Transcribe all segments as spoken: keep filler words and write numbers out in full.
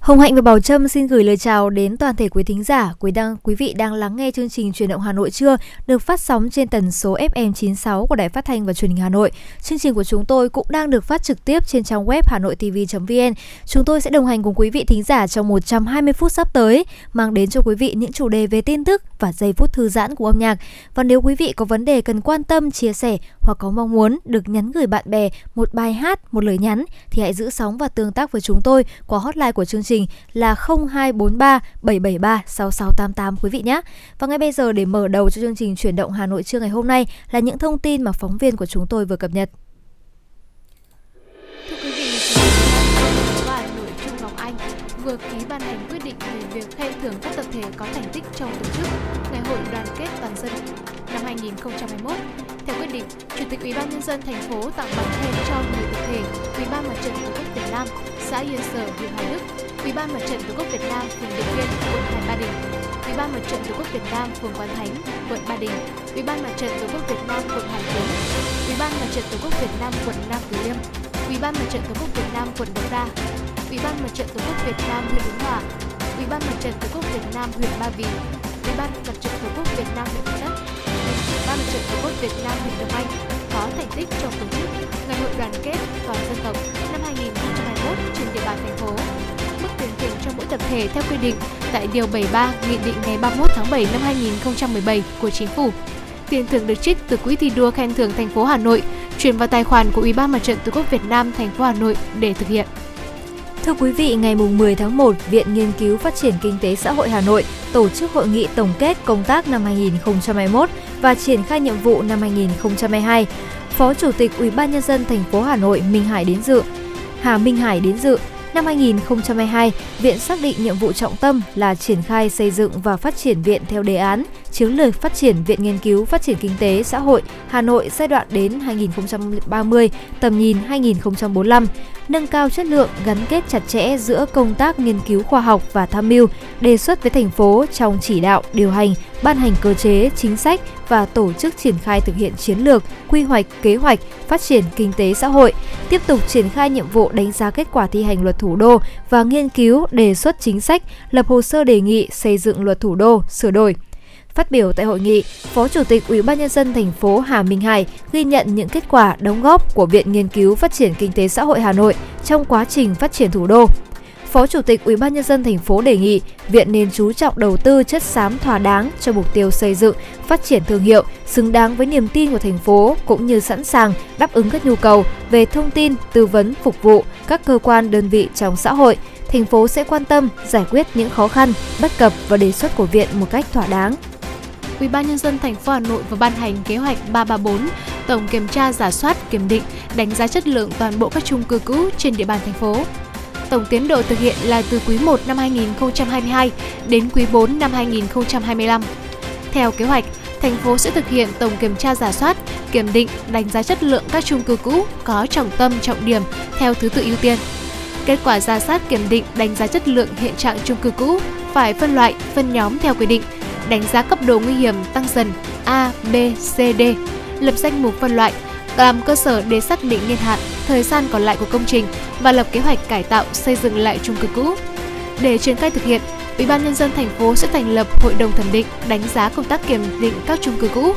Hồng Hạnh và Bảo Trâm xin gửi lời chào đến toàn thể quý thính giả, quý đang quý vị đang lắng nghe chương trình Chuyển động Hà Nội trưa được phát sóng trên tần số ép em chín sáu của Đài Phát thanh và Truyền hình Hà Nội. Chương trình của chúng tôi cũng đang được phát trực tiếp trên trang web hanoitv chấm vn. Chúng tôi sẽ đồng hành cùng quý vị thính giả trong một trăm hai mươi phút sắp tới, mang đến cho quý vị những chủ đề về tin tức và giây phút thư giãn của âm nhạc. Và nếu quý vị có vấn đề cần quan tâm, chia sẻ hoặc có mong muốn được nhắn gửi bạn bè một bài hát, một lời nhắn thì hãy giữ sóng và tương tác với chúng tôi qua hotline của chương trình là không hai bốn ba bảy bảy ba sáu sáu tám tám quý vị nhé. Và ngay bây giờ để mở đầu cho chương trình Chuyển động Hà Nội trưa ngày hôm nay là những thông tin mà phóng viên của chúng tôi vừa cập nhật. Thưa quý vị, Hà Nội Trung Ngọc Anh vừa ký ban hành quyết định về việc khen thưởng các tập thể có thành tích trong tổ chức Ngày hội Đoàn kết toàn dân năm hai nghìn không trăm hai mươi mốt. Theo quyết định, Chủ tịch Ủy ban nhân dân thành phố tặng bằng khen cho người tập thể Ủy ban Mặt trận Tổ quốc Việt Nam, xã Yên Sở, huyện Hoài Đức, Ủy ban Mặt trận Tổ quốc Việt Nam phường Điện Biên, quận Hai Bà Trưng, Ủy ban Mặt trận Tổ quốc Việt Nam phường Quán Thánh, quận Ba Đình, Ủy ban Mặt trận Tổ quốc Việt Nam quận Hà Đông, Ủy ban Mặt trận Tổ quốc Việt Nam quận Nam Từ Liêm, Ủy ban Mặt trận Tổ quốc Việt Nam quận Đống Đa, Ủy ban Mặt trận Tổ quốc Việt Nam huyện Ứng Hòa, Ủy ban Mặt trận Tổ quốc Việt Nam huyện Ba Vì, Ủy ban Mặt trận Tổ quốc Việt Nam huyện Bình Thuận, Ủy ban Mặt trận Tổ quốc Việt Nam huyện Đông Anh có thành tích trong tổ chức Ngày hội Đoàn kết toàn dân tộc năm hai nghìn không trăm hai mươi mốt trên địa bàn thành phố. Tiền thưởng cho mỗi tập thể theo quy định tại điều bảy mươi ba Nghị định ngày ba mươi mốt tháng bảy năm hai nghìn không trăm mười bảy của Chính phủ. Tiền thưởng được trích từ quỹ thi đua khen thưởng thành phố Hà Nội, chuyển vào tài khoản của Ủy ban Mặt trận Tổ quốc Việt Nam thành phố Hà Nội để thực hiện. Thưa quý vị, ngày mười tháng một, Viện Nghiên cứu Phát triển Kinh tế Xã hội Hà Nội tổ chức hội nghị tổng kết công tác năm hai nghìn không trăm hai mươi mốt và triển khai nhiệm vụ năm hai nghìn không trăm hai mươi hai. Phó Chủ tịch Ủy ban nhân dân thành phố Hà Nội Minh Hải đến dự. Hà Minh Hải đến dự. Năm hai nghìn không trăm hai mươi hai, Viện xác định nhiệm vụ trọng tâm là triển khai xây dựng và phát triển Viện theo đề án Chiến lược Phát triển Viện Nghiên cứu Phát triển Kinh tế Xã hội Hà Nội giai đoạn đến hai nghìn không trăm ba mươi, tầm nhìn hai nghìn không trăm bốn mươi lăm, nâng cao chất lượng, gắn kết chặt chẽ giữa công tác nghiên cứu khoa học và tham mưu, đề xuất với thành phố trong chỉ đạo, điều hành, ban hành cơ chế, chính sách và tổ chức triển khai thực hiện chiến lược, quy hoạch, kế hoạch phát triển kinh tế xã hội, tiếp tục triển khai nhiệm vụ đánh giá kết quả thi hành Luật Thủ đô và nghiên cứu, đề xuất chính sách, lập hồ sơ đề nghị xây dựng Luật Thủ đô sửa đổi. Phát biểu tại hội nghị, Phó Chủ tịch Ủy ban nhân dân thành phố Hà Minh Hải ghi nhận những kết quả đóng góp của Viện Nghiên cứu Phát triển Kinh tế Xã hội Hà Nội trong quá trình phát triển thủ đô. Phó Chủ tịch Ủy ban nhân dân thành phố đề nghị Viện nên chú trọng đầu tư chất xám thỏa đáng cho mục tiêu xây dựng, phát triển thương hiệu xứng đáng với niềm tin của thành phố cũng như sẵn sàng đáp ứng các nhu cầu về thông tin, tư vấn, phục vụ các cơ quan đơn vị trong xã hội. Thành phố sẽ quan tâm giải quyết những khó khăn, bất cập và đề xuất của Viện một cách thỏa đáng. Ủy ban nhân dân thành phố Hà Nội vừa ban hành kế hoạch ba trăm ba mươi tư tổng kiểm tra rà soát, kiểm định, đánh giá chất lượng toàn bộ các chung cư cũ trên địa bàn thành phố. Tổng tiến độ thực hiện là từ quý một năm hai nghìn không trăm hai mươi hai đến quý bốn năm hai nghìn không trăm hai mươi lăm. Theo kế hoạch, thành phố sẽ thực hiện tổng kiểm tra rà soát, kiểm định, đánh giá chất lượng các chung cư cũ có trọng tâm, trọng điểm theo thứ tự ưu tiên. Kết quả rà soát, kiểm định, đánh giá chất lượng hiện trạng chung cư cũ phải phân loại, phân nhóm theo quy định, đánh giá cấp độ nguy hiểm tăng dần A, B, C, D, lập danh mục phân loại, làm cơ sở để xác định niên hạn, thời gian còn lại của công trình và lập kế hoạch cải tạo, xây dựng lại chung cư cũ. Để triển khai thực hiện, Ủy ban nhân dân thành phố sẽ thành lập hội đồng thẩm định đánh giá công tác kiểm định các chung cư cũ.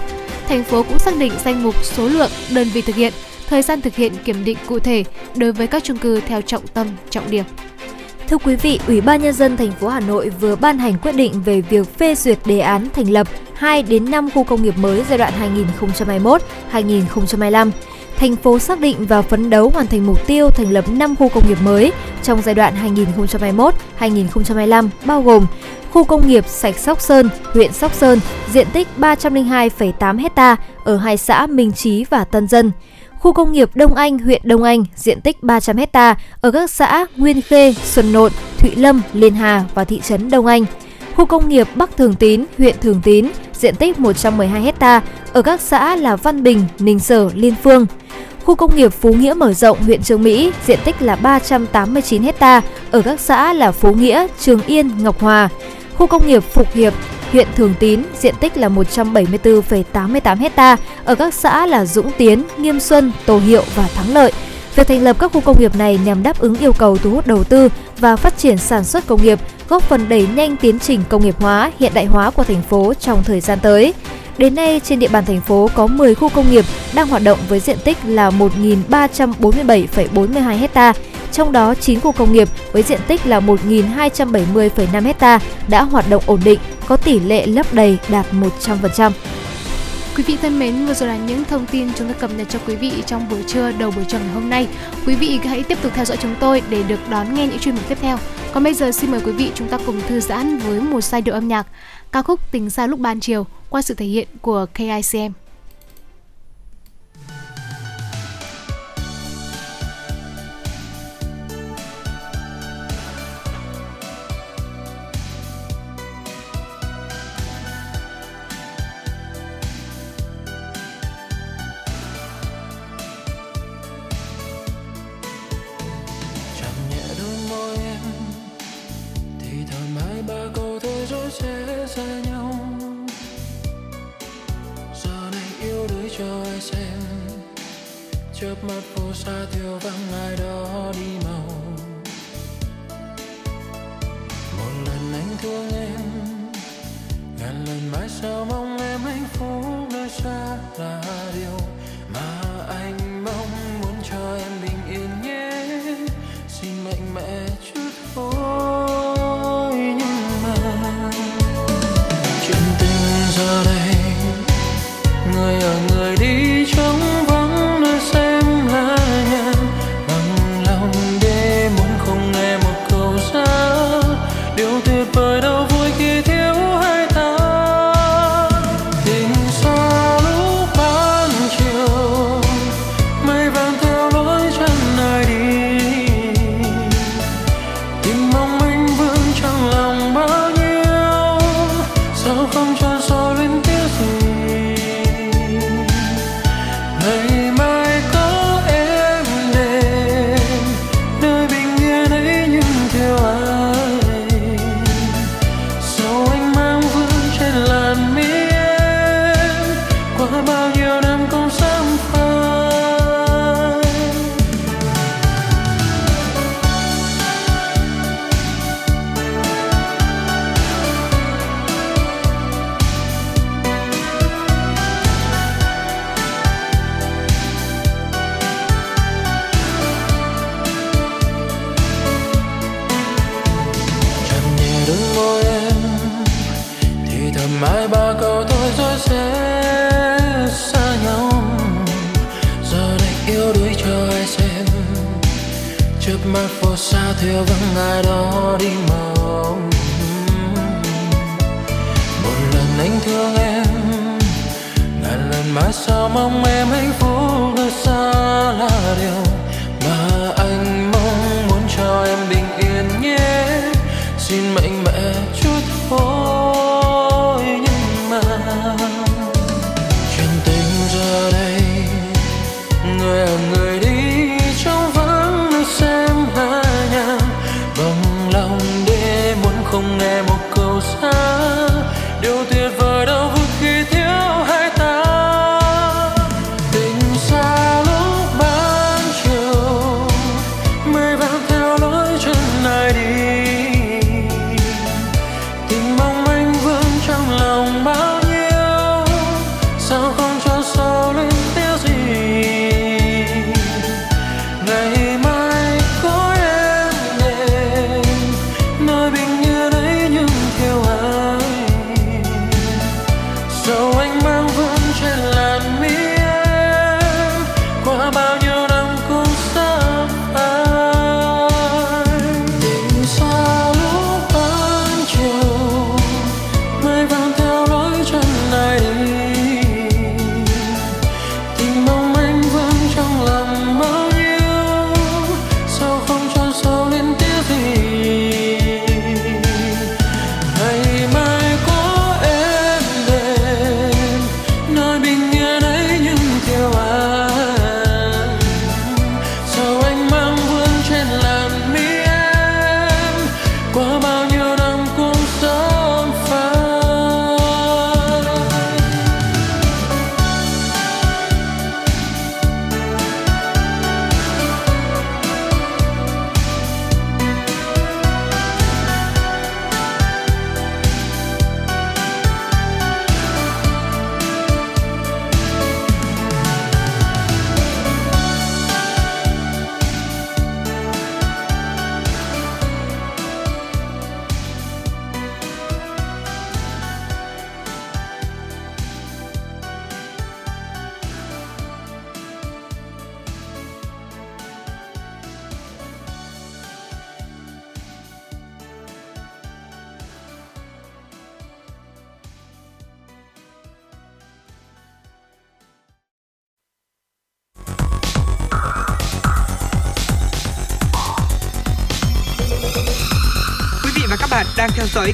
Thành phố cũng xác định danh mục, số lượng, đơn vị thực hiện, thời gian thực hiện kiểm định cụ thể đối với các chung cư theo trọng tâm, trọng điểm. Thưa quý vị, Ủy ban nhân dân thành phố Hà Nội vừa ban hành quyết định về việc phê duyệt đề án thành lập hai đến năm khu công nghiệp mới giai đoạn hai nghìn không trăm hai mươi mốt đến hai nghìn không trăm hai mươi lăm. Thành phố xác định và phấn đấu hoàn thành mục tiêu thành lập năm khu công nghiệp mới trong giai đoạn hai nghìn không trăm hai mươi mốt đến hai nghìn không trăm hai mươi lăm, bao gồm khu công nghiệp Sạch Sóc Sơn, huyện Sóc Sơn, diện tích ba trăm lẻ hai phẩy tám héc ta ở hai xã Minh Chí và Tân Dân. Khu công nghiệp Đông Anh, huyện Đông Anh, diện tích ba trăm héc ta ở các xã Nguyên Khê, Xuân Nộn, Thụy Lâm, Liên Hà và thị trấn Đông Anh. Khu công nghiệp Bắc Thường Tín, huyện Thường Tín, diện tích một trăm mười hai héc ta ở các xã là Văn Bình, Ninh Sở, Liên Phương. Khu công nghiệp Phú Nghĩa mở rộng, huyện Chương Mỹ, diện tích là ba trăm tám mươi chín héc ta ở các xã là Phú Nghĩa, Trường Yên, Ngọc Hòa. Khu công nghiệp Phục Hiệp, huyện Thường Tín, diện tích là một trăm bảy mươi tư phẩy tám mươi tám héc ta ở các xã là Dũng Tiến, Nghiêm Xuân, Tô Hiệu và Thắng Lợi. Việc thành lập các khu công nghiệp này nhằm đáp ứng yêu cầu thu hút đầu tư và phát triển sản xuất công nghiệp, góp phần đẩy nhanh tiến trình công nghiệp hóa, hiện đại hóa của thành phố trong thời gian tới. Đến nay, trên địa bàn thành phố có mười khu công nghiệp đang hoạt động với diện tích là một nghìn ba trăm bốn mươi bảy phẩy bốn mươi hai héc ta, trong đó chín khu công nghiệp với diện tích là một nghìn hai trăm bảy mươi phẩy năm héc ta đã hoạt động ổn định, có tỷ lệ lấp đầy đạt một trăm phần trăm. Quý vị thân mến, vừa rồi là những thông tin chúng tôi cập nhật cho quý vị trong buổi trưa, đầu buổi trưa ngày hôm nay. Quý vị hãy tiếp tục theo dõi chúng tôi để được đón nghe những chuyên mục tiếp theo. Còn bây giờ xin mời quý vị chúng ta cùng thư giãn với một giai điệu âm nhạc, ca khúc Tình Xa Lúc Ban Chiều qua sự thể hiện của ca i xê em. Chớp mắt phố xa thiếu vắng ai đó đi màu. Một lần anh thương em, ngàn lần mãi sao mong em hạnh phúc nơi xa là điều mà anh mong muốn cho em bình yên nhé. Xin mạnh mẽ chút thôi nhưng mà chuyện tình giờ đây người ở người đi trong vắng nơi xem lá nhà bằng lòng để muốn không nghe một câu ra điều tuyệt vời đâu vui khi thiếu hai ta. Tình xa lúc ban chiều mây vàng theo lối chân ai đi tìm mong anh vương trong lòng bao nhiêu sao không cho sao lên tiếng gì. Mà phố xa thiếu vắng ai đó đi mong. Một lần anh thương em, ngàn lần mãi sao mong em hạnh phúc nơi xa là điều mà anh mong muốn cho em bình yên nhé. Xin mạnh mẽ chút thôi nhưng mà chuyện tình giờ đây người ở người đi không nghe một câu xa điều tuyệt vời đâu vui khi thiếu hai ta. Tình xa lúc ban chiều mây vàng theo lối chân ai đi và các bạn đang theo dõi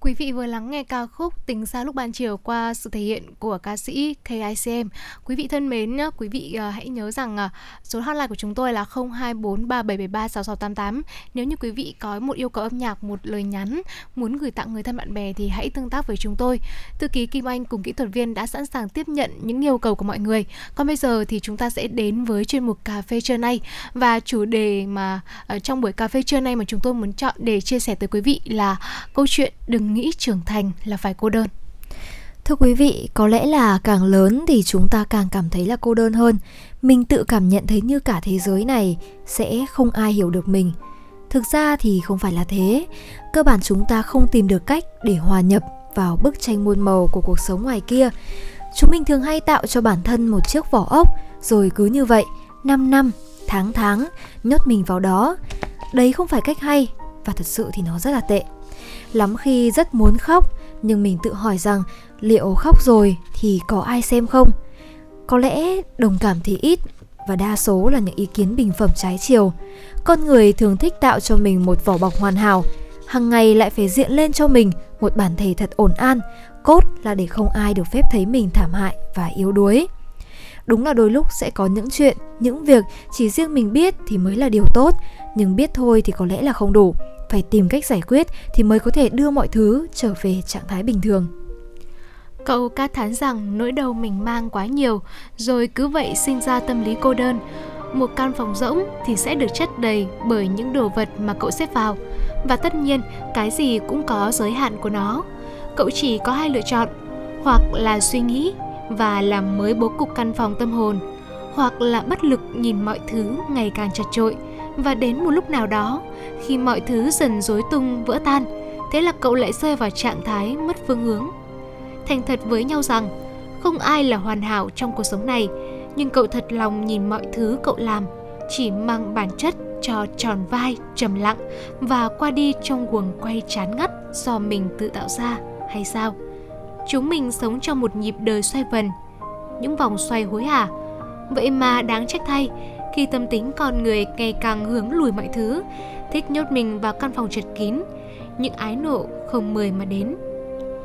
Quý vị vừa lắng nghe ca khúc Tình Xa Lúc Ban Chiều qua sự thể hiện của ca sĩ ca i xê em. Quý vị thân mến, quý vị hãy nhớ rằng số hotline của chúng tôi là không hai bốn ba bảy bảy ba sáu sáu tám tám. Nếu như quý vị có một yêu cầu âm nhạc, một lời nhắn muốn gửi tặng người thân bạn bè thì hãy tương tác với chúng tôi. Thư ký Kim Anh cùng kỹ thuật viên đã sẵn sàng tiếp nhận những yêu cầu của mọi người. Còn bây giờ thì chúng ta sẽ đến với chuyên mục Cà phê trưa nay. Và chủ đề mà trong buổi cà phê trưa nay mà chúng tôi muốn chọn để chia sẻ tới quý vị là câu chuyện Đừng nghĩ trưởng thành là phải cô đơn. Thưa quý vị, có lẽ là càng lớn thì chúng ta càng cảm thấy là cô đơn hơn. Mình tự cảm nhận thấy như cả thế giới này sẽ không ai hiểu được mình. Thực ra thì không phải là thế. Cơ bản chúng ta không tìm được cách để hòa nhập vào bức tranh muôn màu của cuộc sống ngoài kia. Chúng mình thường hay tạo cho bản thân một chiếc vỏ ốc, rồi cứ như vậy, năm năm, tháng tháng, nhốt mình vào đó. Đấy không phải cách hay, và thật sự thì nó rất là tệ. Lắm khi rất muốn khóc, nhưng mình tự hỏi rằng liệu khóc rồi thì có ai xem không? Có lẽ đồng cảm thì ít, và đa số là những ý kiến bình phẩm trái chiều. Con người thường thích tạo cho mình một vỏ bọc hoàn hảo, hằng ngày lại phải diện lên cho mình một bản thể thật ổn an, cốt là để không ai được phép thấy mình thảm hại và yếu đuối. Đúng là đôi lúc sẽ có những chuyện, những việc chỉ riêng mình biết thì mới là điều tốt, nhưng biết thôi thì có lẽ là không đủ. Phải tìm cách giải quyết thì mới có thể đưa mọi thứ trở về trạng thái bình thường. Cậu ca thán rằng nỗi đau mình mang quá nhiều, rồi cứ vậy sinh ra tâm lý cô đơn. Một căn phòng rỗng thì sẽ được chất đầy bởi những đồ vật mà cậu xếp vào. Và tất nhiên, cái gì cũng có giới hạn của nó. Cậu chỉ có hai lựa chọn, hoặc là suy nghĩ và làm mới bố cục căn phòng tâm hồn, hoặc là bất lực nhìn mọi thứ ngày càng chật chội. Và đến một lúc nào đó, khi mọi thứ dần rối tung vỡ tan, thế là cậu lại rơi vào trạng thái mất phương hướng. Thành thật với nhau rằng, không ai là hoàn hảo trong cuộc sống này, nhưng cậu thật lòng nhìn mọi thứ cậu làm chỉ mang bản chất cho tròn vai, trầm lặng và qua đi trong guồng quay chán ngắt do mình tự tạo ra hay sao? Chúng mình sống trong một nhịp đời xoay vần, những vòng xoay hối hả. Vậy mà đáng trách thay, khi tâm tính con người ngày càng hướng lùi mọi thứ, thích nhốt mình vào căn phòng chật kín, những ái nộ không mời mà đến.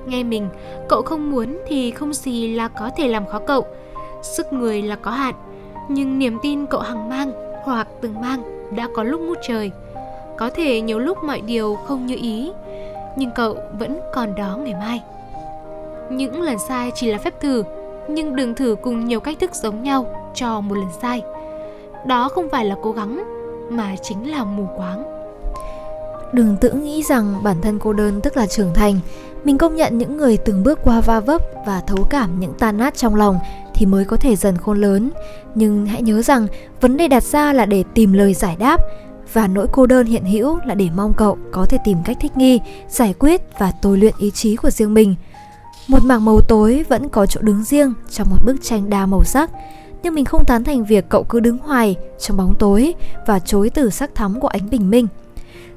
Nghe mình, cậu không muốn thì không gì là có thể làm khó cậu. Sức người là có hạn, nhưng niềm tin cậu hằng mang hoặc từng mang đã có lúc ngút trời. Có thể nhiều lúc mọi điều không như ý, nhưng cậu vẫn còn đó ngày mai. Những lần sai chỉ là phép thử, nhưng đừng thử cùng nhiều cách thức giống nhau cho một lần sai. Đó không phải là cố gắng, mà chính là mù quáng. Đừng tự nghĩ rằng bản thân cô đơn tức là trưởng thành. Mình công nhận những người từng bước qua va vấp và thấu cảm những tan nát trong lòng thì mới có thể dần khôn lớn. Nhưng hãy nhớ rằng vấn đề đặt ra là để tìm lời giải đáp, và nỗi cô đơn hiện hữu là để mong cậu có thể tìm cách thích nghi, giải quyết và tôi luyện ý chí của riêng mình. Một mảng màu tối vẫn có chỗ đứng riêng trong một bức tranh đa màu sắc. Nhưng mình không tán thành việc cậu cứ đứng hoài trong bóng tối và chối từ sắc thắm của ánh bình minh.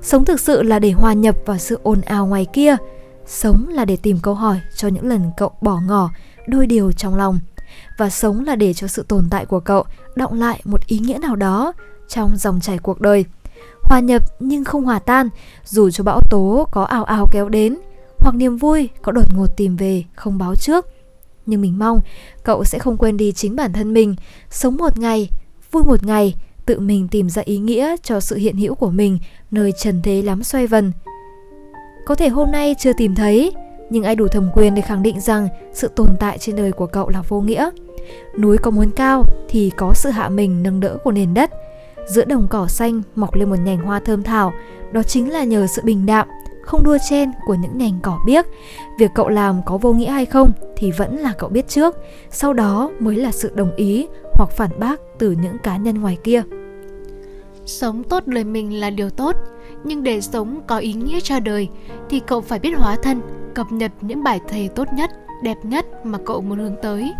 Sống thực sự là để hòa nhập vào sự ồn ào ngoài kia. Sống là để tìm câu hỏi cho những lần cậu bỏ ngỏ, đôi điều trong lòng. Và sống là để cho sự tồn tại của cậu đọng lại một ý nghĩa nào đó trong dòng chảy cuộc đời. Hòa nhập nhưng không hòa tan, dù cho bão tố có ào ào kéo đến, hoặc niềm vui có đột ngột tìm về không báo trước. Nhưng mình mong cậu sẽ không quên đi chính bản thân mình. Sống một ngày, vui một ngày, tự mình tìm ra ý nghĩa cho sự hiện hữu của mình nơi trần thế lắm xoay vần. Có thể hôm nay chưa tìm thấy, nhưng ai đủ thẩm quyền để khẳng định rằng sự tồn tại trên đời của cậu là vô nghĩa. Núi có muốn cao thì có sự hạ mình nâng đỡ của nền đất. Giữa đồng cỏ xanh mọc lên một nhành hoa thơm thảo, đó chính là nhờ sự bình đạm, không đua chen của những nhành cỏ biếc. Việc cậu làm có vô nghĩa hay không thì vẫn là cậu biết trước, sau đó mới là sự đồng ý hoặc phản bác từ những cá nhân ngoài kia. Sống tốt đời mình là điều tốt, nhưng để sống có ý nghĩa cho đời thì cậu phải biết hóa thân, cập nhật những bài thề tốt nhất, đẹp nhất mà cậu muốn hướng tới.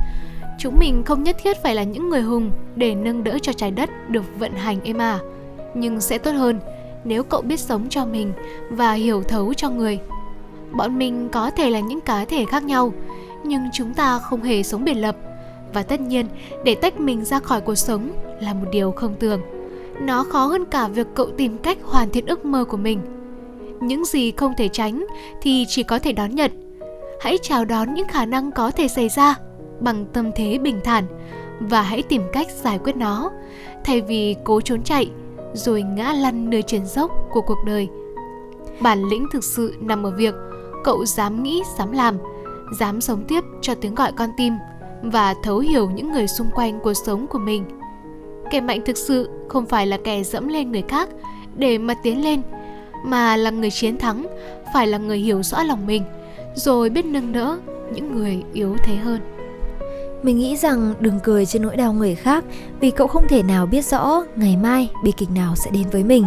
Chúng mình không nhất thiết phải là những người hùng để nâng đỡ cho trái đất được vận hành êm ả. nhưng sẽ tốt hơn nếu cậu biết sống cho mình và hiểu thấu cho người. Bọn mình có thể là những cá thể khác nhau, nhưng chúng ta không hề sống biệt lập. Và tất nhiên, để tách mình ra khỏi cuộc sống là một điều không tưởng. Nó khó hơn cả việc cậu tìm cách hoàn thiện ước mơ của mình. Những gì không thể tránh thì chỉ có thể đón nhận. Hãy chào đón những khả năng có thể xảy ra bằng tâm thế bình thản và hãy tìm cách giải quyết nó, thay vì cố trốn chạy rồi ngã lăn nơi chèn dốc của cuộc đời. Bản lĩnh thực sự nằm ở việc cậu dám nghĩ, dám làm, dám sống tiếp cho tiếng gọi con tim và thấu hiểu những người xung quanh cuộc sống của mình. Kẻ mạnh thực sự không phải là kẻ dẫm lên người khác để mà tiến lên, mà là người chiến thắng, phải là người hiểu rõ lòng mình, rồi biết nâng đỡ những người yếu thế hơn. Mình nghĩ rằng đừng cười trên nỗi đau người khác, vì cậu không thể nào biết rõ ngày mai bi kịch nào sẽ đến với mình.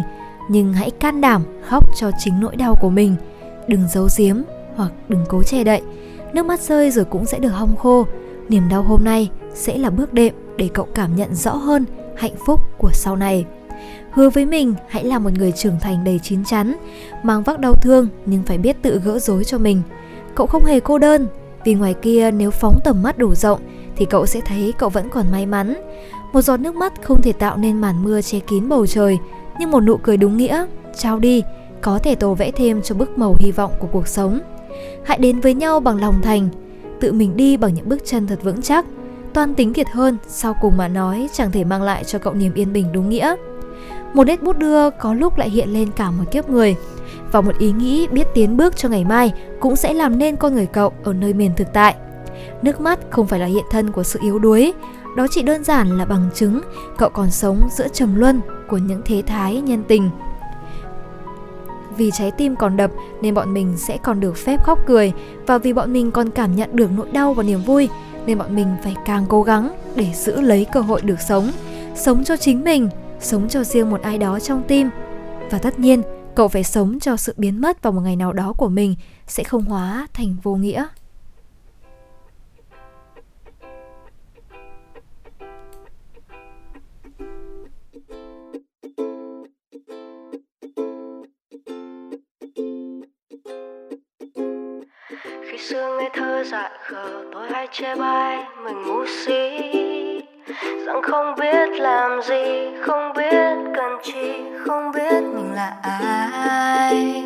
Nhưng hãy can đảm khóc cho chính nỗi đau của mình. Đừng giấu giếm hoặc đừng cố che đậy. Nước mắt rơi rồi cũng sẽ được hong khô. Niềm đau hôm nay sẽ là bước đệm để cậu cảm nhận rõ hơn hạnh phúc của sau này. Hứa với mình hãy là một người trưởng thành đầy chín chắn, mang vác đau thương nhưng phải biết tự gỡ rối cho mình. Cậu không hề cô đơn, vì ngoài kia nếu phóng tầm mắt đủ rộng thì cậu sẽ thấy cậu vẫn còn may mắn. Một giọt nước mắt không thể tạo nên màn mưa che kín bầu trời, nhưng một nụ cười đúng nghĩa, trao đi, có thể tô vẽ thêm cho bức màu hy vọng của cuộc sống. Hãy đến với nhau bằng lòng thành, tự mình đi bằng những bước chân thật vững chắc. Toan tính kiệt hơn, sau cùng mà nói chẳng thể mang lại cho cậu niềm yên bình đúng nghĩa. Một nét bút đưa có lúc lại hiện lên cả một kiếp người, và một ý nghĩ biết tiến bước cho ngày mai cũng sẽ làm nên con người cậu ở nơi miền thực tại. Nước mắt không phải là hiện thân của sự yếu đuối, đó chỉ đơn giản là bằng chứng cậu còn sống giữa trầm luân của những thế thái nhân tình. Vì trái tim còn đập nên bọn mình sẽ còn được phép khóc cười, và vì bọn mình còn cảm nhận được nỗi đau và niềm vui nên bọn mình phải càng cố gắng để giữ lấy cơ hội được sống. Sống cho chính mình, sống cho riêng một ai đó trong tim. Và tất nhiên, cậu phải sống cho sự biến mất vào một ngày nào đó của mình sẽ không hóa thành vô nghĩa. Khi xưa ngây thơ dại khờ, tôi hay chê bai mình ngu si, rằng không biết làm gì, không biết cần chi, không biết mình là ai.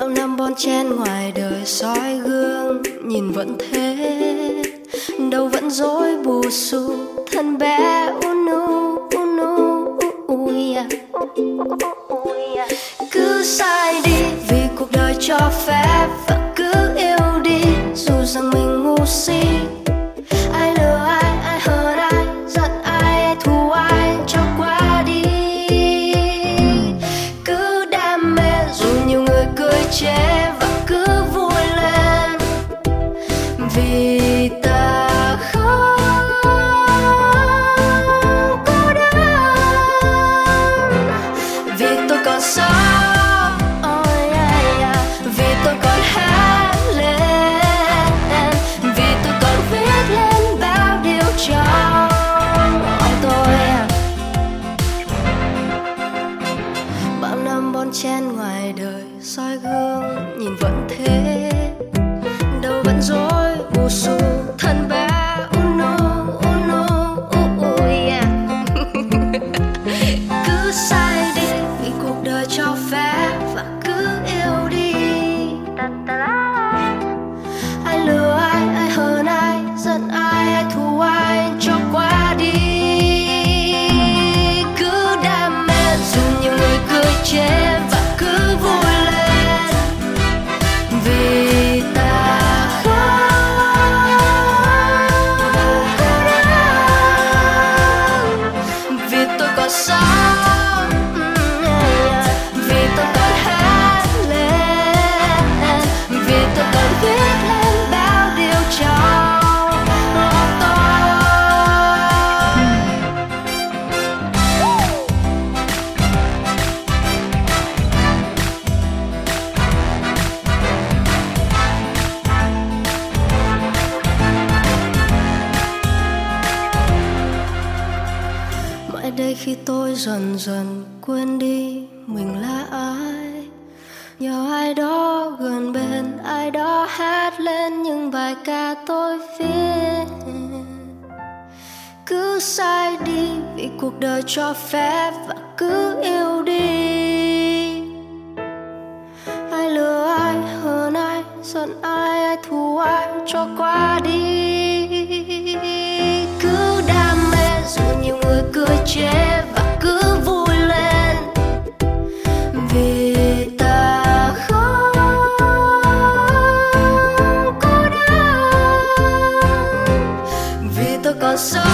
Bao năm bon chen ngoài đời soi gương, nhìn vẫn thế, đầu vẫn rối bù xù, thân bé u nu u nu u ya. Cứ sai đi vì cuộc đời cho phép, và cứ yêu đi dù rằng mình ngu si. Ai lừa ai, ai hờn ai, giận ai, ai thù ai, cho qua đi. Cứ đam mê dù nhiều người cười chê, và cứ vui lên vì ta không cô đơn. Vì tôi còn sống, soi gương nhìn vẫn thế, đâu vẫn rối bù xù, thân bé u no u no u u yeah. Cứ sai đi vì cuộc đời cho phép, và cứ yêu đi. Ai lừa ai, ai hờn ai, giận ai, ai thù ai, cho qua đi. Cứ đam mê dù nhiều người cười chê, và cứ vui lên. tôi dần dần quên đi mình là ai. Nhờ ai đó gần bên, ai đó hát lên những bài ca tôi viết. Cứ sai đi vì cuộc đời cho phép và cứ yêu đi. Ai lừa ai, hờn ai, giận ai, ai thù ai cho qua đi. Cứ đam mê rồi nhiều người cười chê và cứ vui lên vì ta không cô đơn, vì tôi còn sống.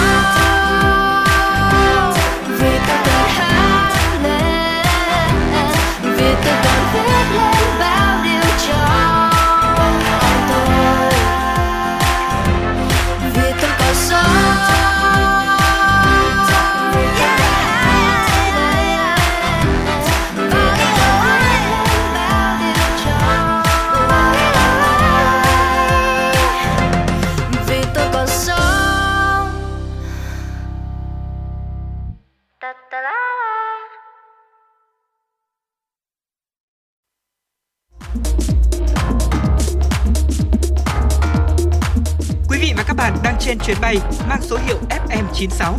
Trên chuyến bay mang số hiệu F M chín sáu.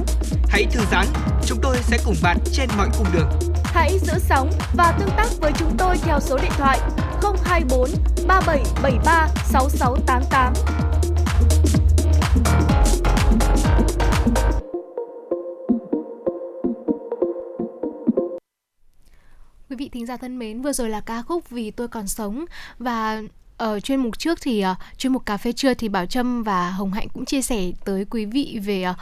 Hãy thư giãn, chúng tôi sẽ cùng bạn trên mọi cung đường. Hãy giữ sóng và tương tác với chúng tôi theo số điện thoại không hai bốn ba bảy bảy ba sáu sáu tám tám. Quý vị thính giả thân mến, vừa rồi là ca khúc Vì Tôi Còn Sống. Và ở chuyên mục trước thì uh, chuyên mục cà phê trưa thì Bảo Trâm và Hồng Hạnh cũng chia sẻ tới quý vị về uh,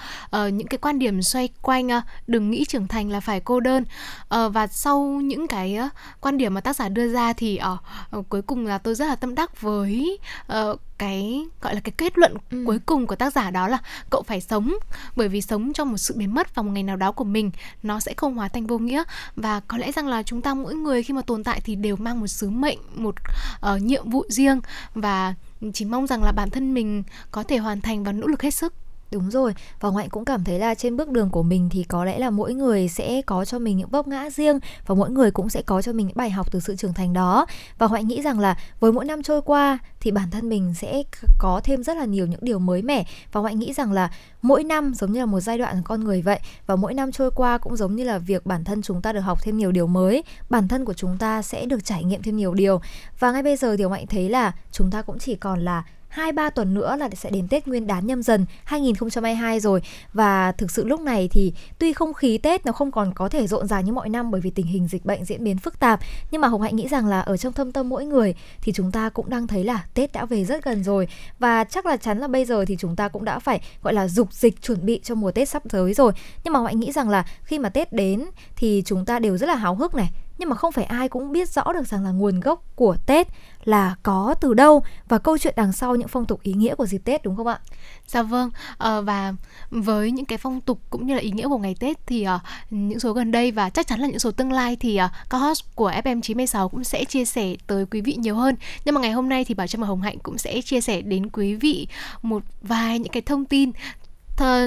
uh, những cái quan điểm xoay quanh uh, đừng nghĩ trưởng thành là phải cô đơn. Uh, và sau những cái uh, quan điểm mà tác giả đưa ra thì uh, uh, cuối cùng là tôi rất là tâm đắc với uh, cái gọi là cái kết luận ừ. cuối cùng của tác giả, đó là cậu phải sống, bởi vì sống trong một sự biến mất vào một ngày nào đó của mình nó sẽ không hóa thành vô nghĩa. Và có lẽ rằng là chúng ta mỗi người khi mà tồn tại thì đều mang một sứ mệnh, một uh, nhiệm vụ riêng, và chỉ mong rằng là bản thân mình có thể hoàn thành và nỗ lực hết sức. Đúng rồi, và Ngoại cũng cảm thấy là trên bước đường của mình thì có lẽ là mỗi người sẽ có cho mình những bấp ngã riêng, và mỗi người cũng sẽ có cho mình những bài học từ sự trưởng thành đó. Và Ngoại nghĩ rằng là với mỗi năm trôi qua thì bản thân mình sẽ có thêm rất là nhiều những điều mới mẻ. Và Ngoại nghĩ rằng là mỗi năm giống như là một giai đoạn của con người vậy, và mỗi năm trôi qua cũng giống như là việc bản thân chúng ta được học thêm nhiều điều mới, bản thân của chúng ta sẽ được trải nghiệm thêm nhiều điều. Và ngay bây giờ thì Ngoại thấy là chúng ta cũng chỉ còn là hai ba tuần nữa là sẽ đến Tết Nguyên đán Nhâm Dần hai không hai hai rồi. Và thực sự lúc này thì tuy không khí Tết nó không còn có thể rộn ràng như mọi năm bởi vì tình hình dịch bệnh diễn biến phức tạp, nhưng mà Hồng Hạnh nghĩ rằng là ở trong thâm tâm mỗi người thì chúng ta cũng đang thấy là Tết đã về rất gần rồi. Và chắc là chắn là bây giờ thì chúng ta cũng đã phải gọi là dục dịch chuẩn bị cho mùa Tết sắp tới rồi. Nhưng mà Hồng Hạnh nghĩ rằng là khi mà Tết đến thì chúng ta đều rất là háo hức này, nhưng mà không phải ai cũng biết rõ được rằng là nguồn gốc của Tết là có từ đâu và câu chuyện đằng sau những phong tục ý nghĩa của dịp Tết, đúng không ạ? Dạ vâng, à, và với những cái phong tục cũng như là ý nghĩa của ngày Tết thì à, những số gần đây và chắc chắn là những số tương lai thì à, các host của ép em chín sáu cũng sẽ chia sẻ tới quý vị nhiều hơn. Nhưng mà ngày hôm nay thì Bảo Trâm và Hồng Hạnh cũng sẽ chia sẻ đến quý vị một vài những cái thông tin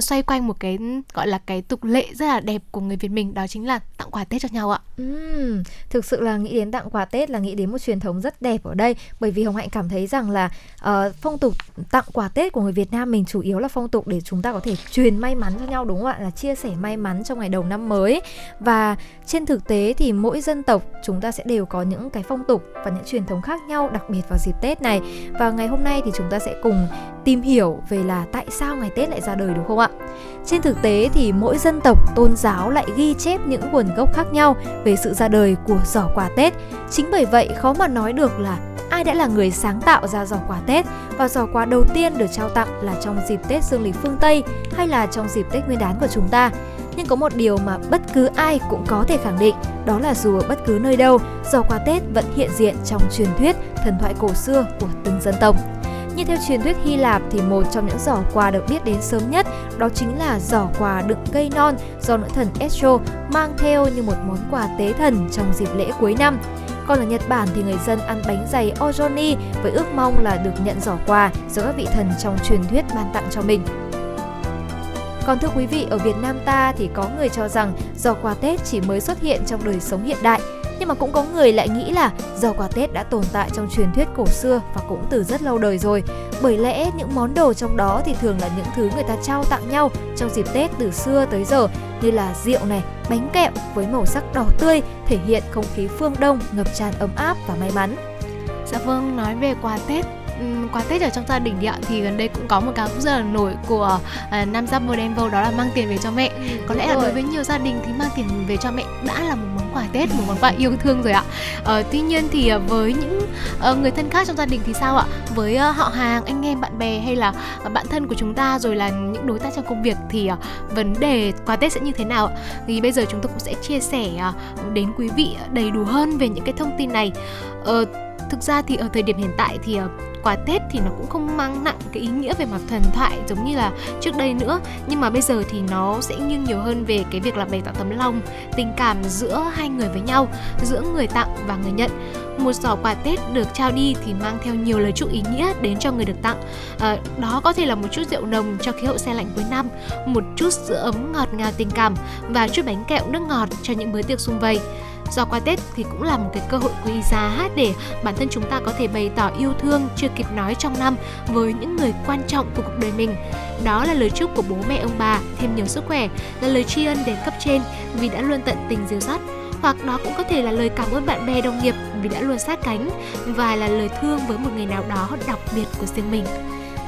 xoay quanh một cái gọi là cái tục lệ rất là đẹp của người Việt mình, đó chính là tặng quà Tết cho nhau ạ. Ừ, thực sự là nghĩ đến tặng quà Tết là nghĩ đến một truyền thống rất đẹp ở đây, bởi vì Hồng Hạnh cảm thấy rằng là uh, phong tục tặng quà Tết của người Việt Nam mình chủ yếu là phong tục để chúng ta có thể truyền may mắn cho nhau, đúng không ạ? Là chia sẻ may mắn trong ngày đầu năm mới. Và trên thực tế thì mỗi dân tộc chúng ta sẽ đều có những cái phong tục và những truyền thống khác nhau, đặc biệt vào dịp Tết này. Và ngày hôm nay thì chúng ta sẽ cùng tìm hiểu về là tại sao ngày Tết lại ra đời, đúng không ạ? Trên thực tế thì mỗi dân tộc, tôn giáo lại ghi chép những nguồn gốc khác nhau về sự ra đời của giỏ quà Tết. Chính bởi vậy khó mà nói được là ai đã là người sáng tạo ra giỏ quà Tết, và giỏ quà đầu tiên được trao tặng là trong dịp Tết dương lịch phương Tây hay là trong dịp Tết Nguyên đán của chúng ta. Nhưng có một điều mà bất cứ ai cũng có thể khẳng định, đó là dù ở bất cứ nơi đâu, giỏ quà Tết vẫn hiện diện trong truyền thuyết, thần thoại cổ xưa của từng dân tộc. Như theo truyền thuyết Hy Lạp thì một trong những giỏ quà được biết đến sớm nhất đó chính là giỏ quà đựng cây non do nữ thần Estro mang theo như một món quà tế thần trong dịp lễ cuối năm. Còn ở Nhật Bản thì người dân ăn bánh dày ozoni với ước mong là được nhận giỏ quà do các vị thần trong truyền thuyết ban tặng cho mình. Còn thưa quý vị, ở Việt Nam ta thì có người cho rằng giò quà Tết chỉ mới xuất hiện trong đời sống hiện đại, nhưng mà cũng có người lại nghĩ là giò quà Tết đã tồn tại trong truyền thuyết cổ xưa và cũng từ rất lâu đời rồi. Bởi lẽ những món đồ trong đó thì thường là những thứ người ta trao tặng nhau trong dịp Tết từ xưa tới giờ, như là rượu này, bánh kẹo với màu sắc đỏ tươi, thể hiện không khí phương Đông ngập tràn ấm áp và may mắn. Dạ vâng, nói về quà Tết, quà Tết ở trong gia đình thì, thì gần đây cũng có một cái cũng rất là nổi của uh, nam giáp mơ đen vô, đó là mang tiền về cho mẹ. Ừ, có lẽ rồi. Là đối với nhiều gia đình thì mang tiền về cho mẹ đã là một món quà Tết, một món quà yêu thương rồi ạ. Uh, tuy nhiên thì uh, với những uh, người thân khác trong gia đình thì sao ạ? Với uh, họ hàng, anh em, bạn bè hay là uh, bạn thân của chúng ta, rồi là những đối tác trong công việc thì uh, vấn đề quà Tết sẽ như thế nào ạ? Thì bây giờ chúng tôi cũng sẽ chia sẻ uh, đến quý vị đầy đủ hơn về những cái thông tin này. Uh, thực ra thì ở thời điểm hiện tại thì uh, quà Tết thì nó cũng không mang nặng cái ý nghĩa về mặt thần thoại giống như là trước đây nữa, nhưng mà bây giờ thì nó sẽ nghiêng nhiều hơn về cái việc là bày tỏ tấm lòng, tình cảm giữa hai người với nhau, giữa người tặng và người nhận. Một giỏ quà Tết được trao đi thì mang theo nhiều lời chúc ý nghĩa đến cho người được tặng. À, đó có thể là một chút rượu nồng cho khí hậu se lạnh cuối năm, một chút sữa ấm ngọt ngào tình cảm và chút bánh kẹo nước ngọt cho những bữa tiệc sum vầy. Giỏ quà Tết thì cũng là một cái cơ hội quý giá để bản thân chúng ta có thể bày tỏ yêu thương chưa kịp nói trong năm với những người quan trọng của cuộc đời mình. Đó là lời chúc của bố mẹ ông bà thêm nhiều sức khỏe, là lời tri ân đến cấp trên vì đã luôn tận tình dìu dắt. Hoặc đó cũng có thể là lời cảm ơn bạn bè đồng nghiệp vì đã luôn sát cánh, và là lời thương với một người nào đó đặc biệt của riêng mình.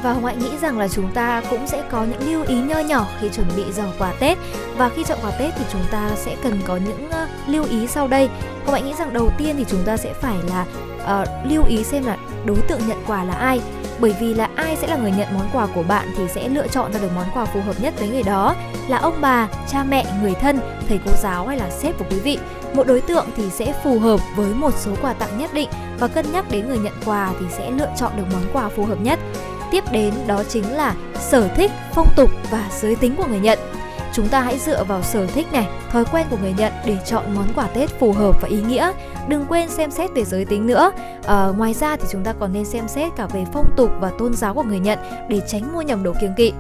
Và Hồng Hạnh nghĩ rằng là chúng ta cũng sẽ có những lưu ý nho nhỏ khi chuẩn bị giỏ quà Tết. Và khi chọn quà Tết thì chúng ta sẽ cần có những uh, lưu ý sau đây. Hồng Hạnh nghĩ rằng đầu tiên thì chúng ta sẽ phải là uh, lưu ý xem là đối tượng nhận quà là ai. Bởi vì là ai sẽ là người nhận món quà của bạn thì sẽ lựa chọn ra được món quà phù hợp nhất với người đó. Là ông bà, cha mẹ, người thân, thầy cô giáo hay là sếp của quý vị. Một đối tượng thì sẽ phù hợp với một số quà tặng nhất định, và cân nhắc đến người nhận quà thì sẽ lựa chọn được món quà phù hợp nhất. Tiếp đến đó chính là sở thích, phong tục và giới tính của người nhận. Chúng ta hãy dựa vào sở thích này, thói quen của người nhận để chọn món quà Tết phù hợp và ý nghĩa. Đừng quên xem xét về giới tính nữa. À, ngoài ra thì chúng ta còn nên xem xét cả về phong tục và tôn giáo của người nhận để tránh mua nhầm đồ kiêng kỵ.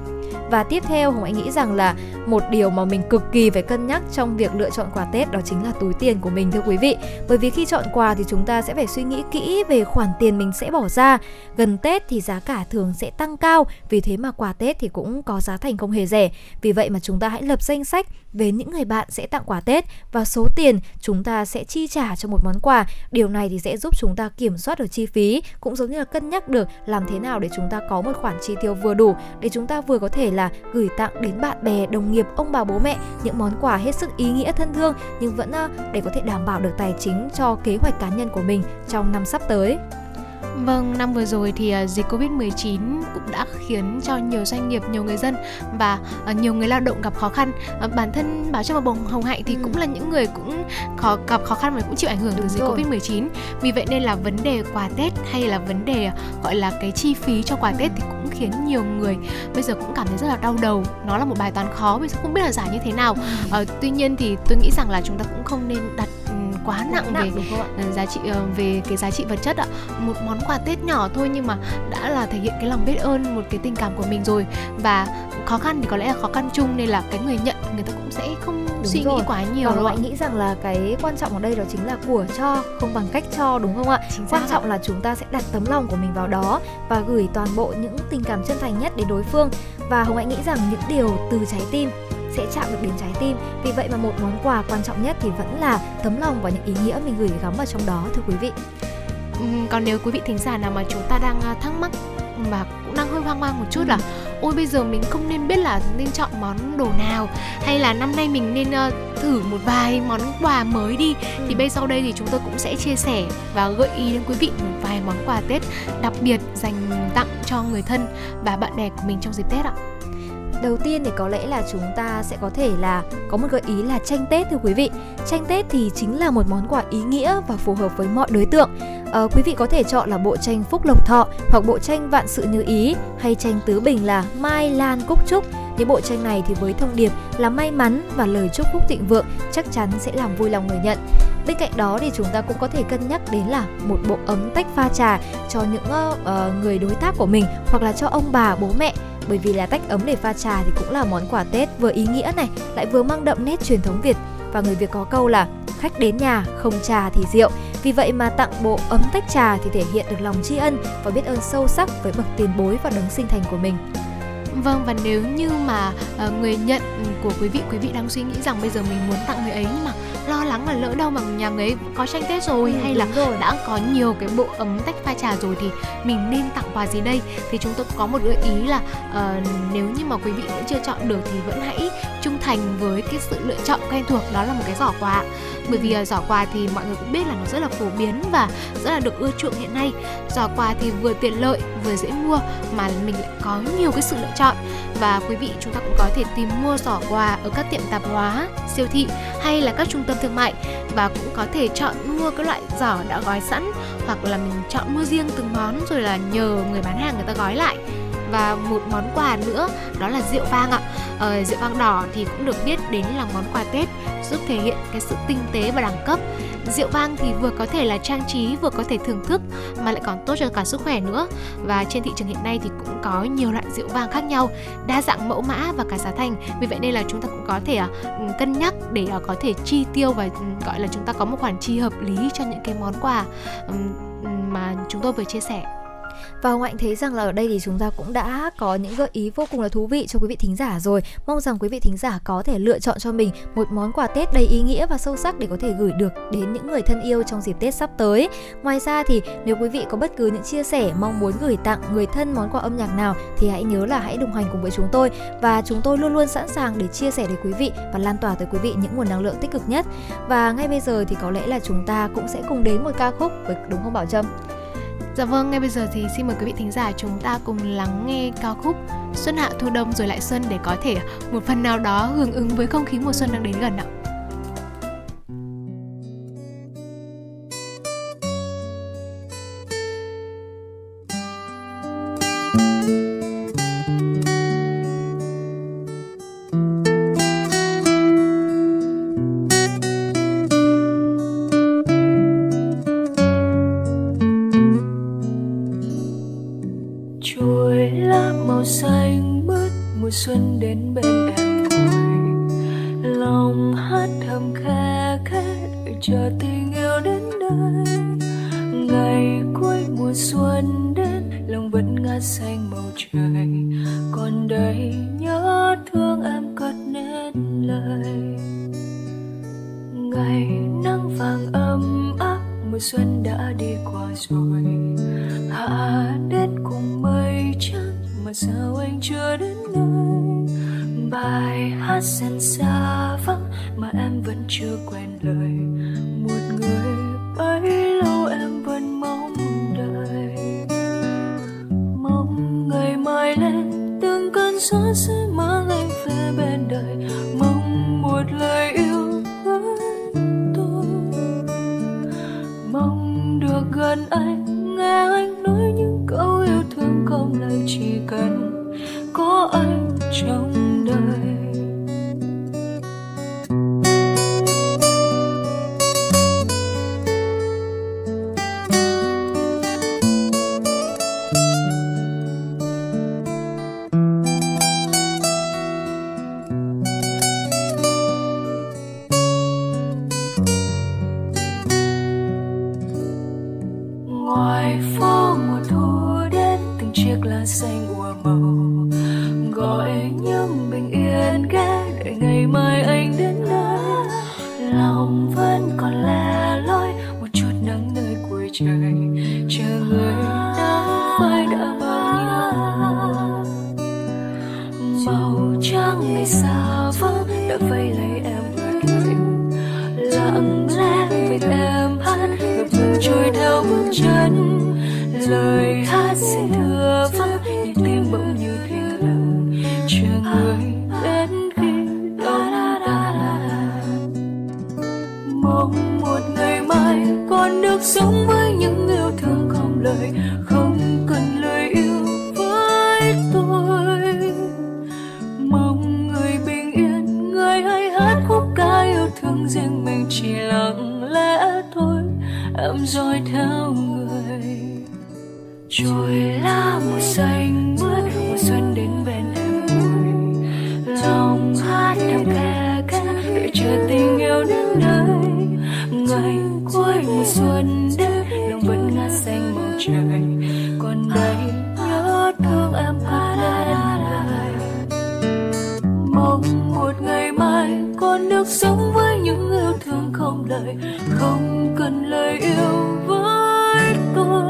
Và tiếp theo Hồng Anh nghĩ rằng là một điều mà mình cực kỳ phải cân nhắc trong việc lựa chọn quà Tết đó chính là túi tiền của mình, thưa quý vị. Bởi vì khi chọn quà thì chúng ta sẽ phải suy nghĩ kỹ về khoản tiền mình sẽ bỏ ra. Gần Tết thì giá cả thường sẽ tăng cao, vì thế mà quà Tết thì cũng có giá thành không hề rẻ. Vì vậy mà chúng ta hãy lập danh sách về những người bạn sẽ tặng quà Tết và số tiền chúng ta sẽ chi trả cho một món quà. Điều này thì sẽ giúp chúng ta kiểm soát được chi phí, cũng giống như là cân nhắc được làm thế nào để chúng ta có một khoản chi tiêu vừa đủ để chúng ta vừa có thể là gửi tặng đến bạn bè, đồng nghiệp, ông bà, bố mẹ những món quà hết sức ý nghĩa, thân thương, nhưng vẫn để có thể đảm bảo được tài chính cho kế hoạch cá nhân của mình trong năm sắp tới. Vâng, năm vừa rồi thì uh, dịch covid mười chín cũng đã khiến cho nhiều doanh nghiệp, nhiều người dân và uh, nhiều người lao động gặp khó khăn. Uh, bản thân Bảo Trâm và Hồng Hạnh thì ừ. cũng là những người cũng khó, gặp khó khăn và cũng chịu ảnh hưởng Đúng từ rồi. dịch covid mười chín. Vì vậy nên là vấn đề quà Tết hay là vấn đề gọi là cái chi phí cho quà Tết thì cũng khiến nhiều người bây giờ cũng cảm thấy rất là đau đầu. Nó là một bài toán khó, bây giờ không biết là giải như thế nào. Uh, tuy nhiên thì tôi nghĩ rằng là chúng ta cũng không nên đặt quá nặng, nặng về giá trị về cái giá trị vật chất ạ. Một món quà Tết nhỏ thôi nhưng mà đã là thể hiện cái lòng biết ơn, một cái tình cảm của mình rồi. Và khó khăn thì có lẽ là khó khăn chung nên là cái người nhận người ta cũng sẽ không đúng suy rồi. nghĩ quá nhiều. Và bạn nghĩ rằng là cái quan trọng ở đây đó chính là của cho không bằng cách cho, đúng không ạ? Chính quan trọng ạ. Là chúng ta sẽ đặt tấm lòng của mình vào đó và gửi toàn bộ những tình cảm chân thành nhất đến đối phương. Và Hồng Hạnh nghĩ rằng những điều từ trái tim sẽ chạm được đến trái tim. Vì vậy mà một món quà quan trọng nhất thì vẫn là tấm lòng và những ý nghĩa mình gửi gắm vào trong đó, thưa quý vị. Ừ, còn nếu quý vị thính giả nào mà chúng ta đang thắc mắc và cũng đang hơi hoang mang một chút ừ. là ôi bây giờ mình không nên biết là nên chọn món đồ nào, hay là năm nay mình nên uh, thử một vài món quà mới đi ừ. thì bây sau đây thì chúng tôi cũng sẽ chia sẻ và gợi ý đến quý vị một vài món quà Tết đặc biệt dành tặng cho người thân và bạn bè của mình trong dịp Tết ạ. Đầu tiên thì có lẽ là chúng ta sẽ có thể là có một gợi ý là tranh Tết, thưa quý vị. Tranh Tết thì chính là một món quà ý nghĩa và phù hợp với mọi đối tượng. Ờ, quý vị có thể chọn là bộ tranh Phúc Lộc Thọ hoặc bộ tranh Vạn Sự Như Ý, hay tranh tứ bình là Mai Lan Cúc Trúc. Những bộ tranh này thì với thông điệp là may mắn và lời chúc phúc thịnh vượng chắc chắn sẽ làm vui lòng người nhận. Bên cạnh đó thì chúng ta cũng có thể cân nhắc đến là một bộ ấm tách pha trà cho những uh, người đối tác của mình hoặc là cho ông bà, bố mẹ. bởi vì là tách ấm để pha trà thì cũng là món quà Tết vừa ý nghĩa này, lại vừa mang đậm nét truyền thống Việt. Và người Việt có câu là khách đến nhà không trà thì rượu. Vì vậy mà tặng bộ ấm tách trà thì thể hiện được lòng tri ân và biết ơn sâu sắc với bậc tiền bối và đấng sinh thành của mình. Vâng, và nếu như mà uh, người nhận của quý vị, quý vị đang suy nghĩ rằng bây giờ mình muốn tặng người ấy nhưng mà lo lắng là lỡ đâu mà nhà người ấy có tranh Tết rồi, ừ, hay là rồi. đã có nhiều cái bộ ấm tách pha trà rồi thì mình nên tặng quà gì đây? Thì chúng tôi có một gợi ý là uh, nếu như mà quý vị vẫn chưa chọn được thì vẫn hãy trung thành với cái sự lựa chọn quen thuộc, đó là một cái giỏ quà. Bởi vì uh, giỏ quà thì mọi người cũng biết là nó rất là phổ biến và rất là được ưa chuộng hiện nay. Giỏ quà thì vừa tiện lợi, vừa dễ mua mà mình lại có nhiều cái sự lựa chọn. Và quý vị chúng ta cũng có thể tìm mua giỏ quà ở các tiệm tạp hóa, siêu thị hay là các trung tâm thương mại, và cũng có thể chọn mua các loại giỏ đã gói sẵn, hoặc là mình chọn mua riêng từng món rồi là nhờ người bán hàng người ta gói lại. Và một món quà nữa đó là rượu vang ạ. Ờ, rượu vang đỏ thì cũng được biết đến là món quà Tết giúp thể hiện cái sự tinh tế và đẳng cấp. Rượu vang thì vừa có thể là trang trí, vừa có thể thưởng thức mà lại còn tốt cho cả sức khỏe nữa. Và trên thị trường hiện nay thì cũng có nhiều loại rượu vang khác nhau, đa dạng mẫu mã và cả giá thành. Vì vậy nên là chúng ta cũng có thể uh, cân nhắc để uh, có thể chi tiêu và uh, gọi là chúng ta có một khoản chi hợp lý cho những cái món quà um, mà chúng tôi vừa chia sẻ. Và Hồng Hạnh thấy rằng là ở đây thì chúng ta cũng đã có những gợi ý vô cùng là thú vị cho quý vị thính giả rồi. Mong rằng quý vị thính giả có thể lựa chọn cho mình một món quà Tết đầy ý nghĩa và sâu sắc để có thể gửi được đến những người thân yêu trong dịp Tết sắp tới. Ngoài ra thì nếu quý vị có bất cứ những chia sẻ mong muốn gửi tặng người thân món quà âm nhạc nào thì hãy nhớ là hãy đồng hành cùng với chúng tôi, và chúng tôi luôn luôn sẵn sàng để chia sẻ đến quý vị và lan tỏa tới quý vị những nguồn năng lượng tích cực nhất. Và ngay bây giờ thì có lẽ là chúng ta cũng sẽ cùng đến một ca khúc, với đúng không Bảo Trâm? Dạ vâng, ngay bây giờ thì xin mời quý vị thính giả chúng ta cùng lắng nghe ca khúc Xuân Hạ Thu Đông Rồi Lại Xuân để có thể một phần nào đó hưởng ứng với không khí mùa xuân đang đến gần ạ. trôi lá mùa xanh mướt mùa xuân đến bên em vui lòng hát em ca ca đợi chờ tình yêu đến nơi ngày cuối mùa xuân đến lòng vẫn ngát xanh màu trời còn đây nhớ thương em cả đời mong một ngày mai con được sống với những yêu thương không lời không cần lời yêu với tôi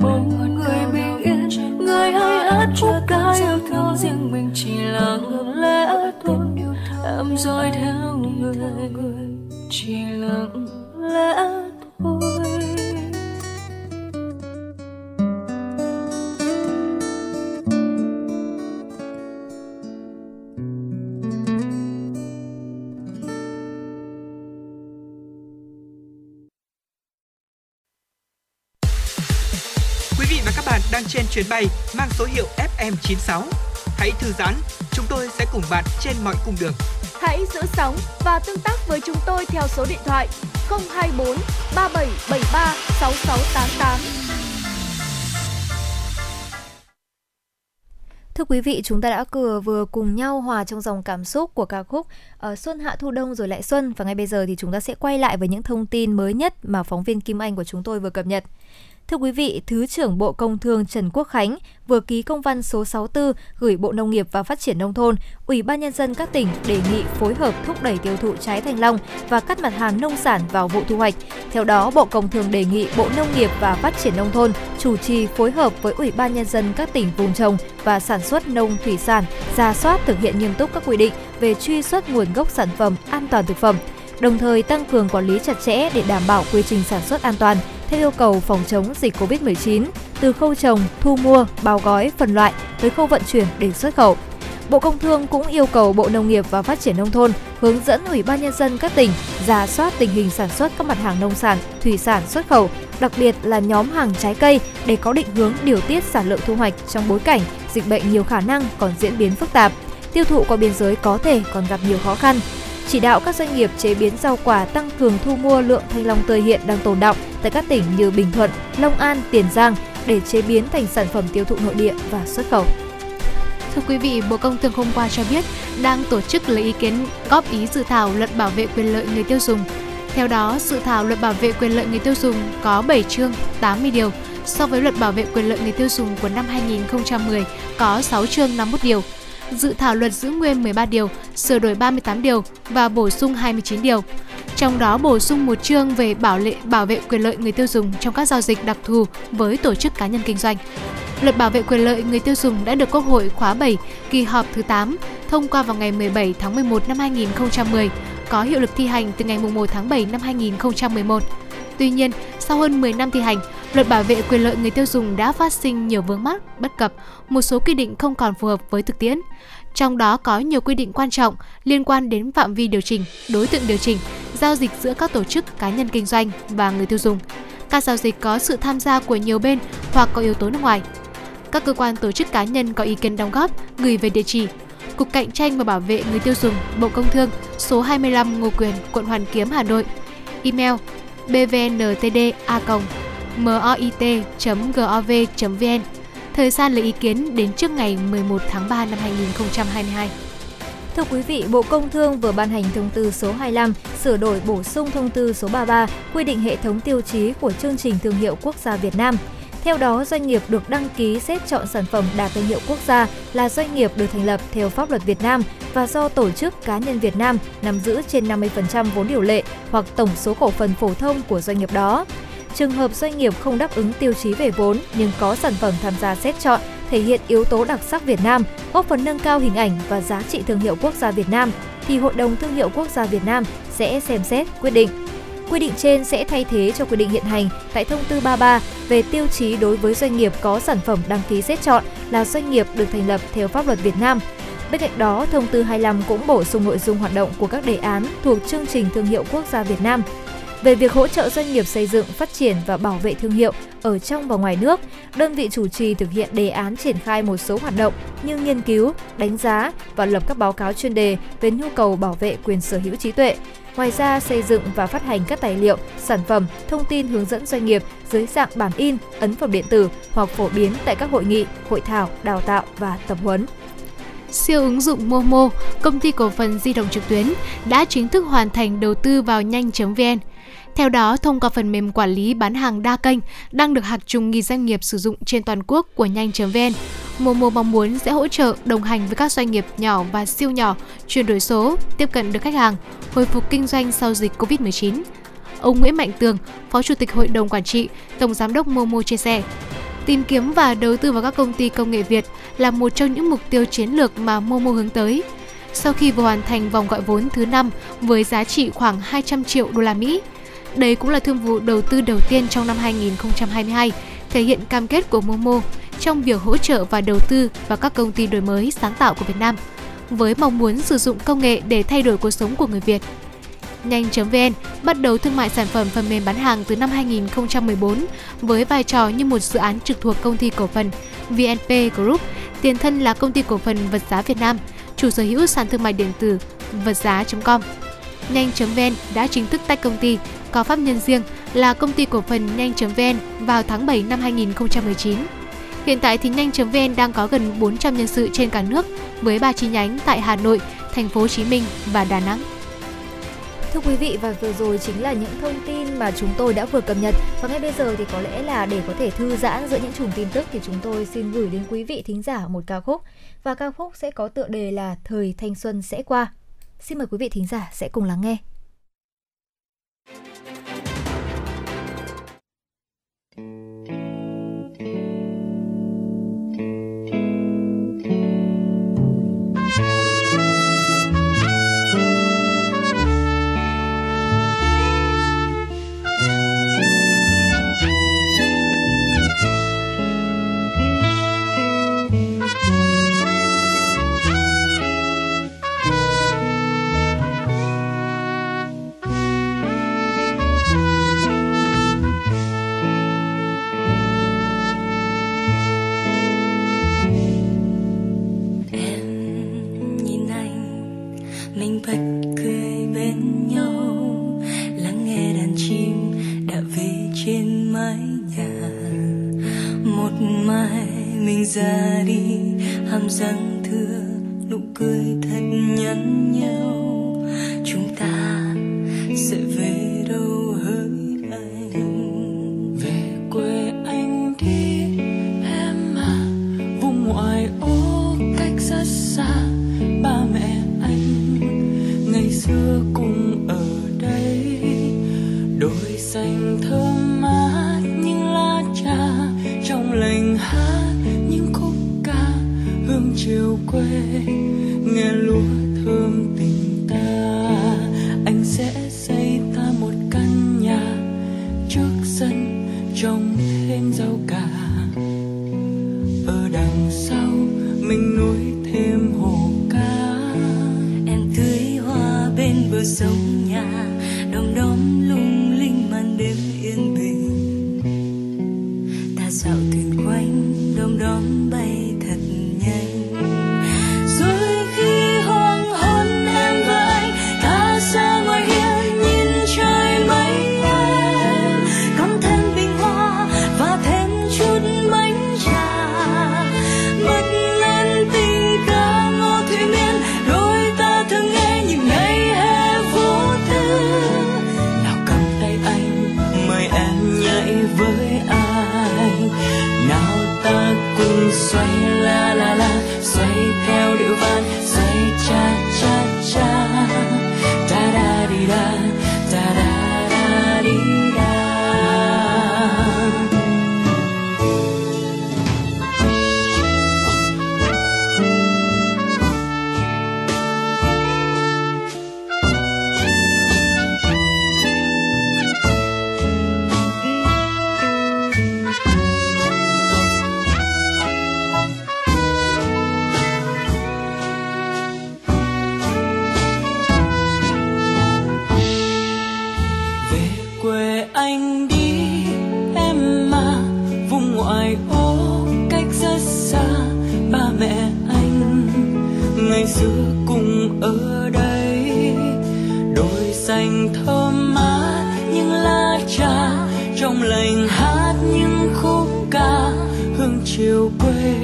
mong người bình yên người hay hát cho cả yêu thương riêng mình chỉ là ngừng lẽ thôi em dõi theo người chỉ lặng lẽ thôi. Quý vị và các bạn đang trên chuyến bay mang số hiệu ép em chín sáu. Hãy thư giãn, chúng tôi sẽ cùng bạn trên mọi cung đường. Hãy giữ sóng và tương tác với chúng tôi theo số điện thoại không hai bốn ba bảy bảy ba sáu sáu tám tám. Thưa quý vị, chúng ta đã vừa vừa cùng nhau hòa trong dòng cảm xúc của ca khúc uh, Xuân Hạ Thu Đông Rồi Lại Xuân. Và ngay bây giờ thì chúng ta sẽ quay lại với những thông tin mới nhất mà phóng viên Kim Anh của chúng tôi vừa cập nhật. Thưa quý vị, Thứ trưởng Bộ Công Thương Trần Quốc Khánh vừa ký công văn số sáu mươi tư gửi Bộ Nông nghiệp và Phát triển Nông thôn, Ủy ban Nhân dân các tỉnh đề nghị phối hợp thúc đẩy tiêu thụ trái thanh long và các mặt hàng nông sản vào vụ thu hoạch. Theo đó, Bộ Công Thương đề nghị Bộ Nông nghiệp và Phát triển Nông thôn chủ trì phối hợp với Ủy ban Nhân dân các tỉnh vùng trồng và sản xuất nông thủy sản, rà soát thực hiện nghiêm túc các quy định về truy xuất nguồn gốc sản phẩm, an toàn thực phẩm, đồng thời tăng cường quản lý chặt chẽ để đảm bảo quy trình sản xuất an toàn theo yêu cầu phòng chống dịch covid mười chín, từ khâu trồng, thu mua, bao gói, phân loại tới khâu vận chuyển để xuất khẩu. Bộ Công Thương cũng yêu cầu Bộ Nông nghiệp và Phát triển Nông thôn hướng dẫn Ủy ban Nhân dân các tỉnh rà soát tình hình sản xuất các mặt hàng nông sản, thủy sản xuất khẩu, đặc biệt là nhóm hàng trái cây để có định hướng điều tiết sản lượng thu hoạch trong bối cảnh dịch bệnh nhiều khả năng còn diễn biến phức tạp, tiêu thụ qua biên giới có thể còn gặp nhiều khó khăn. Chỉ đạo các doanh nghiệp chế biến rau quả tăng cường thu mua lượng thanh long tươi hiện đang tồn đọng tại các tỉnh như Bình Thuận, Long An, Tiền Giang để chế biến thành sản phẩm tiêu thụ nội địa và xuất khẩu. Thưa quý vị, Bộ Công Thương hôm qua cho biết đang tổ chức lấy ý kiến góp ý dự thảo Luật Bảo vệ quyền lợi người tiêu dùng. Theo đó, dự thảo Luật Bảo vệ quyền lợi người tiêu dùng có bảy chương tám mươi điều, so với Luật Bảo vệ quyền lợi người tiêu dùng của năm hai không một không có sáu chương năm mươi mốt điều. Dự thảo luật giữ nguyên mười ba điều, sửa đổi ba mươi tám điều và bổ sung hai mươi chín điều. Trong đó bổ sung một chương về bảo lệ bảo vệ quyền lợi người tiêu dùng trong các giao dịch đặc thù với tổ chức cá nhân kinh doanh. Luật Bảo vệ quyền lợi người tiêu dùng đã được Quốc hội khóa bảy, kỳ họp thứ tám, thông qua vào ngày mười bảy tháng mười một năm hai nghìn không trăm mười, có hiệu lực thi hành từ ngày mùng một tháng bảy năm hai nghìn không trăm mười một. Tuy nhiên, sau hơn mười năm thi hành, Luật Bảo vệ quyền lợi người tiêu dùng đã phát sinh nhiều vướng mắc, bất cập, một số quy định không còn phù hợp với thực tiễn. Trong đó có nhiều quy định quan trọng liên quan đến phạm vi điều chỉnh, đối tượng điều chỉnh, giao dịch giữa các tổ chức, cá nhân kinh doanh và người tiêu dùng. Các giao dịch có sự tham gia của nhiều bên hoặc có yếu tố nước ngoài. Các cơ quan tổ chức cá nhân có ý kiến đóng góp gửi về địa chỉ Cục Cạnh tranh và Bảo vệ người tiêu dùng, Bộ Công Thương, số hai mươi lăm Ngô Quyền, quận Hoàn Kiếm, Hà Nội. Email b v n t d a còng moit chấm gov chấm vn. Thời gian lấy ý kiến đến trước ngày mười một tháng ba năm hai nghìn không trăm hai mươi hai. Thưa quý vị, Bộ Công Thương vừa ban hành thông tư số hai mươi lăm, sửa đổi bổ sung thông tư số ba mươi ba, quy định hệ thống tiêu chí của chương trình thương hiệu quốc gia Việt Nam. Theo đó, doanh nghiệp được đăng ký xét chọn sản phẩm đạt thương hiệu quốc gia là doanh nghiệp được thành lập theo pháp luật Việt Nam và do tổ chức cá nhân Việt Nam nắm giữ trên năm mươi phần trăm vốn điều lệ hoặc tổng số cổ phần phổ thông của doanh nghiệp đó. Trường hợp doanh nghiệp không đáp ứng tiêu chí về vốn nhưng có sản phẩm tham gia xét chọn thể hiện yếu tố đặc sắc Việt Nam, góp phần nâng cao hình ảnh và giá trị thương hiệu quốc gia Việt Nam, thì Hội đồng Thương hiệu Quốc gia Việt Nam sẽ xem xét quyết định. Quy định trên sẽ thay thế cho quy định hiện hành tại thông tư ba mươi ba về tiêu chí đối với doanh nghiệp có sản phẩm đăng ký xét chọn là doanh nghiệp được thành lập theo pháp luật Việt Nam. Bên cạnh đó, thông tư hai mươi lăm cũng bổ sung nội dung hoạt động của các đề án thuộc chương trình thương hiệu quốc gia Việt Nam. về việc hỗ trợ doanh nghiệp xây dựng, phát triển và bảo vệ thương hiệu ở trong và ngoài nước. Đơn vị chủ trì thực hiện đề án triển khai một số hoạt động như nghiên cứu, đánh giá và lập các báo cáo chuyên đề về nhu cầu bảo vệ quyền sở hữu trí tuệ. Ngoài ra, xây dựng và phát hành các tài liệu, sản phẩm, thông tin hướng dẫn doanh nghiệp dưới dạng bản in, ấn phẩm điện tử hoặc phổ biến tại các hội nghị, hội thảo, đào tạo và tập huấn. Siêu ứng dụng Momo, công ty cổ phần di động trực tuyến, đã chính thức hoàn thành đầu tư vào Nhanh.vn. Theo đó, thông qua phần mềm quản lý bán hàng đa kênh đang được hàng chục nghìn doanh nghiệp sử dụng trên toàn quốc của Nhanh.vn, Momo mong muốn sẽ hỗ trợ đồng hành với các doanh nghiệp nhỏ và siêu nhỏ chuyển đổi số, tiếp cận được khách hàng, hồi phục kinh doanh sau dịch covid mười chín. Ông Nguyễn Mạnh Tường, Phó Chủ tịch Hội đồng Quản trị, Tổng Giám đốc Momo chia sẻ, tìm kiếm và đầu tư vào các công ty công nghệ Việt là một trong những mục tiêu chiến lược mà Momo hướng tới. Sau khi vừa hoàn thành vòng gọi vốn thứ năm với giá trị khoảng hai trăm triệu đô la Mỹ, đây cũng là thương vụ đầu tư đầu tiên trong năm hai nghìn không trăm hai mươi hai, thể hiện cam kết của Momo trong việc hỗ trợ và đầu tư vào các công ty đổi mới sáng tạo của Việt Nam, với mong muốn sử dụng công nghệ để thay đổi cuộc sống của người Việt. Nhanh.vn bắt đầu thương mại sản phẩm phần mềm bán hàng từ năm hai nghìn không trăm mười bốn với vai trò như một dự án trực thuộc công ty cổ phần vê en pê Group, tiền thân là Công ty Cổ phần Vật giá Việt Nam, chủ sở hữu sàn thương mại điện tử vật giá chấm com. Nhanh.vn đã chính thức tách công ty có pháp nhân riêng là Công ty Cổ phần Nhanh.vn vào tháng bảy năm hai nghìn không trăm mười chín. Hiện tại thì Nhanh.vn đang có gần bốn trăm nhân sự trên cả nước với ba chi nhánh tại Hà Nội, Thành phố Hồ Chí Minh và Đà Nẵng. Thưa quý vị, và vừa rồi chính là những thông tin mà chúng tôi đã vừa cập nhật. Và ngay bây giờ thì có lẽ là để có thể thư giãn giữa những chùm tin tức thì chúng tôi xin gửi đến quý vị thính giả một ca khúc. Và ca khúc sẽ có tựa đề là Thời Thanh Xuân Sẽ Qua. Xin mời quý vị thính giả sẽ cùng lắng nghe. Ra đi hàm răng thưa nụ cười thật nhắn nhau, chúng ta sẽ về đâu hỡi anh? Về quê anh đi em à, vùng ngoại ô cách rất xa ba mẹ anh ngày xưa cùng ở đây, đồi xanh thơm mát những lá trà trong lành hát chiều quê nghe lúa thơm tình ta. Anh sẽ xây ta một căn nhà trước sân trồng thêm rau cà, ở đằng sau mình nuôi thêm hồ cá. Em tưới hoa bên bờ sông nhà, đom đóm lung linh màn đêm yên bình. Ta dạo thuyền quanh đom đóm bay thật nhanh. Nào cầm xưa cùng ở đây, đồi xanh thơm mát những lá trà, trong lành hát những khúc ca hương chiều quê,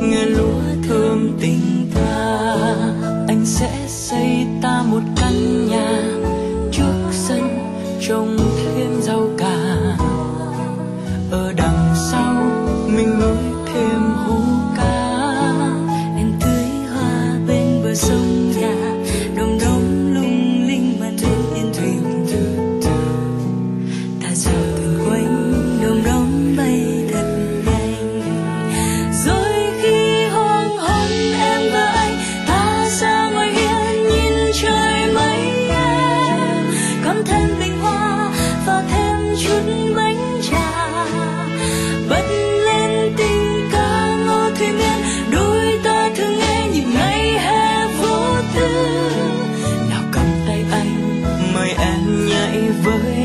nghe lúa thơm tình ta. Anh sẽ xây ta một căn nhà trước sân trồng thêm rau cà, ở đằng sau mình nuôi thêm hú cá, em tưới hoa bên bờ sông nhà, đồng đống lung linh mà thuyền yên thuyền ta dạo từng quanh, đồng đống bay thật nhanh. Rồi khi hoàng hôn em và anh ta ra ngoài hiên nhìn trời mấy em, cắm thêm bình hoa và thêm chút bánh trà, bật lên tình ca ngô thủy miên, đôi ta thường nghe những ngày hè vô tư. Nào cầm tay anh mời em nhảy với anh,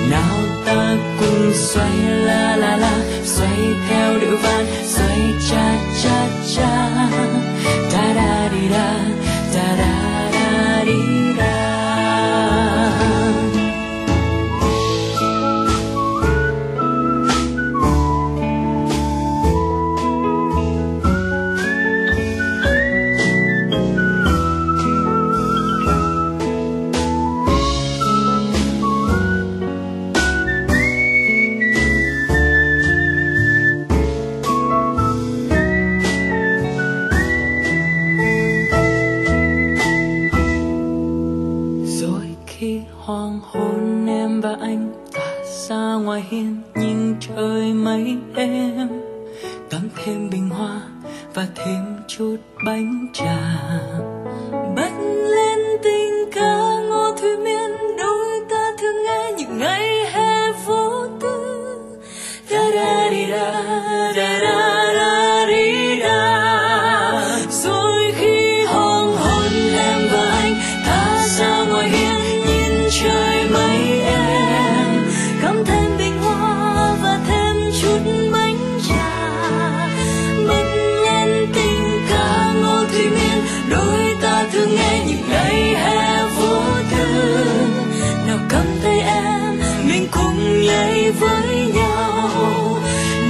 nào ta cùng xoay la la la, xoay theo điệu van, xoay cha cha cha, da da đi da, da da da đi da. Ngoài hiên nhìn trời mấy em, cắm thêm bình hoa và thêm chút bánh trà, bắt lên tình ca ngô thủy miên, đôi ta thường nghe những ngày hè phố tư. Da da đi da, da da da đi da. Rồi khi hoàng hôn em và anh ta ra ngoài hiên nhìn trời mấy em, cắm thêm đôi ta thường nghe những ngày hè vô tư. Nào cầm tay em mình cùng nhảy với nhau,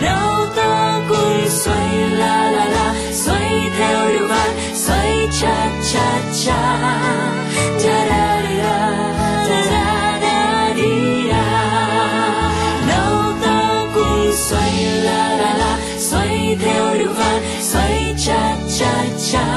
nào ta cùng xoay la la la, xoay theo điệu van, xoay cha cha cha, da da đi da, da da da đi da. Nào ta cùng xoay la la la, xoay theo điệu van, xoay cha cha cha.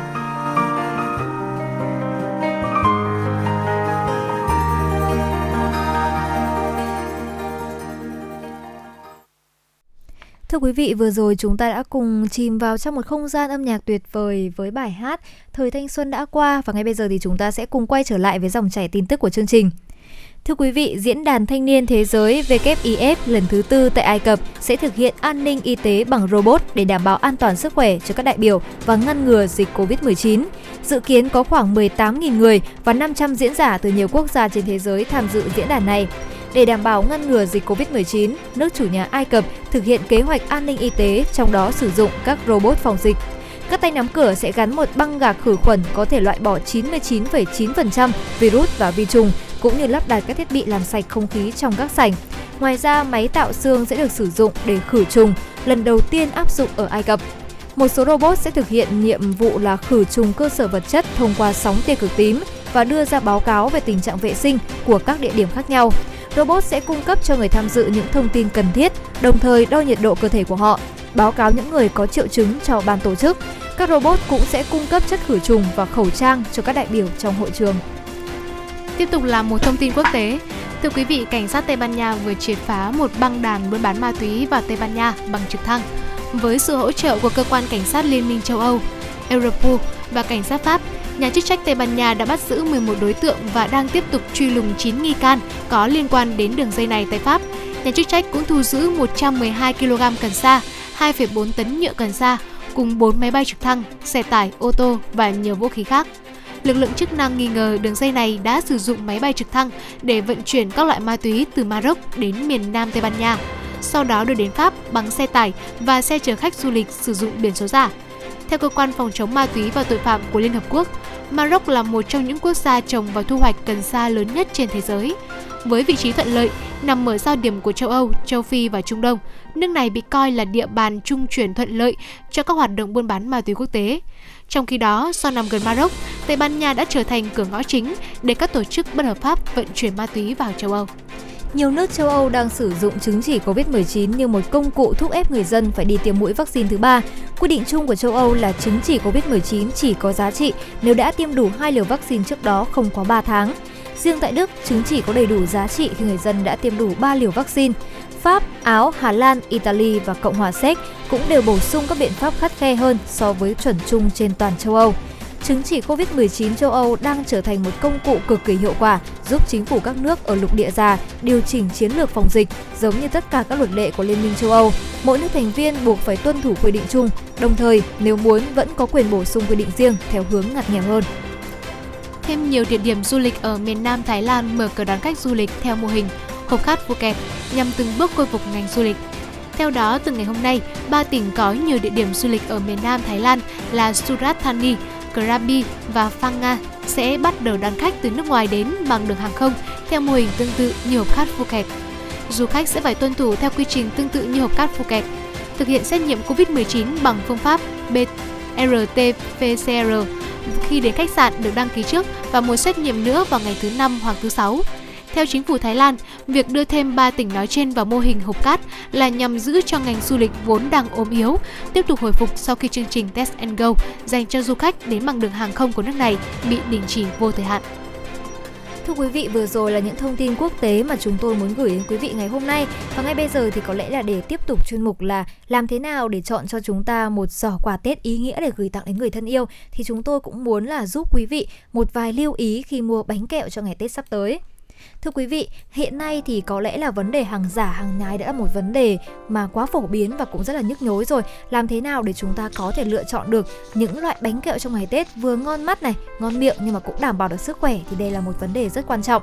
Thưa quý vị, vừa rồi chúng ta đã cùng chìm vào trong một không gian âm nhạc tuyệt vời với bài hát Thời thanh xuân đã qua, và ngay bây giờ thì chúng ta sẽ cùng quay trở lại với dòng chảy tin tức của chương trình. Thưa quý vị, Diễn đàn Thanh niên Thế giới W I F lần thứ tư tại Ai Cập sẽ thực hiện an ninh y tế bằng robot để đảm bảo an toàn sức khỏe cho các đại biểu và ngăn ngừa dịch covid mười chín. Dự kiến có khoảng mười tám nghìn người và năm trăm diễn giả từ nhiều quốc gia trên thế giới tham dự diễn đàn này. Để đảm bảo ngăn ngừa dịch covid mười chín, nước chủ nhà Ai Cập thực hiện kế hoạch an ninh y tế, trong đó sử dụng các robot phòng dịch. Các tay nắm cửa sẽ gắn một băng gạc khử khuẩn có thể loại bỏ chín mươi chín phẩy chín phần trăm virus và vi trùng, cũng như lắp đặt các thiết bị làm sạch không khí trong các sảnh. Ngoài ra, máy tạo xương sẽ được sử dụng để khử trùng, lần đầu tiên áp dụng ở Ai Cập. Một số robot sẽ thực hiện nhiệm vụ là khử trùng cơ sở vật chất thông qua sóng tia cực tím và đưa ra báo cáo về tình trạng vệ sinh của các địa điểm khác nhau. Robot sẽ cung cấp cho người tham dự những thông tin cần thiết, đồng thời đo nhiệt độ cơ thể của họ, báo cáo những người có triệu chứng cho ban tổ chức. Các robot cũng sẽ cung cấp chất khử trùng và khẩu trang cho các đại biểu trong hội trường. Tiếp tục là một thông tin quốc tế. Thưa quý vị, cảnh sát Tây Ban Nha vừa triệt phá một băng đàn buôn bán ma túy vào Tây Ban Nha bằng trực thăng. Với sự hỗ trợ của cơ quan cảnh sát Liên minh châu Âu, Europol và cảnh sát Pháp, nhà chức trách Tây Ban Nha đã bắt giữ mười một đối tượng và đang tiếp tục truy lùng chín nghi can có liên quan đến đường dây này tại Pháp. Nhà chức trách cũng thu giữ một trăm mười hai ki lô gam cần sa, hai phẩy bốn tấn nhựa cần sa, cùng bốn máy bay trực thăng, xe tải, ô tô và nhiều vũ khí khác. Lực lượng chức năng nghi ngờ đường dây này đã sử dụng máy bay trực thăng để vận chuyển các loại ma túy từ Maroc đến miền Nam Tây Ban Nha, sau đó đưa đến Pháp bằng xe tải và xe chở khách du lịch sử dụng biển số giả. Theo cơ quan phòng chống ma túy và tội phạm của Liên Hợp Quốc, Maroc là một trong những quốc gia trồng và thu hoạch cần sa lớn nhất trên thế giới. Với vị trí thuận lợi, nằm ở giao điểm của châu Âu, châu Phi và Trung Đông, nước này bị coi là địa bàn trung chuyển thuận lợi cho các hoạt động buôn bán ma túy quốc tế. Trong khi đó, do nằm gần Maroc, Tây Ban Nha đã trở thành cửa ngõ chính để các tổ chức bất hợp pháp vận chuyển ma túy vào châu Âu. Nhiều nước châu Âu đang sử dụng chứng chỉ covid mười chín như một công cụ thúc ép người dân phải đi tiêm mũi vaccine thứ ba. Quy định chung của châu Âu là chứng chỉ covid mười chín chỉ có giá trị nếu đã tiêm đủ hai liều vaccine trước đó không quá ba tháng. Riêng tại Đức, chứng chỉ có đầy đủ giá trị khi người dân đã tiêm đủ ba liều vaccine. Pháp, Áo, Hà Lan, Italy và Cộng hòa Séc cũng đều bổ sung các biện pháp khắt khe hơn so với chuẩn chung trên toàn châu Âu. Chứng chỉ covid mười chín châu Âu đang trở thành một công cụ cực kỳ hiệu quả giúp chính phủ các nước ở lục địa già điều chỉnh chiến lược phòng dịch giống như tất cả các luật lệ của Liên minh châu Âu. Mỗi nước thành viên buộc phải tuân thủ quy định chung, đồng thời nếu muốn vẫn có quyền bổ sung quy định riêng theo hướng ngặt nghèo hơn. Thêm nhiều địa điểm du lịch ở miền Nam Thái Lan mở cửa đón khách du lịch theo mô hình hộp khát vô kẹt nhằm từng bước khôi phục ngành du lịch. Theo đó, từ ngày hôm nay, ba tỉnh có nhiều địa điểm du lịch ở miền Nam Thái Lan là Surat Thani, Krabi và Phang Nga sẽ bắt đầu đón khách từ nước ngoài đến bằng đường hàng không theo mô hình tương tự như hộp cát Phuket. Du khách sẽ phải tuân thủ theo quy trình tương tự như hộp cát Phuket, thực hiện xét nghiệm covid mười chín bằng phương pháp rờ tê pê xê rờ khi đến khách sạn được đăng ký trước và một xét nghiệm nữa vào ngày thứ năm hoặc thứ sáu. Theo chính phủ Thái Lan, việc đưa thêm ba tỉnh nói trên vào mô hình hộp cát là nhằm giữ cho ngành du lịch vốn đang ốm yếu tiếp tục hồi phục sau khi chương trình Test and Go dành cho du khách đến bằng đường hàng không của nước này bị đình chỉ vô thời hạn. Thưa quý vị, vừa rồi là những thông tin quốc tế mà chúng tôi muốn gửi đến quý vị ngày hôm nay. Và ngay bây giờ thì có lẽ là để tiếp tục chuyên mục là làm thế nào để chọn cho chúng ta một giỏ quà Tết ý nghĩa để gửi tặng đến người thân yêu, thì chúng tôi cũng muốn là giúp quý vị một vài lưu ý khi mua bánh kẹo cho ngày Tết sắp tới. Thưa quý vị, hiện nay thì có lẽ là vấn đề hàng giả, hàng nhái đã là một vấn đề mà quá phổ biến và cũng rất là nhức nhối rồi. Làm thế nào để chúng ta có thể lựa chọn được những loại bánh kẹo trong ngày Tết vừa ngon mắt này, ngon miệng nhưng mà cũng đảm bảo được sức khỏe thì đây là một vấn đề rất quan trọng.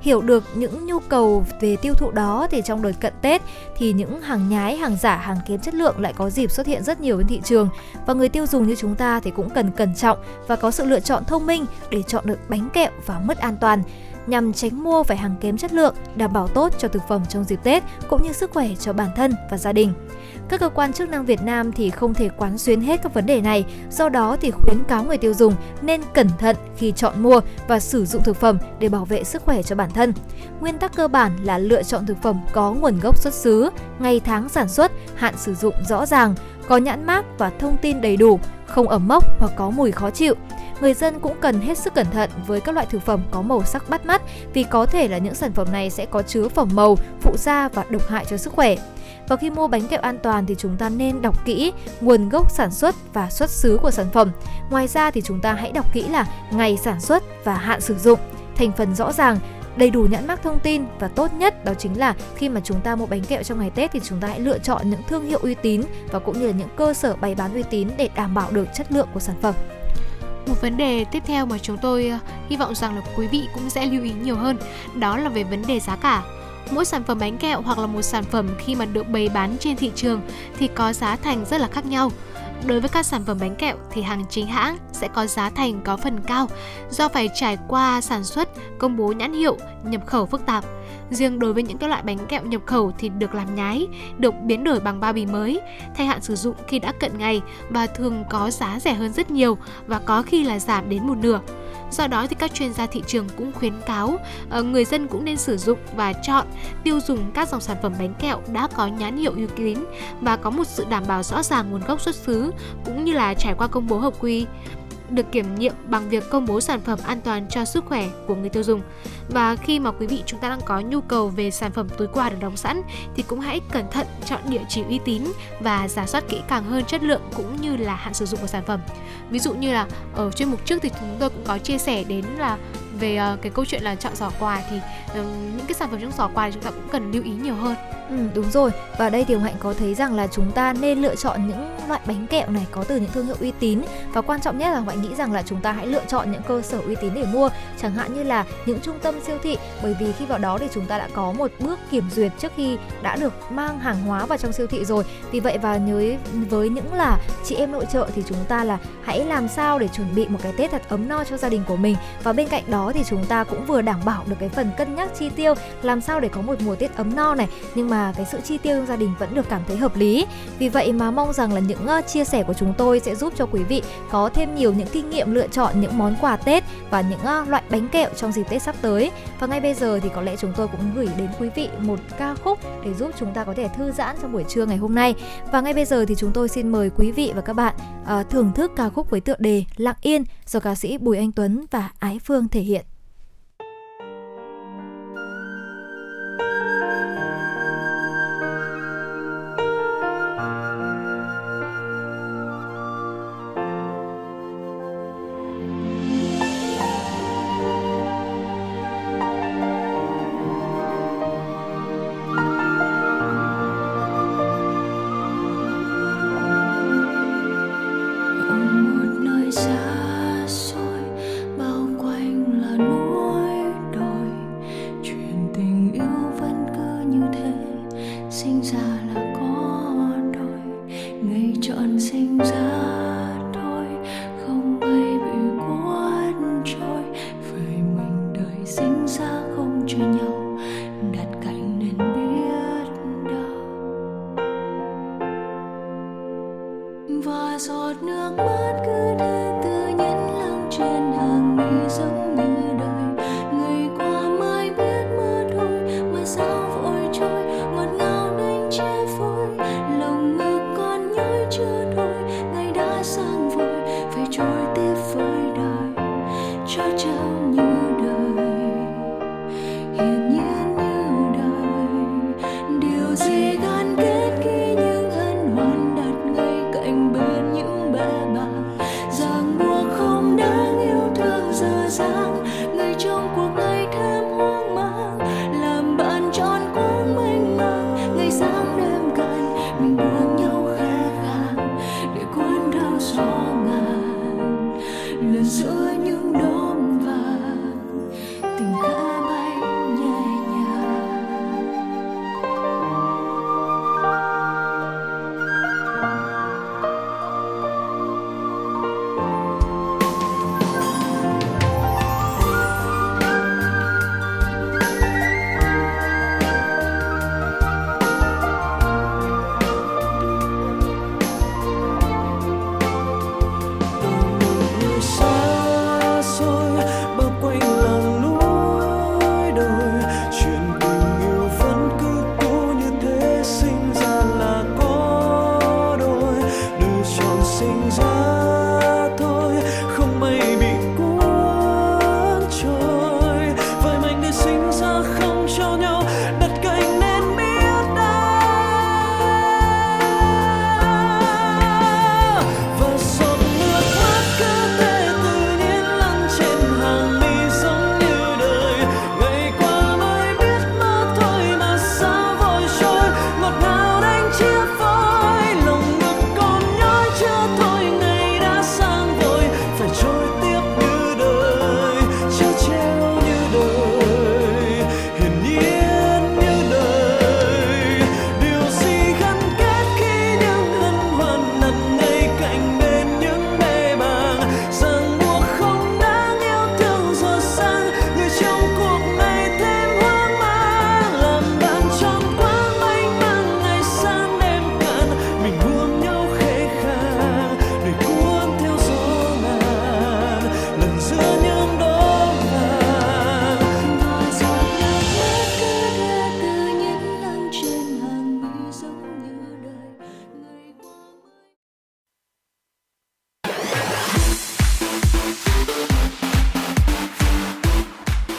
Hiểu được những nhu cầu về tiêu thụ đó thì trong đợt cận Tết thì những hàng nhái, hàng giả, hàng kém chất lượng lại có dịp xuất hiện rất nhiều trên thị trường. Và người tiêu dùng như chúng ta thì cũng cần cẩn trọng và có sự lựa chọn thông minh để chọn được bánh kẹo và mứt an toàn, nhằm tránh mua phải hàng kém chất lượng, đảm bảo tốt cho thực phẩm trong dịp Tết cũng như sức khỏe cho bản thân và gia đình. Các cơ quan chức năng Việt Nam thì không thể quán xuyến hết các vấn đề này, do đó thì khuyến cáo người tiêu dùng nên cẩn thận khi chọn mua và sử dụng thực phẩm để bảo vệ sức khỏe cho bản thân. Nguyên tắc cơ bản là lựa chọn thực phẩm có nguồn gốc xuất xứ, ngày tháng sản xuất, hạn sử dụng rõ ràng, có nhãn mác và thông tin đầy đủ, không ẩm mốc hoặc có mùi khó chịu. Người dân cũng cần hết sức cẩn thận với các loại thực phẩm có màu sắc bắt mắt vì có thể là những sản phẩm này sẽ có chứa phẩm màu, phụ gia và độc hại cho sức khỏe. Và khi mua bánh kẹo an toàn thì chúng ta nên đọc kỹ nguồn gốc sản xuất và xuất xứ của sản phẩm. Ngoài ra thì chúng ta hãy đọc kỹ là ngày sản xuất và hạn sử dụng, thành phần rõ ràng, đầy đủ nhãn mác thông tin và tốt nhất đó chính là khi mà chúng ta mua bánh kẹo trong ngày Tết thì chúng ta hãy lựa chọn những thương hiệu uy tín và cũng như là những cơ sở bày bán uy tín để đảm bảo được chất lượng của sản phẩm. Một vấn đề tiếp theo mà chúng tôi hy vọng rằng là quý vị cũng sẽ lưu ý nhiều hơn, đó là về vấn đề giá cả. Mỗi sản phẩm bánh kẹo hoặc là một sản phẩm khi mà được bày bán trên thị trường thì có giá thành rất là khác nhau. Đối với các sản phẩm bánh kẹo thì hàng chính hãng sẽ có giá thành có phần cao do phải trải qua sản xuất, công bố nhãn hiệu, nhập khẩu phức tạp. Riêng đối với những cái loại bánh kẹo nhập khẩu thì được làm nhái, được biến đổi bằng bao bì mới, thời hạn sử dụng khi đã cận ngày và thường có giá rẻ hơn rất nhiều và có khi là giảm đến một nửa. Do đó thì các chuyên gia thị trường cũng khuyến cáo người dân cũng nên sử dụng và chọn tiêu dùng các dòng sản phẩm bánh kẹo đã có nhãn hiệu uy tín và có một sự đảm bảo rõ ràng nguồn gốc xuất xứ cũng như là trải qua công bố hợp quy, được kiểm nghiệm bằng việc công bố sản phẩm an toàn cho sức khỏe của người tiêu dùng. Và khi mà quý vị chúng ta đang có nhu cầu về sản phẩm túi quà được đóng sẵn thì cũng hãy cẩn thận chọn địa chỉ uy tín và rà soát kỹ càng hơn chất lượng cũng như là hạn sử dụng của sản phẩm. Ví dụ như là ở chuyên mục trước thì chúng tôi cũng có chia sẻ đến là về cái câu chuyện là chọn giỏ quà thì những cái sản phẩm trong giỏ quà thì chúng ta cũng cần lưu ý nhiều hơn. Ừ, đúng rồi. Và đây thì Hồng Hạnh có thấy rằng là chúng ta nên lựa chọn những loại bánh kẹo này có từ những thương hiệu uy tín, và quan trọng nhất là Hồng Hạnh nghĩ rằng là chúng ta hãy lựa chọn những cơ sở uy tín để mua, chẳng hạn như là những trung tâm siêu thị, bởi vì khi vào đó thì chúng ta đã có một bước kiểm duyệt trước khi đã được mang hàng hóa vào trong siêu thị rồi. Vì vậy và nhớ với những là chị em nội trợ thì chúng ta là hãy làm sao để chuẩn bị một cái Tết thật ấm no cho gia đình của mình, và bên cạnh đó thì chúng ta cũng vừa đảm bảo được cái phần cân nhắc chi tiêu, làm sao để có một mùa Tết ấm no này, nhưng mà cái sự chi tiêu trong gia đình vẫn được cảm thấy hợp lý. Vì vậy mà mong rằng là những chia sẻ của chúng tôi sẽ giúp cho quý vị có thêm nhiều những kinh nghiệm lựa chọn những món quà Tết và những loại bánh kẹo trong dịp Tết sắp tới. Và ngay bây giờ thì có lẽ chúng tôi cũng gửi đến quý vị một ca khúc để giúp chúng ta có thể thư giãn trong buổi trưa ngày hôm nay. Và ngay bây giờ thì chúng tôi xin mời quý vị và các bạn uh, thưởng thức ca khúc với tựa đề Lặng Yên do ca sĩ Bùi Anh Tuấn và Ái Phương thể hiện.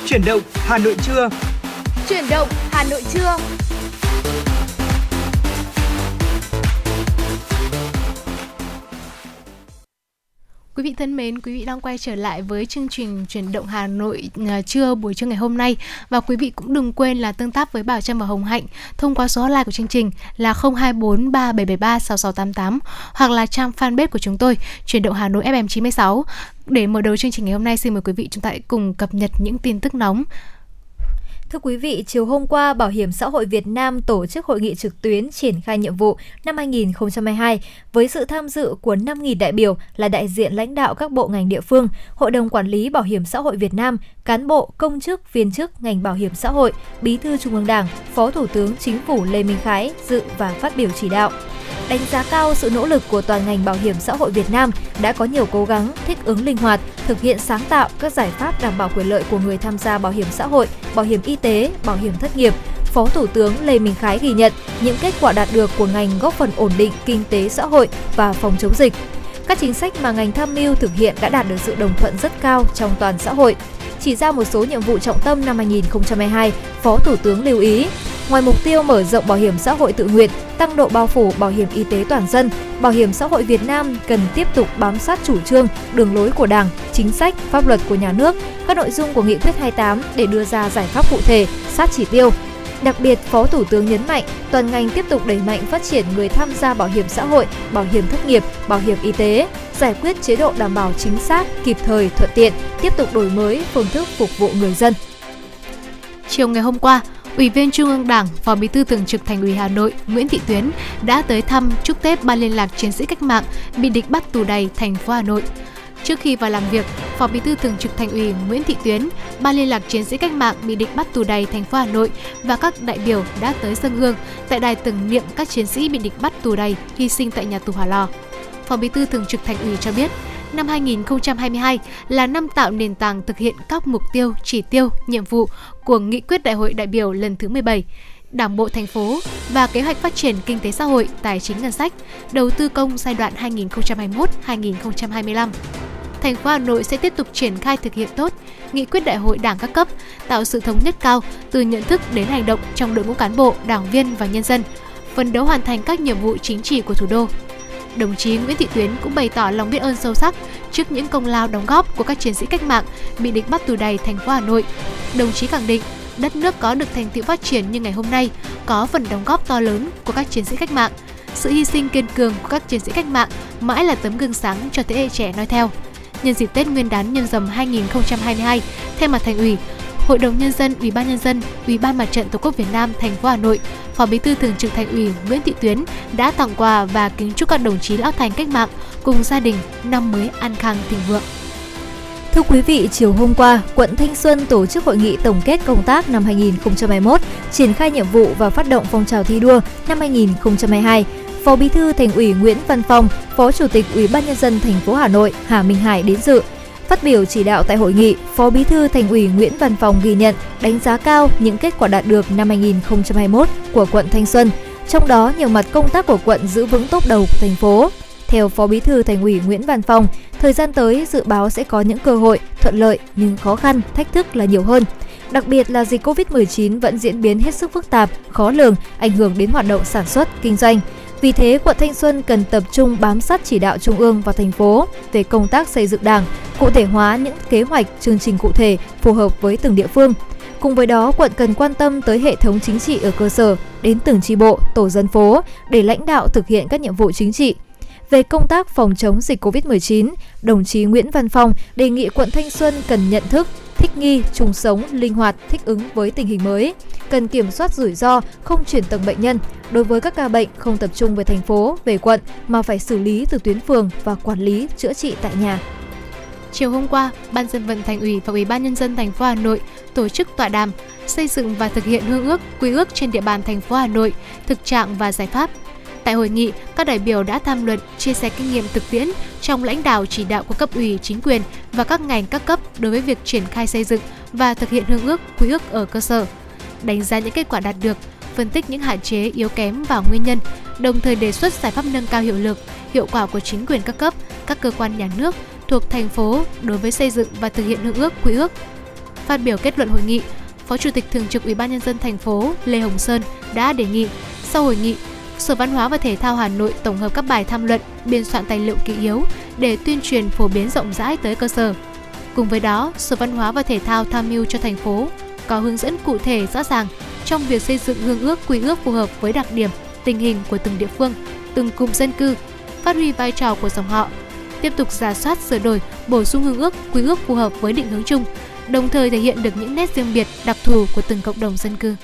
Chuyển động Hà Nội trưa. Chuyển động Hà Nội trưa. Quý vị thân mến, quý vị đang quay trở lại với chương trình Chuyển động Hà Nội trưa buổi trưa ngày hôm nay. Và quý vị cũng đừng quên là tương tác với Bảo Trâm và Hồng Hạnh thông qua số hotline của chương trình là không hai bốn ba bảy bảy ba sáu sáu tám tám hoặc là trang fanpage của chúng tôi Chuyển động Hà Nội ép em chín sáu. Để mở đầu chương trình ngày hôm nay, xin mời quý vị chúng ta hãy cùng cập nhật những tin tức nóng. Thưa quý vị, chiều hôm qua, Bảo hiểm xã hội Việt Nam tổ chức hội nghị trực tuyến triển khai nhiệm vụ năm hai không hai hai với sự tham dự của năm nghìn đại biểu là đại diện lãnh đạo các bộ ngành địa phương, Hội đồng Quản lý Bảo hiểm xã hội Việt Nam, cán bộ, công chức, viên chức, ngành bảo hiểm xã hội, Bí thư Trung ương Đảng, Phó Thủ tướng Chính phủ Lê Minh Khái dự và phát biểu chỉ đạo. Đánh giá cao sự nỗ lực của toàn ngành bảo hiểm xã hội Việt Nam đã có nhiều cố gắng, thích ứng linh hoạt, thực hiện sáng tạo các giải pháp đảm bảo quyền lợi của người tham gia bảo hiểm xã hội, bảo hiểm y tế, bảo hiểm thất nghiệp. Phó Thủ tướng Lê Minh Khái ghi nhận những kết quả đạt được của ngành góp phần ổn định kinh tế xã hội và phòng chống dịch. Các chính sách mà ngành tham mưu thực hiện đã đạt được sự đồng thuận rất cao trong toàn xã hội. Chỉ ra một số nhiệm vụ trọng tâm năm hai không hai hai, Phó Thủ tướng lưu ý, ngoài mục tiêu mở rộng bảo hiểm xã hội tự nguyện, tăng độ bao phủ bảo hiểm y tế toàn dân, Bảo hiểm xã hội Việt Nam cần tiếp tục bám sát chủ trương, đường lối của Đảng, chính sách, pháp luật của nhà nước, các nội dung của Nghị quyết hai mươi tám để đưa ra giải pháp cụ thể, sát chỉ tiêu. Đặc biệt, Phó Thủ tướng nhấn mạnh toàn ngành tiếp tục đẩy mạnh phát triển người tham gia bảo hiểm xã hội, bảo hiểm thất nghiệp, bảo hiểm y tế, giải quyết chế độ đảm bảo chính xác, kịp thời, thuận tiện, tiếp tục đổi mới phương thức phục vụ người dân. Chiều ngày hôm qua, Ủy viên Trung ương Đảng, Phó Bí thư Thường trực Thành ủy Hà Nội Nguyễn Thị Tuyến đã tới thăm chúc Tết Ban liên lạc chiến sĩ cách mạng bị địch bắt tù đày thành phố Hà Nội. Trước khi vào làm việc, Phó Bí thư Thường trực Thành ủy Nguyễn Thị Tuyến, Ban liên lạc chiến sĩ cách mạng bị địch bắt tù đày thành phố Hà Nội và các đại biểu đã tới dâng hương tại đài tưởng niệm các chiến sĩ bị địch bắt tù đày hy sinh tại nhà tù Hỏa Lò. Phó Bí thư Thường trực Thành ủy cho biết, năm hai không hai hai là năm tạo nền tảng thực hiện các mục tiêu, chỉ tiêu, nhiệm vụ của Nghị quyết Đại hội đại biểu lần thứ mười bảy, Đảng bộ thành phố và kế hoạch phát triển kinh tế xã hội, tài chính ngân sách, đầu tư công giai đoạn hai nghìn không trăm hai mươi mốt đến hai nghìn không trăm hai mươi lăm. Thành phố Hà Nội sẽ tiếp tục triển khai thực hiện tốt Nghị quyết Đại hội Đảng các cấp, tạo sự thống nhất cao từ nhận thức đến hành động trong đội ngũ cán bộ, đảng viên và nhân dân, phấn đấu hoàn thành các nhiệm vụ chính trị của thủ đô. Đồng chí Nguyễn Thị Tuyến cũng bày tỏ lòng biết ơn sâu sắc trước những công lao đóng góp của các chiến sĩ cách mạng bị địch bắt tù đày thành phố Hà Nội. Đồng chí khẳng định, đất nước có được thành tựu phát triển như ngày hôm nay có phần đóng góp to lớn của các chiến sĩ cách mạng. Sự hy sinh kiên cường của các chiến sĩ cách mạng mãi là tấm gương sáng cho thế hệ trẻ nói theo. Nhân dịp Tết Nguyên đán Nhâm Dần hai không hai hai, thay mặt Thành ủy, Hội đồng Nhân dân, Ủy ban Nhân dân, Ủy ban Mặt trận Tổ quốc Việt Nam thành phố Hà Nội, Phó Bí thư Thường trực Thành ủy Nguyễn Thị Tuyến đã tặng quà và kính chúc các đồng chí lão thành cách mạng cùng gia đình năm mới an khang thịnh vượng. Thưa quý vị, chiều hôm qua, quận Thanh Xuân tổ chức hội nghị tổng kết công tác năm hai không hai mốt, triển khai nhiệm vụ và phát động phong trào thi đua năm hai không hai hai. Phó Bí thư Thành ủy Nguyễn Văn Phòng, Phó Chủ tịch Ủy ban Nhân dân thành phố Hà Nội Hà Minh Hải đến dự. Phát biểu chỉ đạo tại hội nghị, Phó Bí thư Thành ủy Nguyễn Văn Phòng ghi nhận, đánh giá cao những kết quả đạt được năm hai không hai mốt của quận Thanh Xuân, trong đó nhiều mặt công tác của quận giữ vững top đầu của thành phố. Theo Phó Bí thư Thành ủy Nguyễn Văn Phòng, thời gian tới dự báo sẽ có những cơ hội thuận lợi nhưng khó khăn, thách thức là nhiều hơn. Đặc biệt là dịch covid mười chín vẫn diễn biến hết sức phức tạp, khó lường, ảnh hưởng đến hoạt động sản xuất, kinh doanh. Vì thế, quận Thanh Xuân cần tập trung bám sát chỉ đạo trung ương và thành phố về công tác xây dựng Đảng, cụ thể hóa những kế hoạch, chương trình cụ thể phù hợp với từng địa phương. Cùng với đó, quận cần quan tâm tới hệ thống chính trị ở cơ sở, đến từng chi bộ, tổ dân phố để lãnh đạo thực hiện các nhiệm vụ chính trị. Về công tác phòng chống dịch covid mười chín, đồng chí Nguyễn Văn Phong đề nghị quận Thanh Xuân cần nhận thức, thích nghi, chung sống, linh hoạt, thích ứng với tình hình mới, cần kiểm soát rủi ro, không chuyển tầng bệnh nhân. Đối với các ca bệnh không tập trung về thành phố, về quận mà phải xử lý từ tuyến phường và quản lý, chữa trị tại nhà. Chiều hôm qua, Ban Dân vận Thành ủy và Ủy ban Nhân dân thành phố Hà Nội tổ chức tọa đàm xây dựng và thực hiện hương ước, quy ước trên địa bàn thành phố Hà Nội, thực trạng và giải pháp. Tại hội nghị, các đại biểu đã tham luận, chia sẻ kinh nghiệm thực tiễn trong lãnh đạo chỉ đạo của cấp ủy, chính quyền và các ngành các cấp đối với việc triển khai xây dựng và thực hiện hương ước, quy ước ở cơ sở, đánh giá những kết quả đạt được, phân tích những hạn chế, yếu kém và nguyên nhân, đồng thời đề xuất giải pháp nâng cao hiệu lực, hiệu quả của chính quyền các cấp, các cơ quan nhà nước thuộc thành phố đối với xây dựng và thực hiện hương ước, quy ước. Phát biểu kết luận hội nghị, Phó Chủ tịch Thường trực Ủy ban Nhân dân thành phố Lê Hồng Sơn đã đề nghị sau hội nghị, Sở Văn hóa và Thể thao Hà Nội tổng hợp các bài tham luận, biên soạn tài liệu kỷ yếu để tuyên truyền phổ biến rộng rãi tới cơ sở. Cùng với đó, Sở Văn hóa và Thể thao tham mưu cho thành phố có hướng dẫn cụ thể rõ ràng trong việc xây dựng hương ước quy ước phù hợp với đặc điểm, tình hình của từng địa phương, từng cụm dân cư, phát huy vai trò của dòng họ, tiếp tục rà soát sửa đổi, bổ sung hương ước quy ước phù hợp với định hướng chung, đồng thời thể hiện được những nét riêng biệt đặc thù của từng cộng đồng dân cư.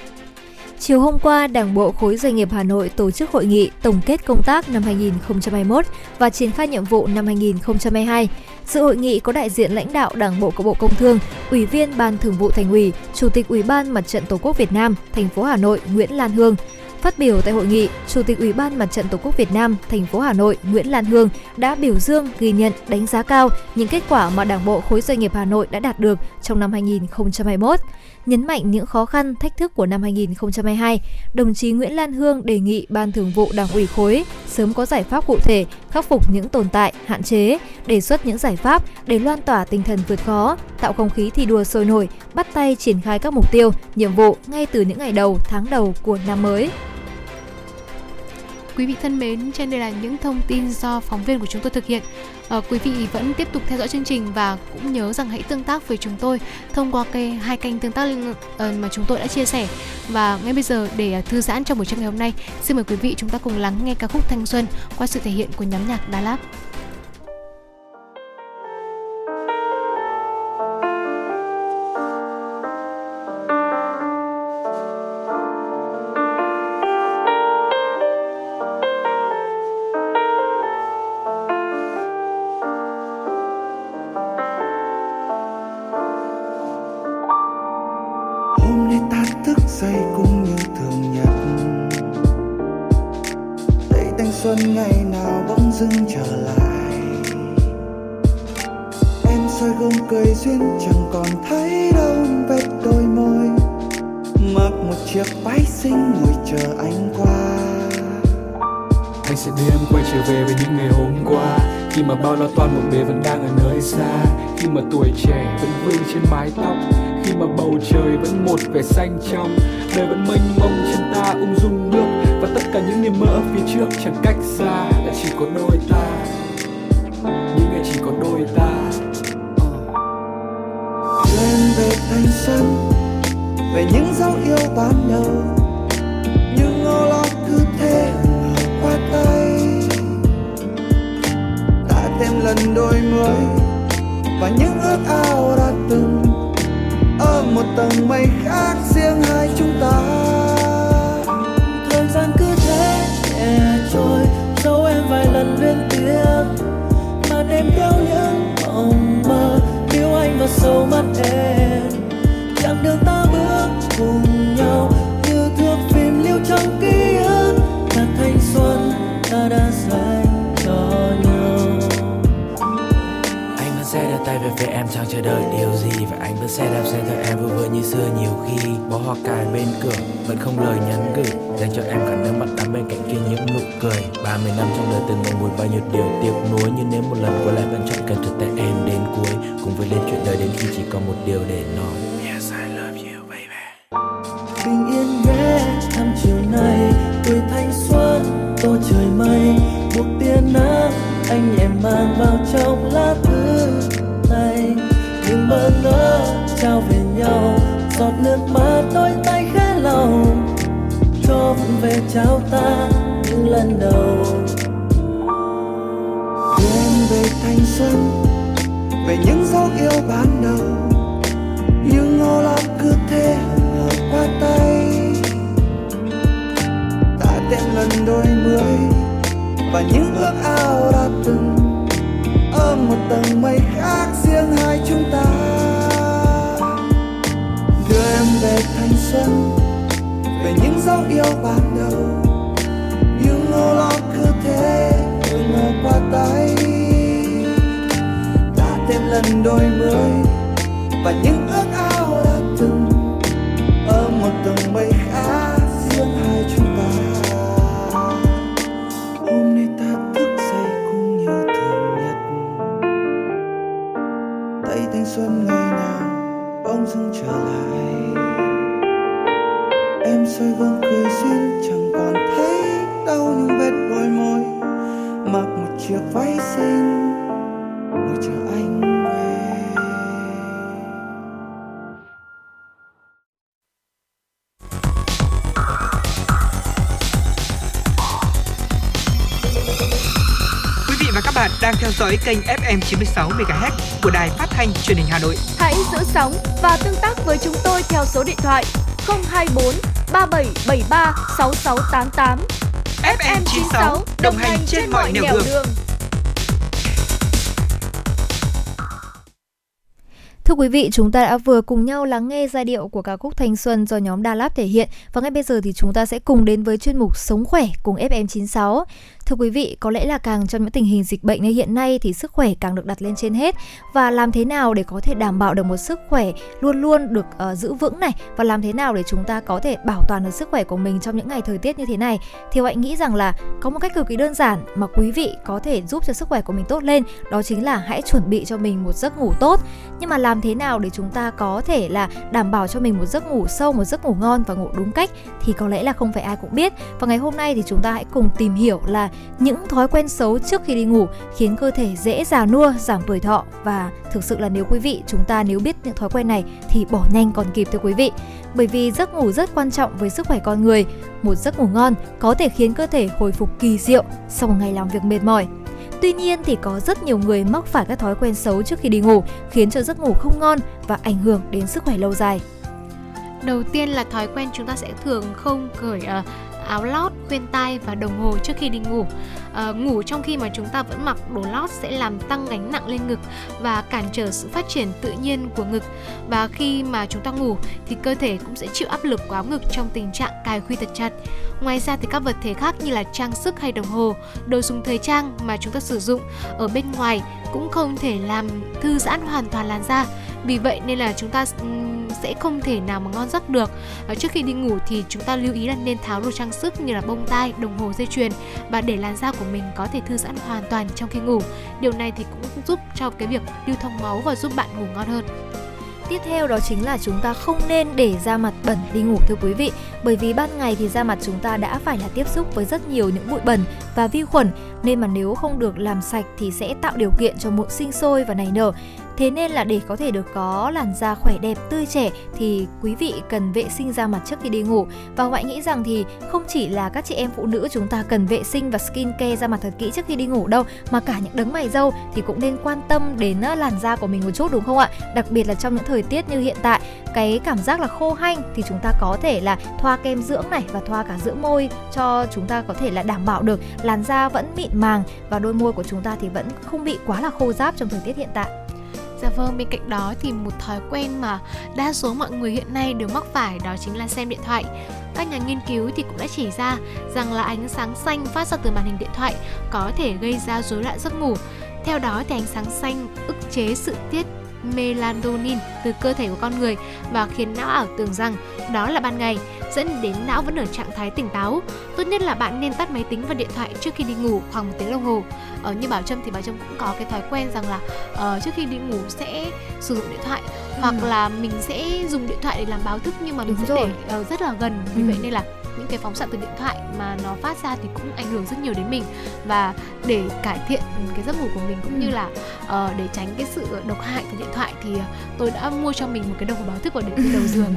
Chiều hôm qua, Đảng bộ khối doanh nghiệp Hà Nội tổ chức hội nghị tổng kết công tác năm hai nghìn không trăm hai mươi mốt và triển khai nhiệm vụ năm hai nghìn không trăm hai mươi hai. Dự hội nghị có đại diện lãnh đạo Đảng bộ của Bộ Công Thương, Ủy viên Ban Thường vụ Thành ủy, Chủ tịch Ủy ban Mặt trận Tổ quốc Việt Nam, thành phố Hà Nội Nguyễn Lan Hương. Phát biểu tại hội nghị, Chủ tịch Ủy ban Mặt trận Tổ quốc Việt Nam, thành phố Hà Nội Nguyễn Lan Hương đã biểu dương, ghi nhận, đánh giá cao những kết quả mà Đảng bộ khối doanh nghiệp Hà Nội đã đạt được trong năm hai nghìn không trăm hai mươi mốt. Nhấn mạnh những khó khăn, thách thức của năm hai nghìn không trăm hai mươi hai, đồng chí Nguyễn Lan Hương đề nghị Ban Thường vụ Đảng ủy khối sớm có giải pháp cụ thể, khắc phục những tồn tại, hạn chế, đề xuất những giải pháp để loan tỏa tinh thần vượt khó, tạo không khí thi đua sôi nổi, bắt tay triển khai các mục tiêu, nhiệm vụ ngay từ những ngày đầu, tháng đầu của năm mới. Quý vị thân mến, trên đây là những thông tin do phóng viên của chúng tôi thực hiện. À, quý vị vẫn tiếp tục theo dõi chương trình và cũng nhớ rằng hãy tương tác với chúng tôi thông qua cái, hai kênh tương tác mà chúng tôi đã chia sẻ. Và ngay bây giờ, để thư giãn trong buổi trưa ngày hôm nay, xin mời quý vị chúng ta cùng lắng nghe ca khúc Thanh Xuân qua sự thể hiện của nhóm nhạc Đà Lạt. Xuân ngày nào bỗng dưng trở lại. Em soi gương cười duyên chẳng còn thấy đau những vết đôi môi, mặc một chiếc váy xinh ngồi chờ anh về. Quý vị và các bạn đang theo dõi kênh ép em chín mươi sáu MHz của Đài Phát thanh Truyền hình Hà Nội. Hãy giữ sóng và tương tác với chúng tôi theo số điện thoại không hai bốn ba bảy bảy ba sáu sáu tám tám. ép em chín sáu đồng hành trên mọi nẻo đường. Thưa quý vị, chúng ta đã vừa cùng nhau lắng nghe giai điệu của ca khúc Thanh Xuân do nhóm Đà Lạt thể hiện. Và ngay bây giờ thì chúng ta sẽ cùng đến với chuyên mục Sống khỏe cùng ép em chín sáu. Thưa quý vị, có lẽ là càng trong những tình hình dịch bệnh như hiện nay thì sức khỏe càng được đặt lên trên hết. Và làm thế nào để có thể đảm bảo được một sức khỏe luôn luôn được uh, giữ vững này, và làm thế nào để chúng ta có thể bảo toàn được sức khỏe của mình trong những ngày thời tiết như thế này, thì Hạnh nghĩ rằng là có một cách cực kỳ đơn giản mà quý vị có thể giúp cho sức khỏe của mình tốt lên, đó chính là hãy chuẩn bị cho mình một giấc ngủ tốt. Nhưng mà làm thế nào để chúng ta có thể là đảm bảo cho mình một giấc ngủ sâu, một giấc ngủ ngon và ngủ đúng cách thì có lẽ là không phải ai cũng biết. Và ngày hôm nay thì chúng ta hãy cùng tìm hiểu là những thói quen xấu trước khi đi ngủ khiến cơ thể dễ già nua, giảm tuổi thọ. Và thực sự là nếu quý vị, chúng ta nếu biết những thói quen này thì bỏ nhanh còn kịp thưa quý vị. Bởi vì giấc ngủ rất quan trọng với sức khỏe con người. Một giấc ngủ ngon có thể khiến cơ thể hồi phục kỳ diệu sau một ngày làm việc mệt mỏi. Tuy nhiên thì có rất nhiều người mắc phải các thói quen xấu trước khi đi ngủ khiến cho giấc ngủ không ngon và ảnh hưởng đến sức khỏe lâu dài. Đầu tiên là thói quen chúng ta sẽ thường không cởi uh... áo lót, khuyên tai và đồng hồ trước khi đi ngủ. À, ngủ trong khi mà chúng ta vẫn mặc đồ lót sẽ làm tăng gánh nặng lên ngực và cản trở sự phát triển tự nhiên của ngực. Và khi mà chúng ta ngủ thì cơ thể cũng sẽ chịu áp lực của áo ngực trong tình trạng cài khuy thật chặt. Ngoài ra thì các vật thể khác như là trang sức hay đồng hồ, đồ dùng thời trang mà chúng ta sử dụng ở bên ngoài cũng không thể làm thư giãn hoàn toàn làn da. Vì vậy nên là chúng ta sẽ không thể nào mà ngon giấc được. À, trước khi đi ngủ thì chúng ta lưu ý là nên tháo đồ trang sức như là bông tai, đồng hồ, dây chuyền và để làn da của mình có thể thư giãn hoàn toàn trong khi ngủ. Điều này thì cũng giúp cho cái việc lưu thông máu và giúp bạn ngủ ngon hơn. Tiếp theo đó chính là chúng ta không nên để da mặt bẩn đi ngủ thưa quý vị. Bởi vì ban ngày thì da mặt chúng ta đã phải là tiếp xúc với rất nhiều những bụi bẩn và vi khuẩn, nên mà nếu không được làm sạch thì sẽ tạo điều kiện cho mụn sinh sôi và nảy nở. Thế nên là để có thể được có làn da khỏe đẹp, tươi trẻ thì quý vị cần vệ sinh da mặt trước khi đi ngủ. Và Hoài nghĩ rằng thì không chỉ là các chị em phụ nữ chúng ta cần vệ sinh và skin care da mặt thật kỹ trước khi đi ngủ đâu, mà cả những đấng mày râu thì cũng nên quan tâm đến làn da của mình một chút đúng không ạ? Đặc biệt là trong những thời tiết như hiện tại, cái cảm giác là khô hanh thì chúng ta có thể là thoa kem dưỡng này và thoa cả dưỡng môi cho chúng ta có thể là đảm bảo được làn da vẫn mịn màng và đôi môi của chúng ta thì vẫn không bị quá là khô ráp trong thời tiết hiện tại. Dạ vâng, bên cạnh đó thì một thói quen mà đa số mọi người hiện nay đều mắc phải đó chính là xem điện thoại. Các nhà nghiên cứu thì cũng đã chỉ ra rằng là ánh sáng xanh phát ra từ màn hình điện thoại có thể gây ra rối loạn giấc ngủ. Theo đó thì ánh sáng xanh ức chế sự tiết melatonin từ cơ thể của con người và khiến não ảo tưởng rằng đó là ban ngày, dẫn đến não vẫn ở trạng thái tỉnh táo. Tốt nhất là bạn nên tắt máy tính và điện thoại trước khi đi ngủ khoảng một tiếng đồng hồ. Ờ, như Bảo Trâm thì Bảo Trâm cũng có cái thói quen rằng là uh, trước khi đi ngủ sẽ sử dụng điện thoại, ừ. hoặc là mình sẽ dùng điện thoại để làm báo thức nhưng mà mình Đúng sẽ rồi. để uh, rất là gần. Vì ừ. vậy nên là những cái phóng xạ từ điện thoại mà nó phát ra thì cũng ảnh hưởng rất nhiều đến mình. Và để cải thiện cái giấc ngủ của mình cũng ừ. như là uh, để tránh cái sự độc hại của điện thoại thì uh, tôi đã mua cho mình một cái đồng hồ báo thức vào đến đầu giường.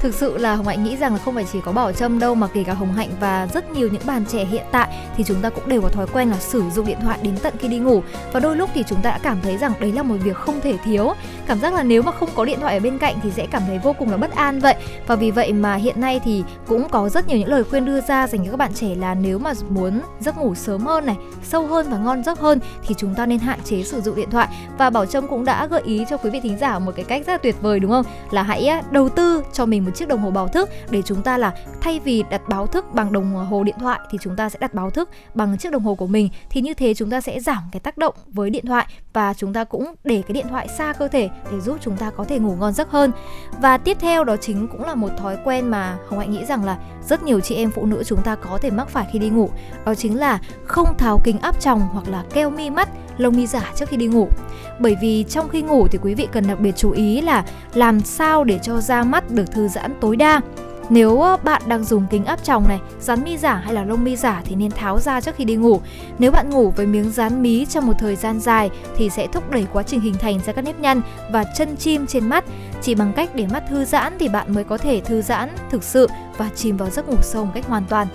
Thực sự là Hồng Hạnh nghĩ rằng là không phải chỉ có Bảo Trâm đâu mà kể cả Hồng Hạnh và rất nhiều những bạn trẻ hiện tại thì chúng ta cũng đều có thói quen là sử dụng điện thoại đến tận khi đi ngủ. Và đôi lúc thì chúng ta đã cảm thấy rằng đấy là một việc không thể thiếu. Cảm giác là nếu mà không có điện thoại ở bên cạnh thì sẽ cảm thấy vô cùng là bất an vậy. Và vì vậy mà hiện nay thì cũng có rất nhiều những lời khuyên đưa ra dành cho các bạn trẻ là nếu mà muốn giấc ngủ sớm hơn này, sâu hơn và ngon giấc hơn thì chúng ta nên hạn chế sử dụng điện thoại. Và Bảo Trâm cũng đã gợi ý cho quý vị thính giả một cái cách rất là tuyệt vời đúng không? Là hãy đầu tư cho mình một chiếc đồng hồ báo thức để chúng ta là thay vì đặt báo thức bằng đồng hồ điện thoại thì chúng ta sẽ đặt báo thức bằng chiếc đồng hồ của mình. Thì như thế chúng ta sẽ giảm cái tác động với điện thoại và chúng ta cũng để cái điện thoại xa cơ thể để giúp chúng ta có thể ngủ ngon giấc hơn. Và tiếp theo đó chính cũng là một thói quen mà Hồng Hạnh nghĩ rằng là rất nhiều chị em phụ nữ chúng ta có thể mắc phải khi đi ngủ, đó chính là không tháo kính áp tròng hoặc là keo mi mắt lông mi giả trước khi đi ngủ. Bởi vì trong khi ngủ thì quý vị cần đặc biệt chú ý là làm sao để cho da mắt được thư giãn tối đa. Nếu bạn đang dùng kính áp tròng này, dán mi giả hay là lông mi giả thì nên tháo ra trước khi đi ngủ. Nếu bạn ngủ với miếng dán mí trong một thời gian dài thì sẽ thúc đẩy quá trình hình thành ra các nếp nhăn và chân chim trên mắt. Chỉ bằng cách để mắt thư giãn thì bạn mới có thể thư giãn thực sự và chìm vào giấc ngủ sâu một cách hoàn toàn.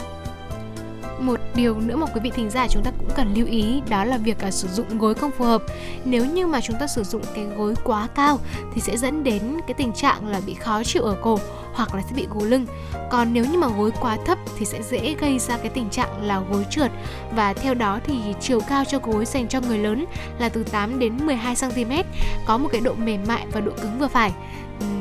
Một điều nữa mà quý vị thính giả chúng ta cũng cần lưu ý đó là việc à, sử dụng gối không phù hợp. Nếu như mà chúng ta sử dụng cái gối quá cao thì sẽ dẫn đến cái tình trạng là bị khó chịu ở cổ hoặc là sẽ bị gù lưng. Còn nếu như mà gối quá thấp thì sẽ dễ gây ra cái tình trạng là gối trượt, và theo đó thì chiều cao cho gối dành cho người lớn là từ tám đến mười hai xăng ti mét, có một cái độ mềm mại và độ cứng vừa phải.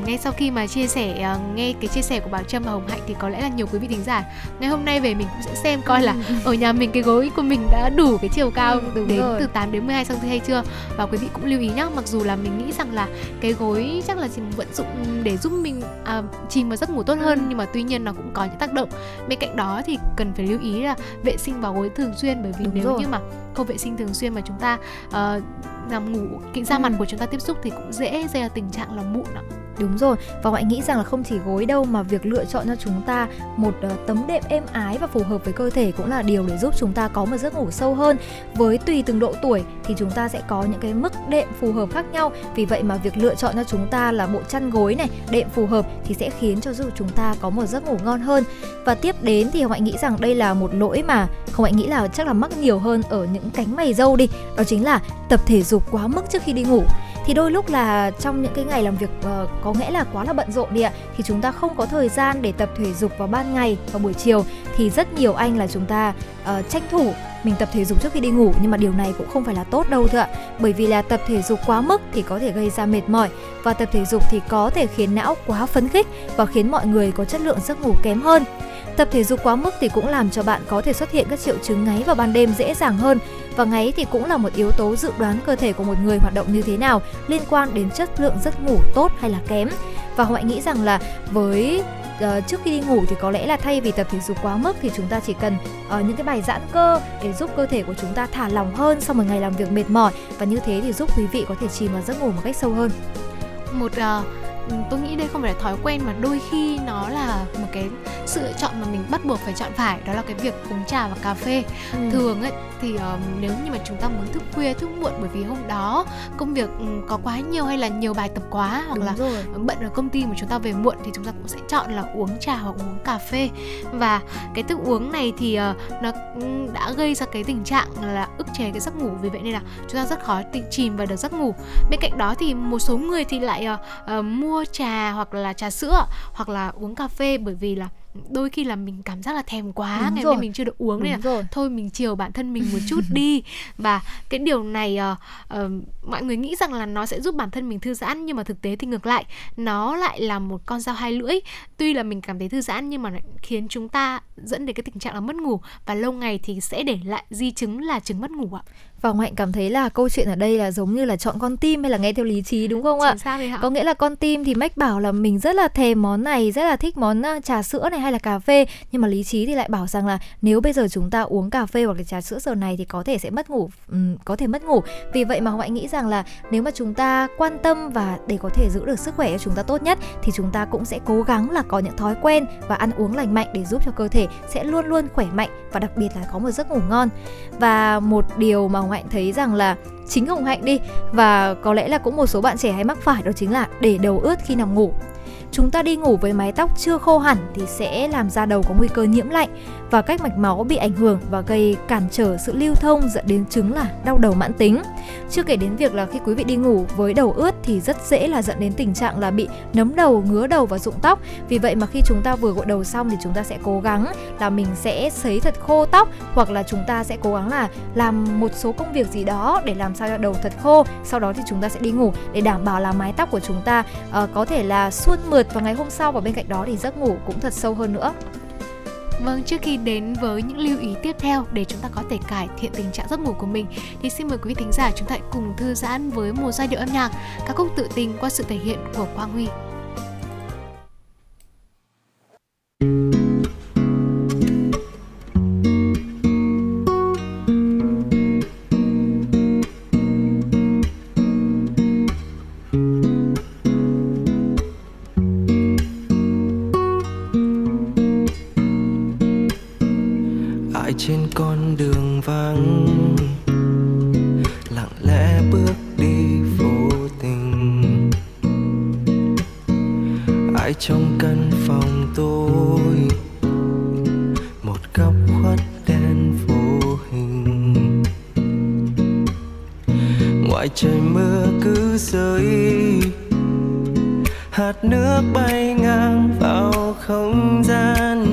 Ngay sau khi mà chia sẻ nghe cái chia sẻ của Bảo Trâm và Hồng Hạnh thì có lẽ là nhiều quý vị thính giả ngày hôm nay về mình cũng sẽ xem coi là ở nhà mình cái gối của mình đã đủ cái chiều cao đúng đến rồi. Từ tám đến mười hai xăng ti mét hay chưa. Và quý vị cũng lưu ý nhá, mặc dù là mình nghĩ rằng là cái gối chắc là chỉ vận dụng để giúp mình à, chìm vào giấc ngủ tốt hơn, nhưng mà tuy nhiên nó cũng có những tác động. Bên cạnh đó thì cần phải lưu ý là vệ sinh vào gối thường xuyên, bởi vì đúng nếu rồi. như mà không vệ sinh thường xuyên mà chúng ta à, nằm ngủ, cái da mặt của chúng ta tiếp xúc thì cũng dễ gây ra tình trạng là mụn ạ. Đúng rồi, và Ngoại nghĩ rằng là không chỉ gối đâu mà việc lựa chọn cho chúng ta một uh, tấm đệm êm ái và phù hợp với cơ thể cũng là điều để giúp chúng ta có một giấc ngủ sâu hơn. Với tùy từng độ tuổi thì chúng ta sẽ có những cái mức đệm phù hợp khác nhau. Vì vậy mà việc lựa chọn cho chúng ta là bộ chăn gối này, đệm phù hợp thì sẽ khiến cho dù chúng ta có một giấc ngủ ngon hơn. Và tiếp đến thì Ngoại nghĩ rằng đây là một lỗi mà Ngoại nghĩ là chắc là mắc nhiều hơn ở những cánh mày râu đi. Đó chính là tập thể dục quá mức trước khi đi ngủ. Thì đôi lúc là trong những cái ngày làm việc uh, có nghĩa là quá là bận rộn đi ạ, thì chúng ta không có thời gian để tập thể dục vào ban ngày và buổi chiều, thì rất nhiều anh là chúng ta uh, tranh thủ mình tập thể dục trước khi đi ngủ, nhưng mà điều này cũng không phải là tốt đâu thưa ạ. Bởi vì là tập thể dục quá mức thì có thể gây ra mệt mỏi, và tập thể dục thì có thể khiến não quá phấn khích và khiến mọi người có chất lượng giấc ngủ kém hơn. Tập thể dục quá mức thì cũng làm cho bạn có thể xuất hiện các triệu chứng ngáy vào ban đêm dễ dàng hơn. Và ngáy thì cũng là một yếu tố dự đoán cơ thể của một người hoạt động như thế nào, liên quan đến chất lượng giấc ngủ tốt hay là kém. Và Hoài nghĩ rằng là với uh, trước khi đi ngủ thì có lẽ là thay vì tập thể dục quá mức thì chúng ta chỉ cần uh, những cái bài giãn cơ để giúp cơ thể của chúng ta thả lỏng hơn sau một ngày làm việc mệt mỏi, và như thế thì giúp quý vị có thể chìm vào giấc ngủ một cách sâu hơn. Một uh... tôi nghĩ đây không phải là thói quen mà đôi khi nó là một cái sự lựa chọn mà mình bắt buộc phải chọn phải, đó là cái việc uống trà và cà phê. ừ. Thường ấy thì um, nếu như mà chúng ta muốn thức khuya thức muộn bởi vì hôm đó công việc um, có quá nhiều hay là nhiều bài tập quá, hoặc Đúng là rồi. bận ở công ty mà chúng ta về muộn, thì chúng ta cũng sẽ chọn là uống trà hoặc uống cà phê. Và cái thức uống này thì uh, nó đã gây ra cái tình trạng là ức chế cái giấc ngủ, vì vậy nên là chúng ta rất khó chìm vào được giấc ngủ. Bên cạnh đó thì một số người thì lại uh, uh, mua mua trà hoặc là trà sữa hoặc là uống cà phê, bởi vì là đôi khi là mình cảm giác là thèm quá, Đúng ngày hôm nay mình chưa được uống Đúng nên rồi. là thôi mình chiều bản thân mình một chút đi. Và cái điều này uh, uh, mọi người nghĩ rằng là nó sẽ giúp bản thân mình thư giãn, nhưng mà thực tế thì ngược lại, nó lại là một con dao hai lưỡi. Tuy là mình cảm thấy thư giãn nhưng mà nó khiến chúng ta dẫn đến cái tình trạng là mất ngủ, và lâu ngày thì sẽ để lại di chứng là chứng mất ngủ ạ. Và Ngoại cảm thấy là câu chuyện ở đây là giống như là chọn con tim hay là nghe theo lý trí, đúng không ạ? Có nghĩa là con tim thì mách bảo là mình rất là thèm món này, rất là thích món trà sữa này hay là cà phê, nhưng mà lý trí thì lại bảo rằng là nếu bây giờ chúng ta uống cà phê hoặc là trà sữa giờ này thì có thể sẽ mất ngủ, um, có thể mất ngủ. Vì vậy mà Ngoại nghĩ rằng là nếu mà chúng ta quan tâm và để có thể giữ được sức khỏe của chúng ta tốt nhất thì chúng ta cũng sẽ cố gắng là có những thói quen và ăn uống lành mạnh để giúp cho cơ thể sẽ luôn luôn khỏe mạnh và đặc biệt là có một giấc ngủ ngon. Và một điều mà Ngoại thấy rằng là chính Hồng Hạnh đi và có lẽ là cũng một số bạn trẻ hay mắc phải, đó chính là để đầu ướt khi nằm ngủ. Chúng ta đi ngủ với mái tóc chưa khô hẳn thì sẽ làm da đầu có nguy cơ nhiễm lạnh và các mạch máu bị ảnh hưởng và gây cản trở sự lưu thông, dẫn đến chứng là đau đầu mãn tính. Chưa kể đến việc là khi quý vị đi ngủ với đầu ướt thì rất dễ là dẫn đến tình trạng là bị nấm đầu, ngứa đầu và rụng tóc. Vì vậy mà khi chúng ta vừa gội đầu xong thì chúng ta sẽ cố gắng là mình sẽ sấy thật khô tóc, hoặc là chúng ta sẽ cố gắng là làm một số công việc gì đó để làm sao cho đầu thật khô. Sau đó thì chúng ta sẽ đi ngủ để đảm bảo là mái tóc của chúng ta uh, có thể là suôn mượt vào ngày hôm sau, và bên cạnh đó thì giấc ngủ cũng thật sâu hơn nữa. Vâng, trước khi đến với những lưu ý tiếp theo để chúng ta có thể cải thiện tình trạng giấc ngủ của mình thì xin mời quý vị thính giả chúng ta cùng thư giãn với một giai điệu âm nhạc, ca khúc Tự Tình qua sự thể hiện của Quang Huy. lại trong căn phòng tôi, một góc khuất đen vô hình. Ngoài trời mưa cứ rơi, hạt nước bay ngang vào không gian.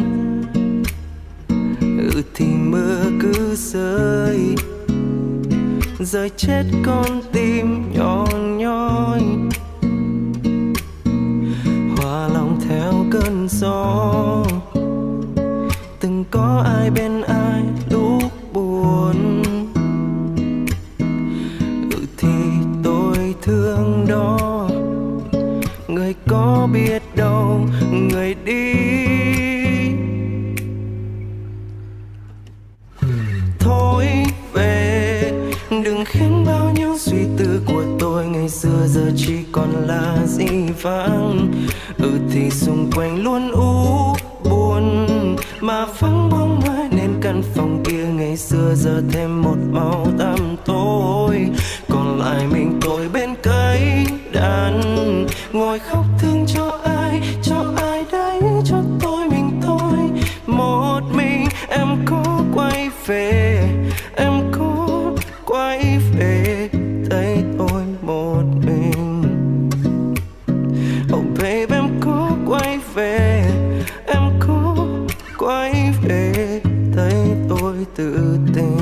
Ừ thì mưa cứ rơi, rơi chết con tim nhỏ nhói. Hòa lòng theo cơn gió, từng có ai bên ai lúc buồn. Ừ thì tôi thương đó, người có biết đâu người đi. Thôi về, đừng khiến bao nhiêu suy tư của tôi ngày xưa giờ chỉ còn là dĩ vãng. Ừ thì xung quanh luôn u buồn mà vắng bóng người, nên căn phòng kia ngày xưa giờ thêm một màu tăm tối. Còn lại mình tôi bên cây đàn, ngồi khóc thương cho ai, cho ai đấy, cho tôi mình tôi. Một mình em có quay về, em có quay về, thấy tôi một mình. Oh baby em có quay về, em có quay về, thấy tôi tự tình.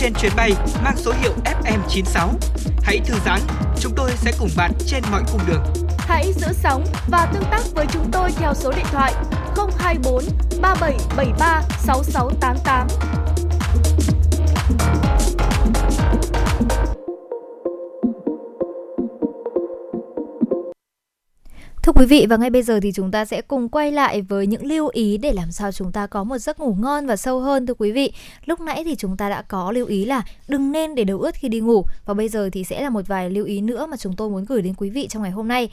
trên chuyến bay mang số hiệu F M chín sáu. Hãy thư giãn, chúng tôi sẽ cùng bạn trên mọi cung đường. Hãy giữ sóng và tương tác với chúng tôi theo số điện thoại không hai bốn ba bảy bảy ba sáu sáu tám tám. Thưa quý vị, và ngay bây giờ thì chúng ta sẽ cùng quay lại với những lưu ý để làm sao chúng ta có một giấc ngủ ngon và sâu hơn. Thưa quý vị, lúc nãy thì chúng ta đã có lưu ý là đừng nên để đầu ướt khi đi ngủ, và bây giờ thì sẽ là một vài lưu ý nữa mà chúng tôi muốn gửi đến quý vị trong ngày hôm nay.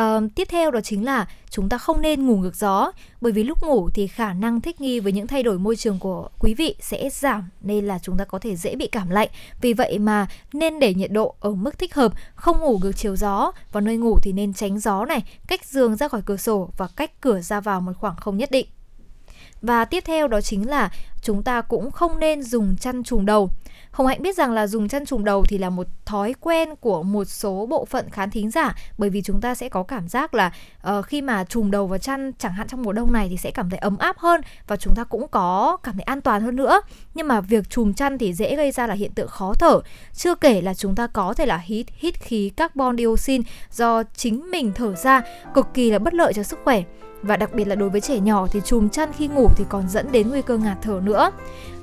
Uh, tiếp theo đó chính là chúng ta không nên ngủ ngược gió, bởi vì lúc ngủ thì khả năng thích nghi với những thay đổi môi trường của quý vị sẽ giảm, nên là chúng ta có thể dễ bị cảm lạnh. Vì vậy mà nên để nhiệt độ ở mức thích hợp, không ngủ ngược chiều gió, và nơi ngủ thì nên tránh gió này, cách giường ra khỏi cửa sổ và cách cửa ra vào một khoảng không nhất định. Và tiếp theo đó chính là chúng ta cũng không nên dùng chăn trùm đầu. Hồng Hạnh biết rằng là dùng chăn trùm đầu thì là một thói quen của một số bộ phận khán thính giả, bởi vì chúng ta sẽ có cảm giác là uh, khi mà trùm đầu vào chăn, chẳng hạn trong mùa đông này, thì sẽ cảm thấy ấm áp hơn và chúng ta cũng có cảm thấy an toàn hơn nữa. Nhưng mà việc trùm chăn thì dễ gây ra là hiện tượng khó thở, chưa kể là chúng ta có thể là hít, hít khí carbon dioxide do chính mình thở ra, cực kỳ là bất lợi cho sức khỏe. Và đặc biệt là đối với trẻ nhỏ thì trùm chăn khi ngủ thì còn dẫn đến nguy cơ ngạt thở nữa.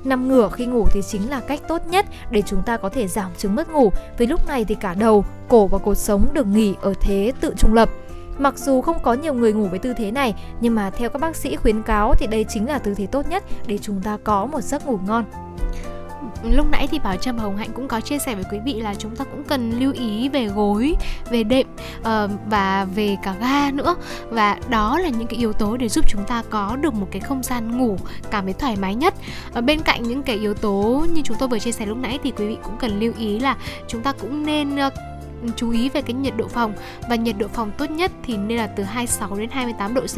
Nằm ngửa khi ngủ thì chính là cách tốt nhất để chúng ta có thể giảm chứng mất ngủ, vì lúc này thì cả đầu, cổ và cột sống được nghỉ ở thế tự trung lập. Mặc dù không có nhiều người ngủ với tư thế này, nhưng mà theo các bác sĩ khuyến cáo thì đây chính là tư thế tốt nhất để chúng ta có một giấc ngủ ngon. Lúc nãy thì Bảo Trâm và Hồng Hạnh cũng có chia sẻ với quý vị là chúng ta cũng cần lưu ý về gối, về đệm uh, và về cả ga nữa. Và đó là những cái yếu tố để giúp chúng ta có được một cái không gian ngủ cảm thấy thoải mái nhất. uh, Bên cạnh những cái yếu tố như chúng tôi vừa chia sẻ lúc nãy thì quý vị cũng cần lưu ý là chúng ta cũng nên uh, chú ý về cái nhiệt độ phòng, và nhiệt độ phòng tốt nhất thì nên là từ hai mươi sáu đến hai mươi tám độ C,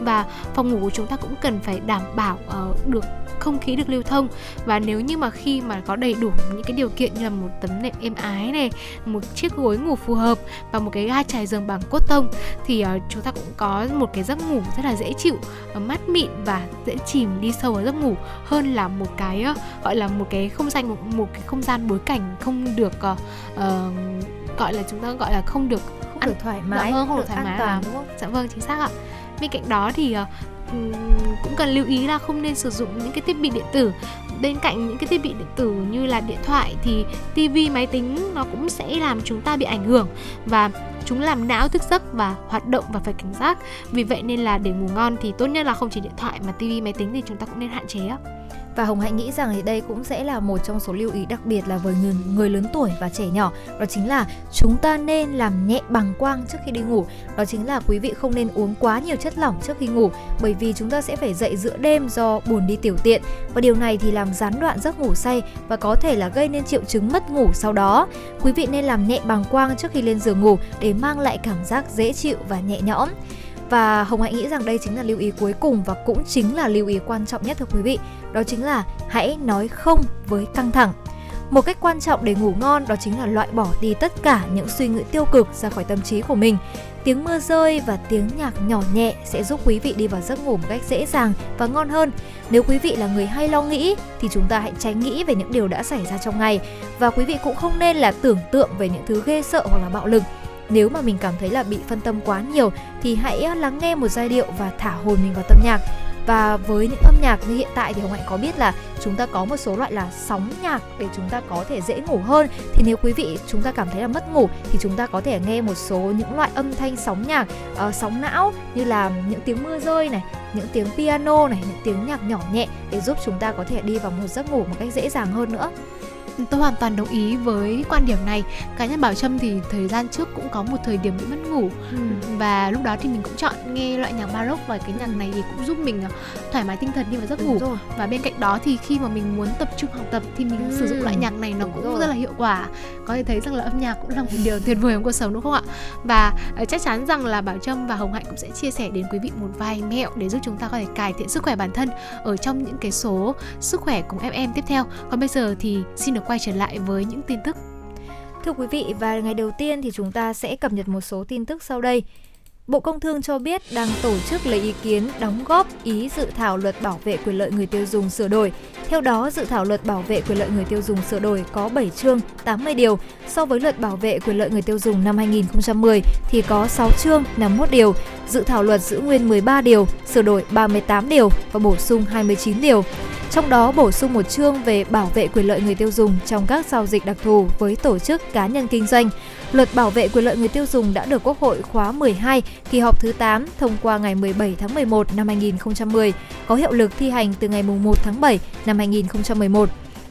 và phòng ngủ của chúng ta cũng cần phải đảm bảo uh, được không khí được lưu thông. Và nếu như mà khi mà có đầy đủ những cái điều kiện như là một tấm nệm êm ái này, một chiếc gối ngủ phù hợp và một cái ga trải giường bằng cốt tông thì uh, chúng ta cũng có một cái giấc ngủ rất là dễ chịu, uh, mát mịn và dễ chìm đi sâu vào giấc ngủ, hơn là một cái uh, gọi là một cái không gian một, một cái không gian bối cảnh không được uh, uh, gọi là chúng ta gọi là không được không ăn, được thoải mái, hơn, không được, được thoải mái toàn, đúng không? Dạ vâng, chính xác ạ. Bên cạnh đó thì uh, cũng cần lưu ý là không nên sử dụng những cái thiết bị điện tử. Bên cạnh những cái thiết bị điện tử như là điện thoại thì tivi, máy tính nó cũng sẽ làm chúng ta bị ảnh hưởng, và chúng làm não thức giấc và hoạt động và phải cảnh giác. Vì vậy nên là để ngủ ngon thì tốt nhất là không chỉ điện thoại mà tivi, máy tính thì chúng ta cũng nên hạn chế. Và Hồng Hạnh nghĩ rằng thì đây cũng sẽ là một trong số lưu ý đặc biệt là với người, người lớn tuổi và trẻ nhỏ. Đó chính là chúng ta nên làm nhẹ bàng quang trước khi đi ngủ. Đó chính là quý vị không nên uống quá nhiều chất lỏng trước khi ngủ, bởi vì chúng ta sẽ phải dậy giữa đêm do buồn đi tiểu tiện. Và điều này thì làm gián đoạn giấc ngủ say và có thể là gây nên triệu chứng mất ngủ sau đó. Quý vị nên làm nhẹ bàng quang trước khi lên giường ngủ để mang lại cảm giác dễ chịu và nhẹ nhõm. Và Hồng Hạnh nghĩ rằng đây chính là lưu ý cuối cùng và cũng chính là lưu ý quan trọng nhất, thưa quý vị. Đó chính là hãy nói không với căng thẳng. Một cách quan trọng để ngủ ngon đó chính là loại bỏ đi tất cả những suy nghĩ tiêu cực ra khỏi tâm trí của mình. Tiếng mưa rơi và tiếng nhạc nhỏ nhẹ sẽ giúp quý vị đi vào giấc ngủ một cách dễ dàng và ngon hơn. Nếu quý vị là người hay lo nghĩ thì chúng ta hãy tránh nghĩ về những điều đã xảy ra trong ngày. Và quý vị cũng không nên là tưởng tượng về những thứ ghê sợ hoặc là bạo lực. Nếu mà mình cảm thấy là bị phân tâm quá nhiều thì hãy lắng nghe một giai điệu và thả hồn mình vào tâm nhạc. Và với những âm nhạc như hiện tại thì Hồng Hạnh có biết là chúng ta có một số loại là sóng nhạc để chúng ta có thể dễ ngủ hơn. Thì nếu quý vị chúng ta cảm thấy là mất ngủ thì chúng ta có thể nghe một số những loại âm thanh sóng nhạc, uh, sóng não như là những tiếng mưa rơi này, những tiếng piano này, những tiếng nhạc nhỏ nhẹ để giúp chúng ta có thể đi vào một giấc ngủ một cách dễ dàng hơn nữa. Tôi hoàn toàn đồng ý với quan điểm này. Cá nhân Bảo Trâm thì thời gian trước cũng có một thời điểm bị mất ngủ, ừ. Và lúc đó thì mình cũng chọn nghe loại nhạc baroque, và cái nhạc này thì cũng giúp mình thoải mái tinh thần đi vào giấc ngủ rồi. Và bên cạnh đó thì khi mà mình muốn tập trung học tập thì mình ừ. sử dụng loại nhạc này nó đúng cũng rồi. Rất là hiệu quả. Có thể thấy rằng là âm nhạc cũng là một điều tuyệt vời trong cuộc sống, đúng không ạ? Và chắc chắn rằng là Bảo Trâm và Hồng Hạnh cũng sẽ chia sẻ đến quý vị một vài mẹo để giúp chúng ta có thể cải thiện sức khỏe bản thân ở trong những cái số sức khỏe cùng ép em tiếp theo. Còn bây giờ thì xin được quay trở lại với những tin tức. Thưa quý vị, và ngày đầu tiên thì chúng ta sẽ cập nhật một số tin tức sau đây. Bộ Công Thương cho biết đang tổ chức lấy ý kiến đóng góp ý dự thảo luật bảo vệ quyền lợi người tiêu dùng sửa đổi. Theo đó, dự thảo luật bảo vệ quyền lợi người tiêu dùng sửa đổi có bảy chương, tám mươi điều. So với luật bảo vệ quyền lợi người tiêu dùng năm hai không một không thì có sáu chương, năm mươi mốt điều. Dự thảo luật giữ nguyên mười ba điều, sửa đổi ba mươi tám điều và bổ sung hai mươi chín điều. Trong đó bổ sung một chương về bảo vệ quyền lợi người tiêu dùng trong các giao dịch đặc thù với tổ chức cá nhân kinh doanh. Luật bảo vệ quyền lợi người tiêu dùng đã được Quốc hội khóa mười hai kỳ họp thứ tám thông qua ngày mười bảy tháng mười một năm hai nghìn không trăm mười, có hiệu lực thi hành từ ngày mùng một tháng bảy năm hai nghìn không trăm mười một.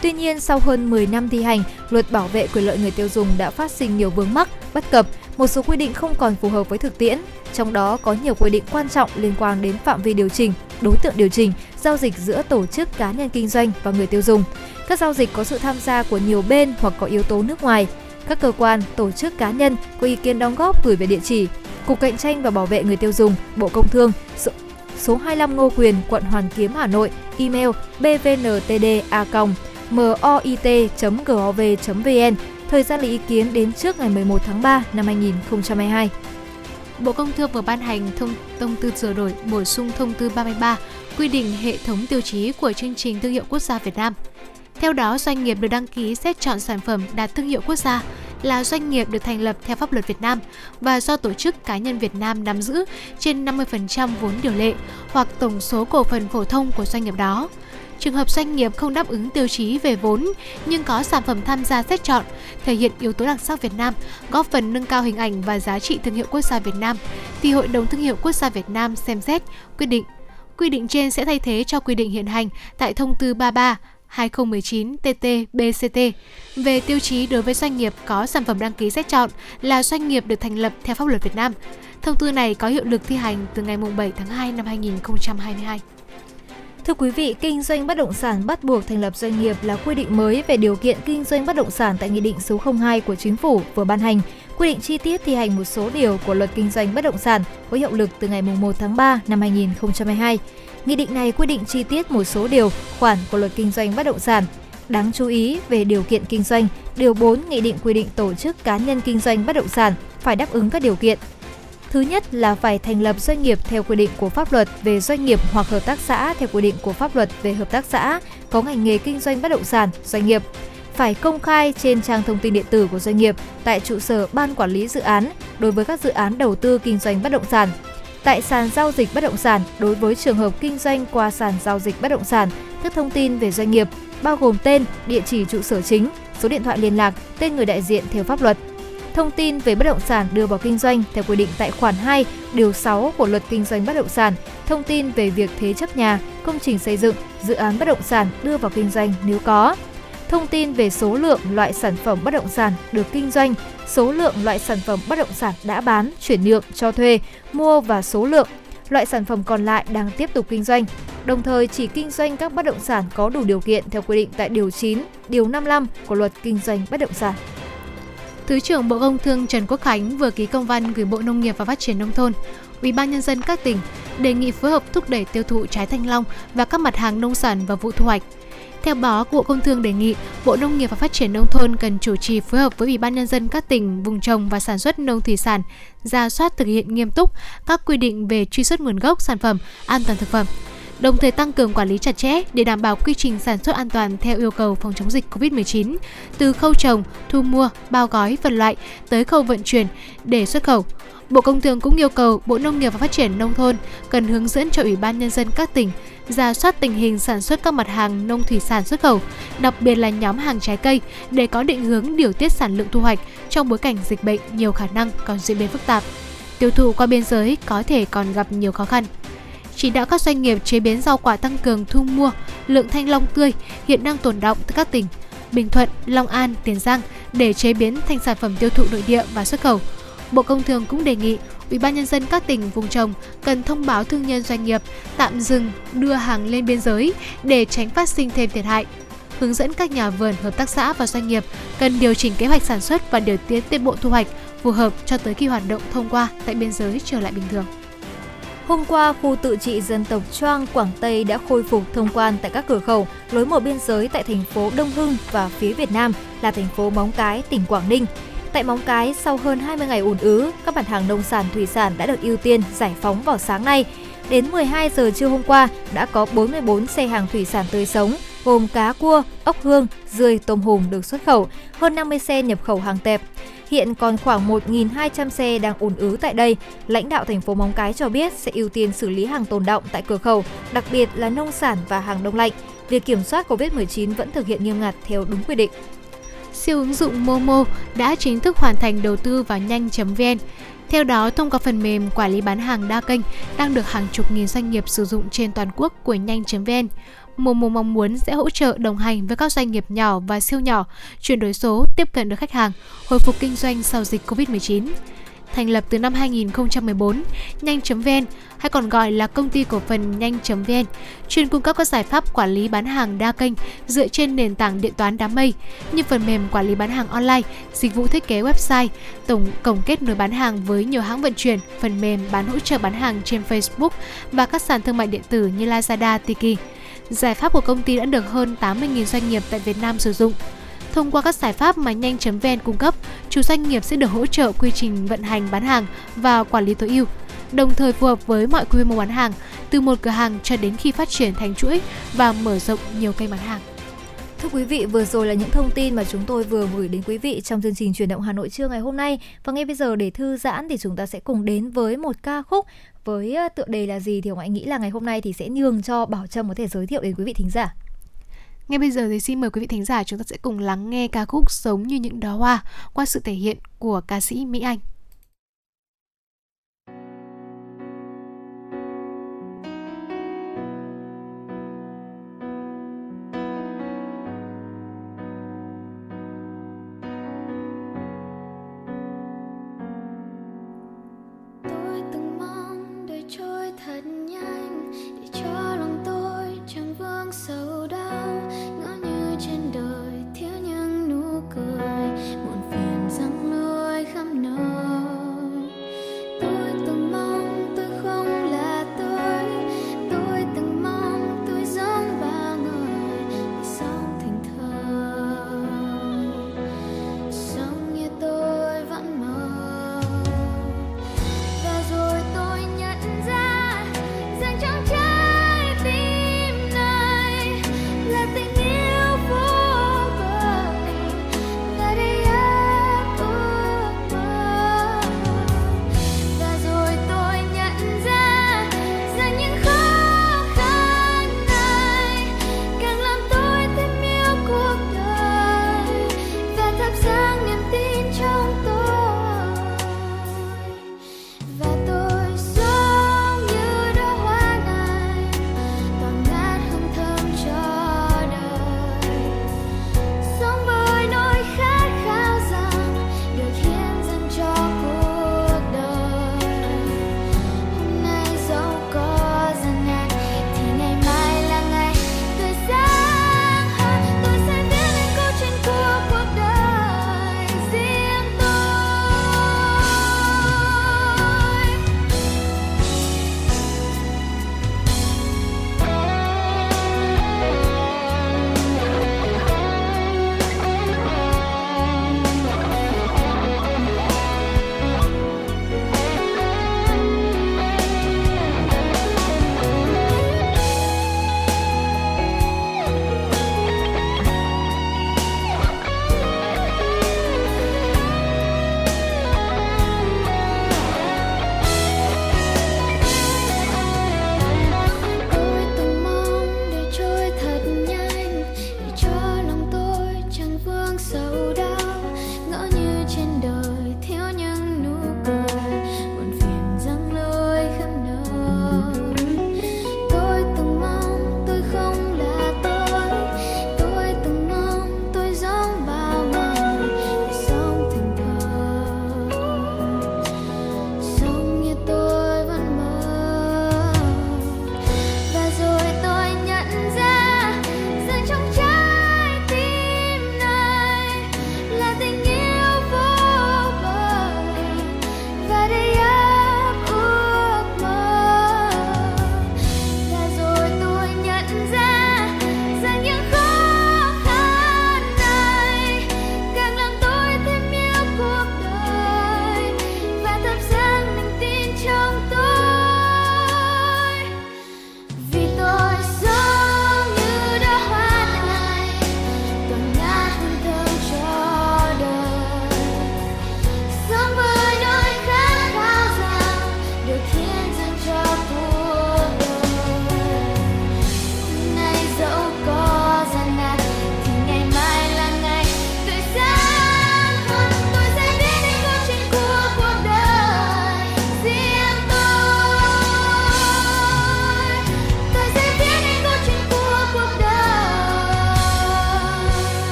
Tuy nhiên, sau hơn mười năm thi hành, luật bảo vệ quyền lợi người tiêu dùng đã phát sinh nhiều vướng mắc, bất cập, một số quy định không còn phù hợp với thực tiễn. Trong đó có nhiều quy định quan trọng liên quan đến phạm vi điều chỉnh, đối tượng điều chỉnh, giao dịch giữa tổ chức cá nhân kinh doanh và người tiêu dùng. Các giao dịch có sự tham gia của nhiều bên hoặc có yếu tố nước ngoài. Các cơ quan, tổ chức cá nhân có ý kiến đóng góp gửi về địa chỉ Cục Cạnh tranh và Bảo vệ người tiêu dùng, Bộ Công Thương, số hai mươi lăm Ngô Quyền, quận Hoàn Kiếm, Hà Nội, email b v n t d a còng m o i t chấm gov chấm v n, thời gian lấy ý kiến đến trước ngày mười một tháng ba năm hai nghìn không trăm hai mươi hai. Bộ Công Thương vừa ban hành thông, thông tư sửa đổi bổ sung thông tư ba mươi ba quy định hệ thống tiêu chí của chương trình thương hiệu quốc gia Việt Nam. Theo đó, doanh nghiệp được đăng ký xét chọn sản phẩm đạt thương hiệu quốc gia là doanh nghiệp được thành lập theo pháp luật Việt Nam và do tổ chức cá nhân Việt Nam nắm giữ trên năm mươi phần trăm vốn điều lệ hoặc tổng số cổ phần phổ thông của doanh nghiệp đó. Trường hợp doanh nghiệp không đáp ứng tiêu chí về vốn nhưng có sản phẩm tham gia xét chọn, thể hiện yếu tố đặc sắc Việt Nam, góp phần nâng cao hình ảnh và giá trị thương hiệu quốc gia Việt Nam, thì Hội đồng Thương hiệu Quốc gia Việt Nam xem xét, quyết định. Quy định trên sẽ thay thế cho quy định hiện hành tại Thông tư ba mươi ba hai nghìn không trăm mười chín T T B C T về tiêu chí đối với doanh nghiệp có sản phẩm đăng ký xét chọn là doanh nghiệp được thành lập theo pháp luật Việt Nam. Thông tư này có hiệu lực thi hành từ ngày mùng bảy tháng hai năm hai nghìn không trăm hai mươi hai. Thưa quý vị, kinh doanh bất động sản bắt buộc thành lập doanh nghiệp là quy định mới về điều kiện kinh doanh bất động sản tại Nghị định số không hai của Chính phủ vừa ban hành, quy định chi tiết thi hành một số điều của Luật Kinh doanh bất động sản có hiệu lực từ ngày mùng một tháng ba năm hai nghìn không trăm hai mươi hai. Nghị định này quy định chi tiết một số điều, khoản của Luật Kinh doanh bất động sản. Đáng chú ý về điều kiện kinh doanh, điều bốn Nghị định quy định tổ chức cá nhân kinh doanh bất động sản phải đáp ứng các điều kiện. Thứ nhất là phải thành lập doanh nghiệp theo quy định của pháp luật về doanh nghiệp hoặc hợp tác xã theo quy định của pháp luật về hợp tác xã có ngành nghề kinh doanh bất động sản, doanh nghiệp. Phải công khai trên trang thông tin điện tử của doanh nghiệp, tại trụ sở ban quản lý dự án đối với các dự án đầu tư kinh doanh bất động sản, tại sàn giao dịch bất động sản đối với trường hợp kinh doanh qua sàn giao dịch bất động sản, các thông tin về doanh nghiệp bao gồm tên, địa chỉ trụ sở chính, số điện thoại liên lạc, tên người đại diện theo pháp luật. Thông tin về bất động sản đưa vào kinh doanh theo quy định tại khoản hai, điều sáu của Luật Kinh doanh bất động sản, thông tin về việc thế chấp nhà, công trình xây dựng, dự án bất động sản đưa vào kinh doanh nếu có. Thông tin về số lượng loại sản phẩm bất động sản được kinh doanh, số lượng loại sản phẩm bất động sản đã bán, chuyển nhượng, cho thuê, mua và số lượng loại sản phẩm còn lại đang tiếp tục kinh doanh. Đồng thời chỉ kinh doanh các bất động sản có đủ điều kiện theo quy định tại điều chín, điều năm mươi lăm của Luật Kinh doanh bất động sản. Thứ trưởng Bộ Công Thương Trần Quốc Khánh vừa ký công văn gửi Bộ Nông nghiệp và Phát triển Nông thôn, Ủy ban nhân dân các tỉnh đề nghị phối hợp thúc đẩy tiêu thụ trái thanh long và các mặt hàng nông sản vào vụ thu hoạch. Theo đó, Bộ Công Thương đề nghị Bộ Nông nghiệp và Phát triển Nông thôn cần chủ trì phối hợp với Ủy ban nhân dân các tỉnh vùng trồng và sản xuất nông thủy sản, ra soát thực hiện nghiêm túc các quy định về truy xuất nguồn gốc sản phẩm, an toàn thực phẩm, đồng thời tăng cường quản lý chặt chẽ để đảm bảo quy trình sản xuất an toàn theo yêu cầu phòng chống dịch covid mười chín, từ khâu trồng, thu mua, bao gói, phân loại tới khâu vận chuyển để xuất khẩu. Bộ Công Thương cũng yêu cầu Bộ Nông nghiệp và Phát triển Nông thôn cần hướng dẫn cho Ủy ban Nhân dân các tỉnh rà soát tình hình sản xuất các mặt hàng nông thủy sản xuất khẩu, đặc biệt là nhóm hàng trái cây, để có định hướng điều tiết sản lượng thu hoạch trong bối cảnh dịch bệnh nhiều khả năng còn diễn biến phức tạp. Tiêu thụ qua biên giới có thể còn gặp nhiều khó khăn. Chỉ đạo các doanh nghiệp chế biến rau quả tăng cường thu mua lượng thanh long tươi hiện đang tồn đọng từ các tỉnh Bình Thuận, Long An, Tiền Giang để chế biến thành sản phẩm tiêu thụ nội địa và xuất khẩu. Bộ Công Thương cũng đề nghị Ủy ban nhân dân các tỉnh vùng trồng cần thông báo thương nhân doanh nghiệp tạm dừng đưa hàng lên biên giới để tránh phát sinh thêm thiệt hại. Hướng dẫn các nhà vườn, hợp tác xã và doanh nghiệp cần điều chỉnh kế hoạch sản xuất và điều tiết tiến bộ thu hoạch phù hợp cho tới khi hoạt động thông qua tại biên giới trở lại bình thường. Hôm qua, khu tự trị dân tộc Choang, Quảng Tây đã khôi phục thông quan tại các cửa khẩu, lối mở biên giới tại thành phố Đông Hưng và phía Việt Nam là thành phố Móng Cái, tỉnh Quảng Ninh. Tại Móng Cái, sau hơn hai mươi ngày ùn ứ, các mặt hàng nông sản thủy sản đã được ưu tiên giải phóng vào sáng nay. Đến mười hai giờ trưa hôm qua, đã có bốn mươi bốn xe hàng thủy sản tươi sống, gồm cá cua, ốc hương, dươi, tôm hùm được xuất khẩu, hơn năm mươi xe nhập khẩu hàng tẹp. Hiện còn khoảng một nghìn hai trăm xe đang ùn ứ tại đây. Lãnh đạo thành phố Móng Cái cho biết sẽ ưu tiên xử lý hàng tồn đọng tại cửa khẩu, đặc biệt là nông sản và hàng đông lạnh. Việc kiểm soát covid mười chín vẫn thực hiện nghiêm ngặt theo đúng quy định. Siêu ứng dụng Momo đã chính thức hoàn thành đầu tư vào Nhanh.vn. Theo đó, thông qua phần mềm quản lý bán hàng đa kênh đang được hàng chục nghìn doanh nghiệp sử dụng trên toàn quốc của Nhanh.vn, Momo mong muốn sẽ hỗ trợ đồng hành với các doanh nghiệp nhỏ và siêu nhỏ, chuyển đổi số, tiếp cận được khách hàng, hồi phục kinh doanh sau dịch covid mười chín. Thành lập từ năm hai nghìn không trăm mười bốn, Nhanh.vn, hay còn gọi là công ty cổ phần Nhanh.vn, chuyên cung cấp các giải pháp quản lý bán hàng đa kênh dựa trên nền tảng điện toán đám mây như phần mềm quản lý bán hàng online, dịch vụ thiết kế website, tổng cổng kết nối bán hàng với nhiều hãng vận chuyển, phần mềm bán hỗ trợ bán hàng trên Facebook và các sàn thương mại điện tử như Lazada, Tiki. Giải pháp của công ty đã được hơn tám mươi nghìn doanh nghiệp tại Việt Nam sử dụng. Thông qua các giải pháp mà Nhanh.vn cung cấp, chủ doanh nghiệp sẽ được hỗ trợ quy trình vận hành bán hàng và quản lý tối ưu, đồng thời phù hợp với mọi quy mô bán hàng, từ một cửa hàng cho đến khi phát triển thành chuỗi và mở rộng nhiều kênh bán hàng. Thưa quý vị, vừa rồi là những thông tin mà chúng tôi vừa gửi đến quý vị trong chương trình Chuyển động Hà Nội trưa ngày hôm nay. Và ngay bây giờ để thư giãn thì chúng ta sẽ cùng đến với một ca khúc với tựa đề là gì thì Hồng Hạnh nghĩ là ngày hôm nay thì sẽ nhường cho Bảo Trâm có thể giới thiệu đến quý vị thính giả. Ngay bây giờ thì xin mời quý vị thính giả chúng ta sẽ cùng lắng nghe ca khúc Sống Như Những Đóa Hoa qua sự thể hiện của ca sĩ Mỹ Anh. Tôi từng mong đời trôi thật nhanh để cho lòng tôi chẳng vương sầu đau. Trên đời thiếu những nụ cười muộn phiền răng lưới khắp nơi.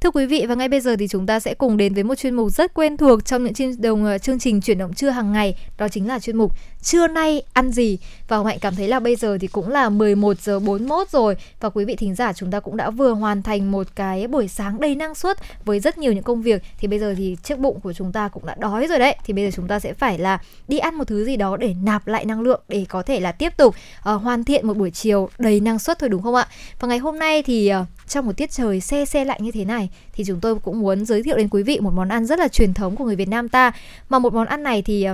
Thưa quý vị, và ngay bây giờ thì chúng ta sẽ cùng đến với một chuyên mục rất quen thuộc trong những chuyên đồng chương trình Chuyển động trưa hàng ngày, đó chính là chuyên mục Trưa nay ăn gì. Và Hồng Hạnh cảm thấy là bây giờ thì cũng là mười một giờ bốn mươi mốt rồi, và quý vị thính giả chúng ta cũng đã vừa hoàn thành một cái buổi sáng đầy năng suất với rất nhiều những công việc, thì bây giờ thì chiếc bụng của chúng ta cũng đã đói rồi đấy, thì bây giờ chúng ta sẽ phải là đi ăn một thứ gì đó để nạp lại năng lượng, để có thể là tiếp tục uh, hoàn thiện một buổi chiều đầy năng suất thôi, đúng không ạ? Và ngày hôm nay thì uh, trong một tiết trời se se lạnh như thế này thì chúng tôi cũng muốn giới thiệu đến quý vị một món ăn rất là truyền thống của người Việt Nam ta, mà một món ăn này thì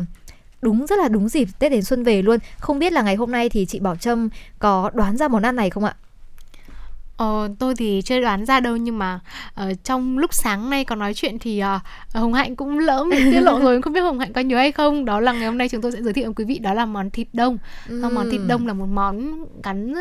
đúng rất là đúng dịp Tết đến xuân về luôn. Không biết là ngày hôm nay thì chị Bảo Trâm có đoán ra món ăn này không ạ? Ờ, tôi thì chưa đoán ra đâu, nhưng mà uh, trong lúc sáng nay còn nói chuyện thì uh, Hồng Hạnh cũng lỡ mình tiết lộ rồi, không biết Hồng Hạnh có nhớ hay không. Đó là ngày hôm nay chúng tôi sẽ giới thiệu đến quý vị đó là món thịt đông. uhm. Món thịt đông là một món gắn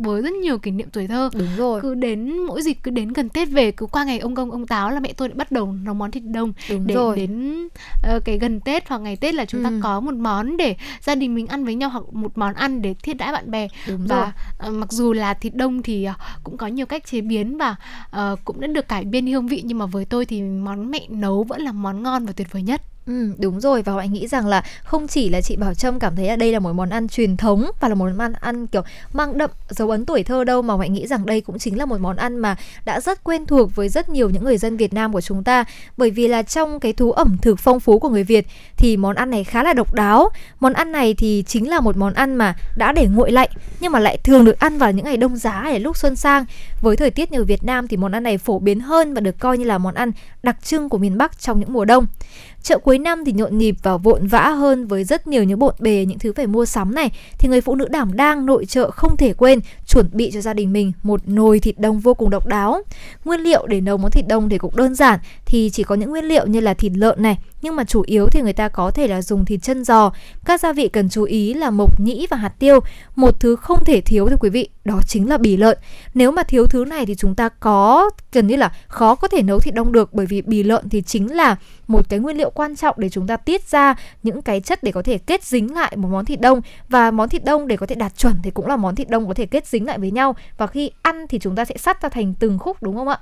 với rất nhiều kỷ niệm tuổi thơ. Đúng rồi. Cứ đến mỗi dịp, cứ đến gần Tết về, cứ qua ngày ông công ông táo là mẹ tôi đã bắt đầu nấu món thịt đông. Đúng để rồi. Đến uh, cái gần Tết hoặc ngày Tết là chúng ừ. ta có một món để gia đình mình ăn với nhau, hoặc một món ăn để thiết đãi bạn bè. Đúng và rồi. Uh, mặc dù là thịt đông thì uh, cũng có nhiều cách chế biến và uh, cũng đã được cải biên hương vị, nhưng mà với tôi thì món mẹ nấu vẫn là món ngon và tuyệt vời nhất. Ừ, đúng rồi, và anh nghĩ rằng là không chỉ là chị Bảo Trâm cảm thấy là đây là một món ăn truyền thống và là một món ăn kiểu mang đậm dấu ấn tuổi thơ đâu, mà anh nghĩ rằng đây cũng chính là một món ăn mà đã rất quen thuộc với rất nhiều những người dân Việt Nam của chúng ta, bởi vì là trong cái thú ẩm thực phong phú của người Việt thì món ăn này khá là độc đáo. Món ăn này thì chính là một món ăn mà đã để nguội lạnh nhưng mà lại thường được ăn vào những ngày đông giá hay lúc xuân sang. Với thời tiết như Việt Nam thì món ăn này phổ biến hơn và được coi như là món ăn đặc trưng của miền Bắc trong những mùa đông. Chợ cuối năm thì nhộn nhịp và vội vã hơn với rất nhiều những bộn bề, những thứ phải mua sắm này, thì người phụ nữ đảm đang nội trợ không thể quên chuẩn bị cho gia đình mình một nồi thịt đông vô cùng độc đáo. Nguyên liệu để nấu món thịt đông thì cũng đơn giản, thì chỉ có những nguyên liệu như là thịt lợn này, nhưng mà chủ yếu thì người ta có thể là dùng thịt chân giò. Các gia vị cần chú ý là mộc nhĩ và hạt tiêu. Một thứ không thể thiếu thì quý vị, đó chính là bì lợn. Nếu mà thiếu thứ này thì chúng ta có gần như là khó có thể nấu thịt đông được, bởi vì bì lợn thì chính là một cái nguyên liệu quan trọng để chúng ta tiết ra những cái chất để có thể kết dính lại một món thịt đông. Và món thịt đông để có thể đạt chuẩn thì cũng là món thịt đông có thể kết dính lại với nhau, và khi ăn thì chúng ta sẽ cắt ra thành từng khúc, đúng không ạ?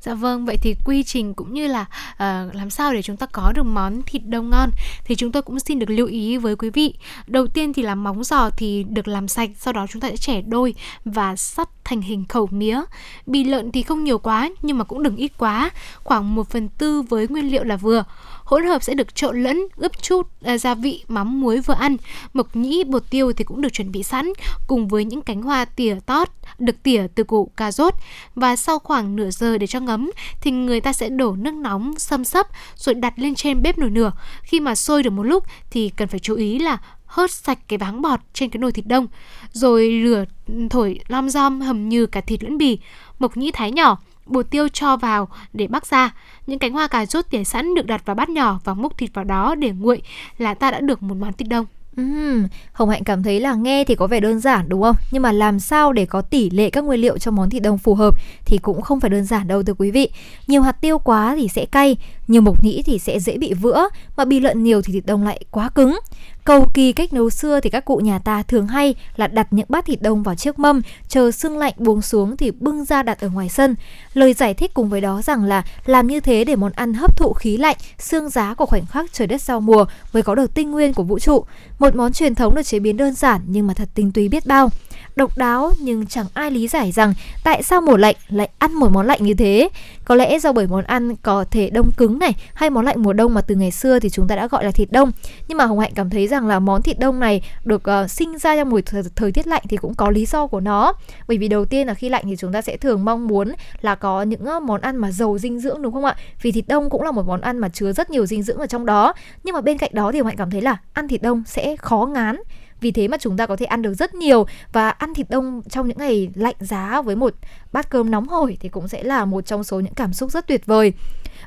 Dạ vâng, vậy thì quy trình cũng như là uh, làm sao để chúng ta có được món thịt đông ngon thì chúng tôi cũng xin được lưu ý với quý vị. Đầu tiên thì là móng giò thì được làm sạch, sau đó chúng ta sẽ chẻ đôi và sắt thành hình khẩu mía. Bì lợn thì không nhiều quá nhưng mà cũng đừng ít quá, khoảng một phần tư với nguyên liệu là vừa. Hỗn hợp sẽ được trộn lẫn, ướp chút uh, gia vị, mắm, muối vừa ăn. Mộc nhĩ, bột tiêu thì cũng được chuẩn bị sẵn cùng với những cánh hoa tỉa tót được tỉa từ củ cà rốt. Và sau khoảng nửa giờ để cho ngấm thì người ta sẽ đổ nước nóng xâm xấp rồi đặt lên trên bếp nồi lửa. Khi mà sôi được một lúc thì cần phải chú ý là hớt sạch cái váng bọt trên cái nồi thịt đông, rồi rửa thổi lom rom hầm như cả thịt lẫn bì. Mộc nhĩ thái nhỏ, bột tiêu cho vào để bắc ra. Những cánh hoa cà rốt tỉa sẵn được đặt vào bát nhỏ và múc thịt vào đó để nguội là ta đã được một món thịt đông. Uhm, Hồng Hạnh cảm thấy là nghe thì có vẻ đơn giản đúng không? Nhưng mà làm sao để có tỷ lệ các nguyên liệu cho món thịt đông phù hợp thì cũng không phải đơn giản đâu thưa quý vị. Nhiều hạt tiêu quá thì sẽ cay, nhiều mộc nhĩ thì sẽ dễ bị vữa, mà bì lợn nhiều thì thịt đông lại quá cứng. Cầu kỳ cách nấu xưa thì các cụ nhà ta thường hay là đặt những bát thịt đông vào chiếc mâm, chờ sương lạnh buông xuống thì bưng ra đặt ở ngoài sân. Lời giải thích cùng với đó rằng là làm như thế để món ăn hấp thụ khí lạnh, sương giá của khoảnh khắc trời đất giao mùa mới có được tinh nguyên của vũ trụ. Một món truyền thống được chế biến đơn giản nhưng mà thật tinh túy biết bao. Độc đáo nhưng chẳng ai lý giải rằng tại sao mùa lạnh lại ăn một món lạnh như thế. Có lẽ do bởi món ăn có thể đông cứng này, hay món lạnh mùa đông mà từ ngày xưa thì chúng ta đã gọi là thịt đông. Nhưng mà Hồng Hạnh cảm thấy rằng là món thịt đông này được uh, sinh ra trong mùa thời, thời tiết lạnh thì cũng có lý do của nó. Bởi vì đầu tiên là khi lạnh thì chúng ta sẽ thường mong muốn là có những uh, món ăn mà giàu dinh dưỡng, đúng không ạ? Vì thịt đông cũng là một món ăn mà chứa rất nhiều dinh dưỡng ở trong đó. Nhưng mà bên cạnh đó thì Hồng Hạnh cảm thấy là ăn thịt đông sẽ khó ngán. Vì thế mà chúng ta có thể ăn được rất nhiều, và ăn thịt đông trong những ngày lạnh giá với một bát cơm nóng hổi thì cũng sẽ là một trong số những cảm xúc rất tuyệt vời.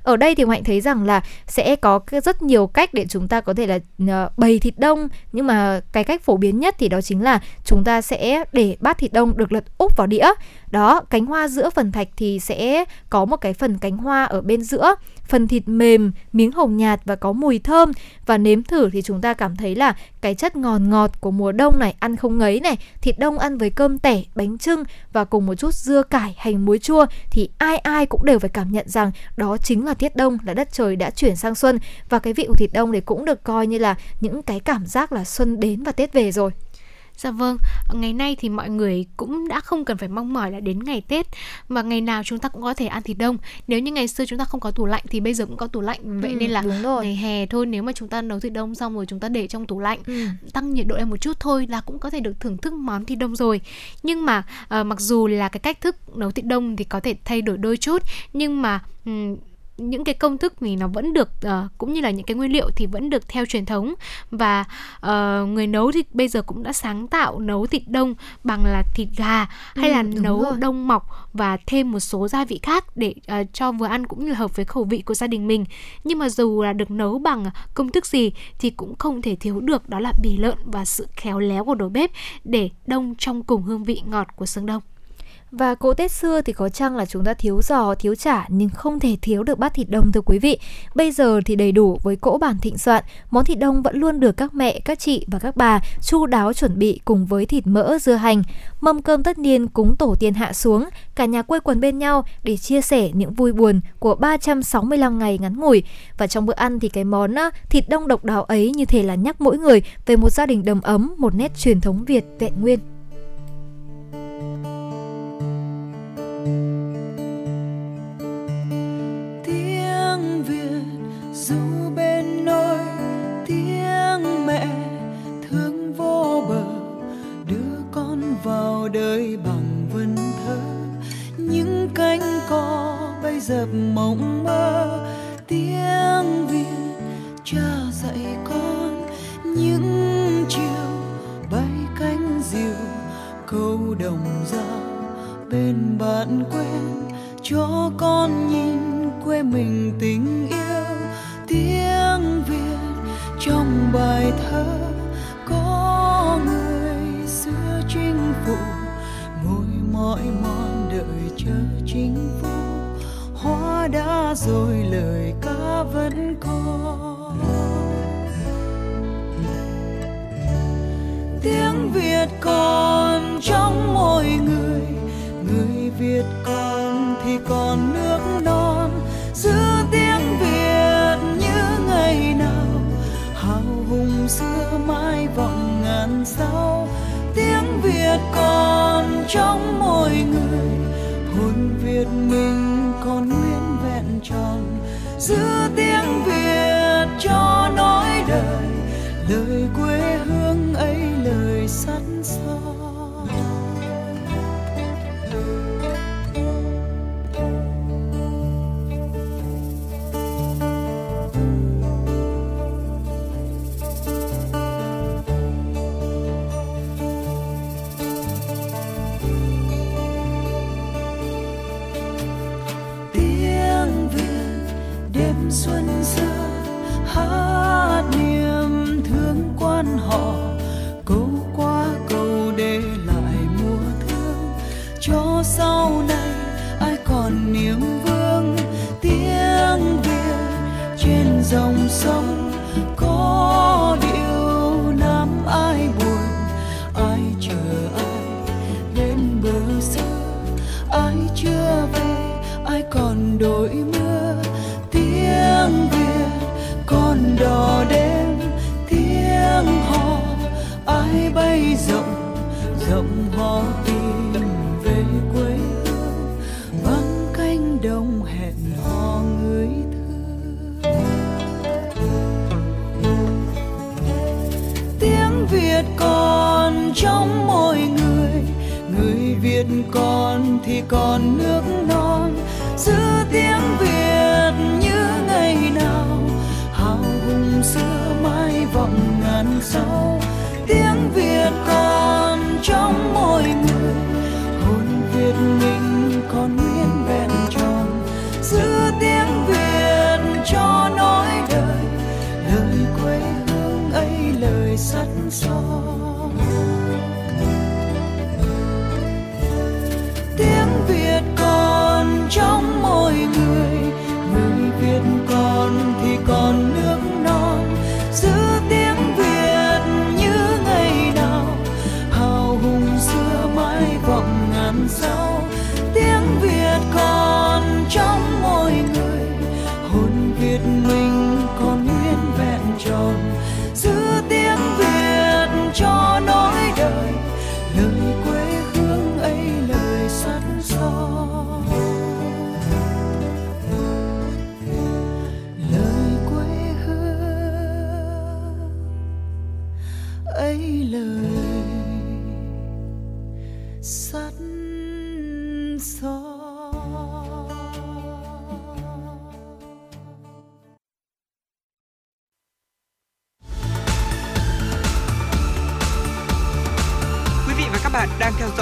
Ở đây thì Hạnh thấy rằng là sẽ có rất nhiều cách để chúng ta có thể là bày thịt đông, nhưng mà cái cách phổ biến nhất thì đó chính là chúng ta sẽ để bát thịt đông được lật úp vào đĩa. Đó, cánh hoa giữa phần thạch thì sẽ có một cái phần cánh hoa ở bên giữa, phần thịt mềm, miếng hồng nhạt và có mùi thơm. Và nếm thử thì chúng ta cảm thấy là cái chất ngọt ngọt của mùa đông này ăn không ngấy này. Thịt đông ăn với cơm tẻ, bánh chưng và cùng một chút dưa cải, hành muối chua thì ai ai cũng đều phải cảm nhận rằng đó chính là tiết đông, là đất trời đã chuyển sang xuân. Và cái vị của thịt đông thì cũng được coi như là những cái cảm giác là xuân đến và Tết về rồi. Dạ vâng, ngày nay thì mọi người cũng đã không cần phải mong mỏi là đến ngày Tết, mà ngày nào chúng ta cũng có thể ăn thịt đông. Nếu như ngày xưa chúng ta không có tủ lạnh thì bây giờ cũng có tủ lạnh. Vậy ừ, nên là ngày hè thôi, nếu mà chúng ta nấu thịt đông xong rồi chúng ta để trong tủ lạnh, ừ. tăng nhiệt độ lên một chút thôi là cũng có thể được thưởng thức món thịt đông rồi. Nhưng mà uh, mặc dù là cái cách thức nấu thịt đông thì có thể thay đổi đôi chút, nhưng mà... Um, những cái công thức thì nó vẫn được uh, cũng như là những cái nguyên liệu thì vẫn được theo truyền thống. Và uh, người nấu thì bây giờ cũng đã sáng tạo nấu thịt đông bằng là thịt gà hay ừ, là nấu rồi. Đông mọc và thêm một số gia vị khác để uh, cho vừa ăn cũng như hợp với khẩu vị của gia đình mình. Nhưng mà dù là được nấu bằng công thức gì thì cũng không thể thiếu được đó là bì lợn và sự khéo léo của đầu bếp để đông trong cùng hương vị ngọt của xương đông. Và cỗ Tết xưa thì có chăng là chúng ta thiếu giò, thiếu chả nhưng không thể thiếu được bát thịt đông thưa quý vị. Bây giờ thì đầy đủ với cỗ bàn thịnh soạn, món thịt đông vẫn luôn được các mẹ, các chị và các bà chu đáo chuẩn bị cùng với thịt mỡ, dưa hành. Mâm cơm tất niên cúng tổ tiên hạ xuống, cả nhà quây quần bên nhau để chia sẻ những vui buồn của ba trăm sáu mươi lăm ngày ngắn ngủi. Và trong bữa ăn thì cái món thịt đông độc đáo ấy như thể là nhắc mỗi người về một gia đình đầm ấm, một nét truyền thống Việt vẹn nguyên. Tiếng Việt dù bên nôi, tiếng mẹ thương vô bờ, đưa con vào đời bằng vần thơ. Những cánh cò bay dập mộng mơ, tiếng Việt cha dạy con. Những chiều bay cánh diều, câu đồng dao bên bạn quen, cho con nhìn quê mình tình yêu. Tiếng Việt trong bài thơ, có người xưa chinh phục ngồi mỏi mòn đợi chờ chính phủ. Hóa đã rồi lời ca vẫn còn. Tiếng Việt còn trong mỗi người, người Việt còn thì còn nước non. Giữ tiếng Việt như ngày nào, hào hùng xưa mãi vọng ngàn sao. Tiếng Việt còn trong mỗi người, hồn Việt mình còn nguyên vẹn tròn. Giữ tiếng Việt cho nói đời, lời quê hương ấy lời sẵn son. Xuân xưa hát niềm thương quan họ, câu qua câu để lại mùa thương, cho sau này ai còn niềm vương. Tiếng Việt trên dòng sông, có điều năm ai buồn, ai chờ ai đến bờ xưa, ai chưa về ai còn đổi mưa. Tiếng Việt còn đò đêm, tiếng hò ai bay rộng, rộng hò tìm về quê hương, vắng cánh đồng hẹn hò người thương. Tiếng Việt còn trong mỗi người, người Việt còn thì còn nước non. Giữ tiếng Việt như ngày nào, hào hùng xưa mãi vọng ngàn sau. Tiếng Việt còn trong mỗi người, hồn Việt mình còn nguyên vẹn tròn. Giữ tiếng Việt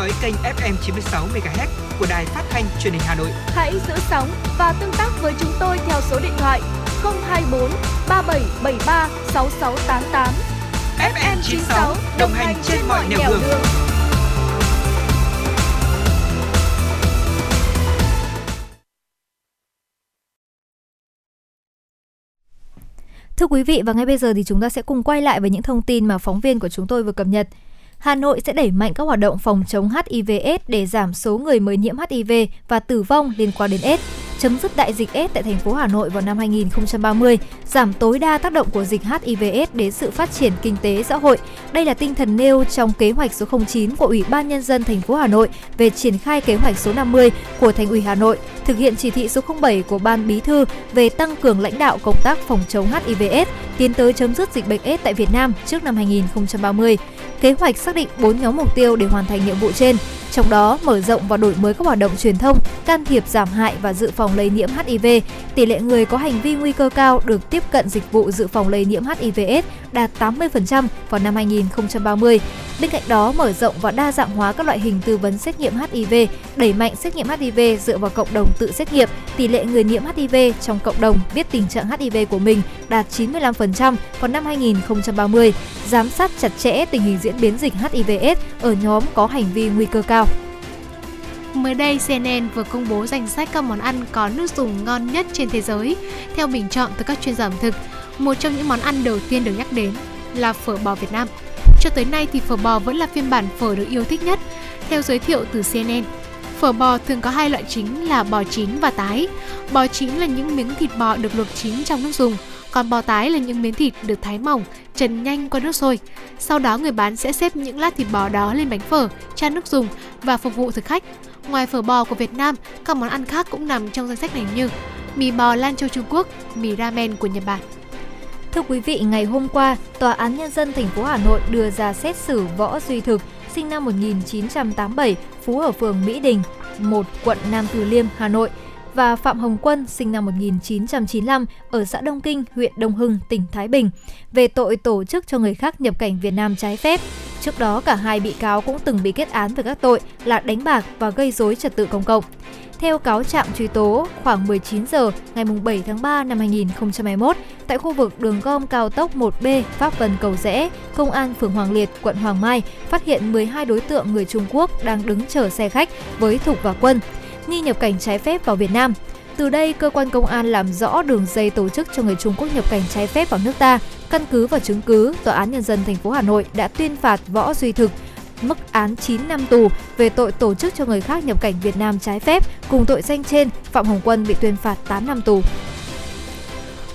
với kênh ép em chín mươi sáu MHz của Đài Phát thanh Truyền hình Hà Nội. Hãy giữ sóng và tương tác với chúng tôi theo số điện thoại không hai bốn ba bảy bảy ba sáu sáu tám tám. ép em chín mươi sáu đồng hành trên mọi nẻo đường. đường. Thưa quý vị, và ngay bây giờ thì chúng ta sẽ cùng quay lại với những thông tin mà phóng viên của chúng tôi vừa cập nhật. Hà Nội sẽ đẩy mạnh các hoạt động phòng chống H I V/AIDS để giảm số người mới nhiễm H I V và tử vong liên quan đến AIDS, chấm dứt đại dịch AIDS tại thành phố Hà Nội vào năm hai không ba không, giảm tối đa tác động của dịch H I V/AIDS đến sự phát triển kinh tế xã hội. Đây là tinh thần nêu trong kế hoạch số không chín của Ủy ban Nhân dân thành phố Hà Nội về triển khai kế hoạch số năm mươi của Thành ủy Hà Nội, thực hiện chỉ thị số không bảy của Ban Bí thư về tăng cường lãnh đạo công tác phòng chống H I V/AIDS, tiến tới chấm dứt dịch bệnh AIDS tại Việt Nam trước năm hai không ba không. Kế hoạch xác định bốn nhóm mục tiêu để hoàn thành nhiệm vụ trên, trong đó mở rộng và đổi mới các hoạt động truyền thông, can thiệp giảm hại và dự phòng lây nhiễm H I V, tỷ lệ người có hành vi nguy cơ cao được tiếp cận dịch vụ dự phòng lây nhiễm H I V/AIDS đạt tám mươi phần trăm vào năm hai không ba không. Bên cạnh đó, mở rộng và đa dạng hóa các loại hình tư vấn xét nghiệm H I V, đẩy mạnh xét nghiệm H I V dựa vào cộng đồng tự xét nghiệm, tỷ lệ người nhiễm H I V trong cộng đồng biết tình trạng H I V của mình đạt chín mươi lăm phần trăm vào năm hai không ba không, giám sát chặt chẽ tình hình diễn biến dịch H I V/AIDS ở nhóm có hành vi nguy cơ cao. Mới đây, C N N vừa công bố danh sách các món ăn có nước dùng ngon nhất trên thế giới. Theo bình chọn từ các chuyên gia ẩm thực, một trong những món ăn đầu tiên được nhắc đến là phở bò Việt Nam. Cho tới nay thì phở bò vẫn là phiên bản phở được yêu thích nhất. Theo giới thiệu từ C N N, phở bò thường có hai loại chính là bò chín và tái. Bò chín là những miếng thịt bò được luộc chín trong nước dùng, còn bò tái là những miếng thịt được thái mỏng, trần nhanh qua nước sôi. Sau đó người bán sẽ xếp những lát thịt bò đó lên bánh phở, chan nước dùng và phục vụ thực khách. Ngoài phở bò của Việt Nam, các món ăn khác cũng nằm trong danh sách này như mì bò Lan Châu Trung Quốc, mì ramen của Nhật Bản. Thưa quý vị, ngày hôm qua, Tòa án Nhân dân thành phố Hà Nội đưa ra xét xử Võ Duy Thực, sinh năm một nghìn chín trăm tám mươi bảy, trú ở phường Mỹ Đình, một quận Nam Từ Liêm, Hà Nội, và Phạm Hồng Quân, sinh năm một nghìn chín trăm chín mươi lăm, ở xã Đông Kinh, huyện Đông Hưng, tỉnh Thái Bình, về tội tổ chức cho người khác nhập cảnh Việt Nam trái phép. Trước đó, cả hai bị cáo cũng từng bị kết án về các tội là đánh bạc và gây rối trật tự công cộng. Theo cáo trạng truy tố, khoảng mười chín giờ ngày bảy tháng ba năm hai nghìn không trăm hai mươi mốt, tại khu vực đường gom cao tốc một B Pháp Vân Cầu Giẽ, Công an phường Hoàng Liệt, quận Hoàng Mai phát hiện mười hai đối tượng người Trung Quốc đang đứng chở xe khách với Thục và Quân, nghi nhập cảnh trái phép vào Việt Nam. Từ đây, cơ quan công an làm rõ đường dây tổ chức cho người Trung Quốc nhập cảnh trái phép vào nước ta. Căn cứ và chứng cứ, Tòa án Nhân dân thành phố Hà Nội đã tuyên phạt Võ Duy Thực mức án chín năm tù về tội tổ chức cho người khác nhập cảnh Việt Nam trái phép. Cùng tội danh trên, Phạm Hồng Quân bị tuyên phạt tám năm tù.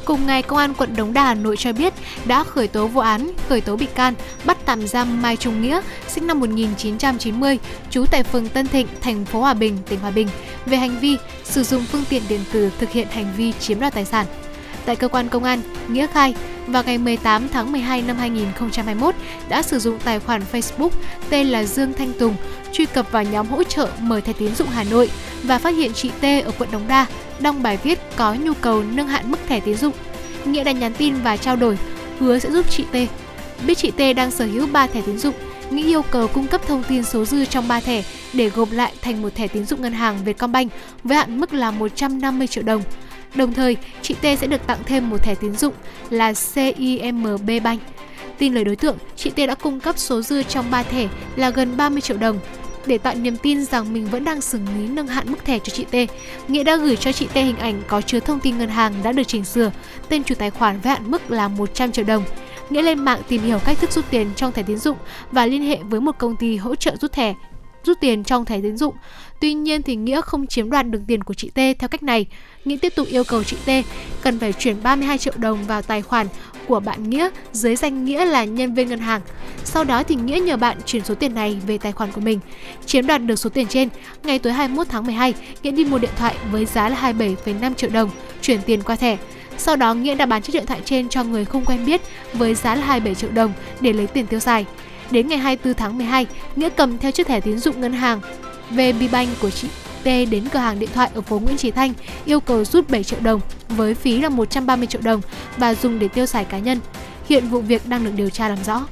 Cùng ngày, Công an quận Đống Đa, Hà Nội cho biết đã khởi tố vụ án, khởi tố bị can, bắt tạm giam Mai Trung Nghĩa, sinh năm một nghìn chín trăm chín mươi, trú tại phường Tân Thịnh, thành phố Hòa Bình, tỉnh Hòa Bình, về hành vi sử dụng phương tiện điện tử thực hiện hành vi chiếm đoạt tài sản. Tại cơ quan công an, Nghĩa khai vào ngày mười tám tháng mười hai năm hai nghìn không trăm hai mươi mốt đã sử dụng tài khoản Facebook tên là Dương Thanh Tùng truy cập vào nhóm hỗ trợ mở thẻ tín dụng Hà Nội và phát hiện chị T ở quận Đống Đa đăng bài viết có nhu cầu nâng hạn mức thẻ tín dụng. Nghĩa đã nhắn tin và trao đổi, hứa sẽ giúp chị T. Biết chị T đang sở hữu ba thẻ tín dụng, Nghĩa yêu cầu cung cấp thông tin số dư trong ba thẻ để gộp lại thành một thẻ tín dụng ngân hàng Vietcombank với hạn mức là một trăm năm mươi triệu đồng. Đồng thời, chị T sẽ được tặng thêm một thẻ tín dụng là ca i em bê Bank. Tin lời đối tượng, chị T đã cung cấp số dư trong ba thẻ là gần ba mươi triệu đồng. Để tạo niềm tin rằng mình vẫn đang xử lý nâng hạn mức thẻ cho chị T, Nghĩa đã gửi cho chị T hình ảnh có chứa thông tin ngân hàng đã được chỉnh sửa, tên chủ tài khoản với hạn mức là một trăm triệu đồng. Nghĩa lên mạng tìm hiểu cách thức rút tiền trong thẻ tín dụng và liên hệ với một công ty hỗ trợ rút thẻ, rút tiền trong thẻ tín dụng. Tuy nhiên thì Nghĩa không chiếm đoạt được tiền của chị T theo cách này. Nghĩa tiếp tục yêu cầu chị T cần phải chuyển ba mươi hai triệu đồng vào tài khoản của bạn Nghĩa dưới danh nghĩa là nhân viên ngân hàng. Sau đó thì Nghĩa nhờ bạn chuyển số tiền này về tài khoản của mình. Chiếm đoạt được số tiền trên, ngày tối hai mươi mốt tháng mười hai, Nghĩa đi mua điện thoại với giá là hai mươi bảy phẩy năm triệu đồng, chuyển tiền qua thẻ. Sau đó Nghĩa đã bán chiếc điện thoại trên cho người không quen biết với giá là hai mươi bảy triệu đồng để lấy tiền tiêu xài. Đến ngày hai mươi tư tháng mười hai, Nghĩa cầm theo chiếc thẻ tín dụng ngân hàng vê bê Bank của chị T đến cửa hàng điện thoại ở phố Nguyễn Chí Thanh, yêu cầu rút bảy triệu đồng với phí là một trăm ba mươi triệu đồng và dùng để tiêu xài cá nhân. Hiện vụ việc đang được điều tra làm rõ.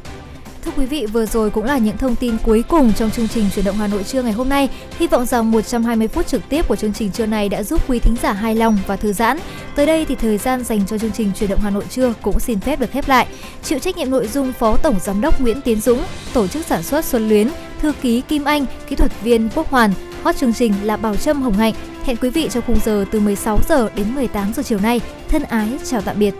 Thưa quý vị, vừa rồi cũng là những thông tin cuối cùng trong chương trình Chuyển động Hà Nội trưa ngày hôm nay. Hy vọng rằng một trăm hai mươi phút trực tiếp của chương trình trưa này đã giúp quý thính giả hài lòng và thư giãn. Tới đây thì thời gian dành cho chương trình Chuyển động Hà Nội trưa cũng xin phép được khép lại. Chịu trách nhiệm nội dung Phó Tổng Giám đốc Nguyễn Tiến Dũng, tổ chức sản xuất Xuân Luyến, thư ký Kim Anh, kỹ thuật viên Quốc Hoàn, hot chương trình là Bảo Trâm, Hồng Hạnh. Hẹn quý vị trong khung giờ từ mười sáu giờ đến mười tám giờ chiều nay. Thân ái chào tạm biệt.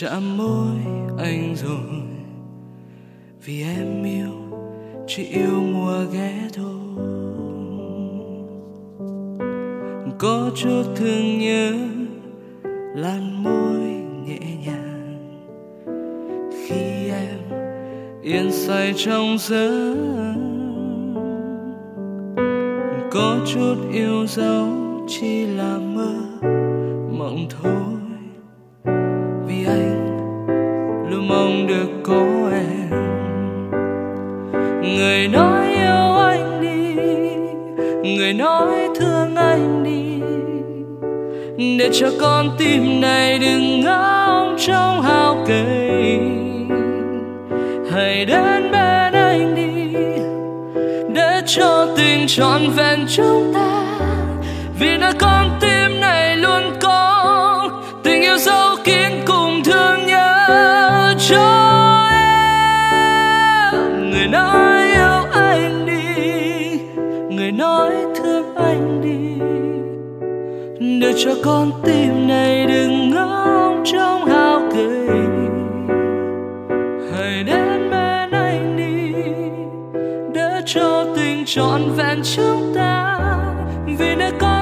Chạm môi anh rồi vì em yêu chỉ yêu mùa ghé thôi. Có chút thương nhớ lan môi nhẹ nhàng khi em yên say trong giấc. Có chút yêu dấu chỉ là mơ mộng thôi. Mong được có em, người nói yêu anh đi, người nói thương anh đi, để cho con tim này đừng ngóng trong hao cây. Hãy đến bên anh đi, để cho tình trọn vẹn chúng ta, vì nơi con tim này luôn có tình yêu sâu kín cùng thương nhớ. Cho em, người nói yêu anh đi, người nói thương anh đi, để cho con tim này đừng ngóng trong hao gầy. Hãy đến bên anh đi, để cho tình trọn vẹn chúng ta, vì nơi con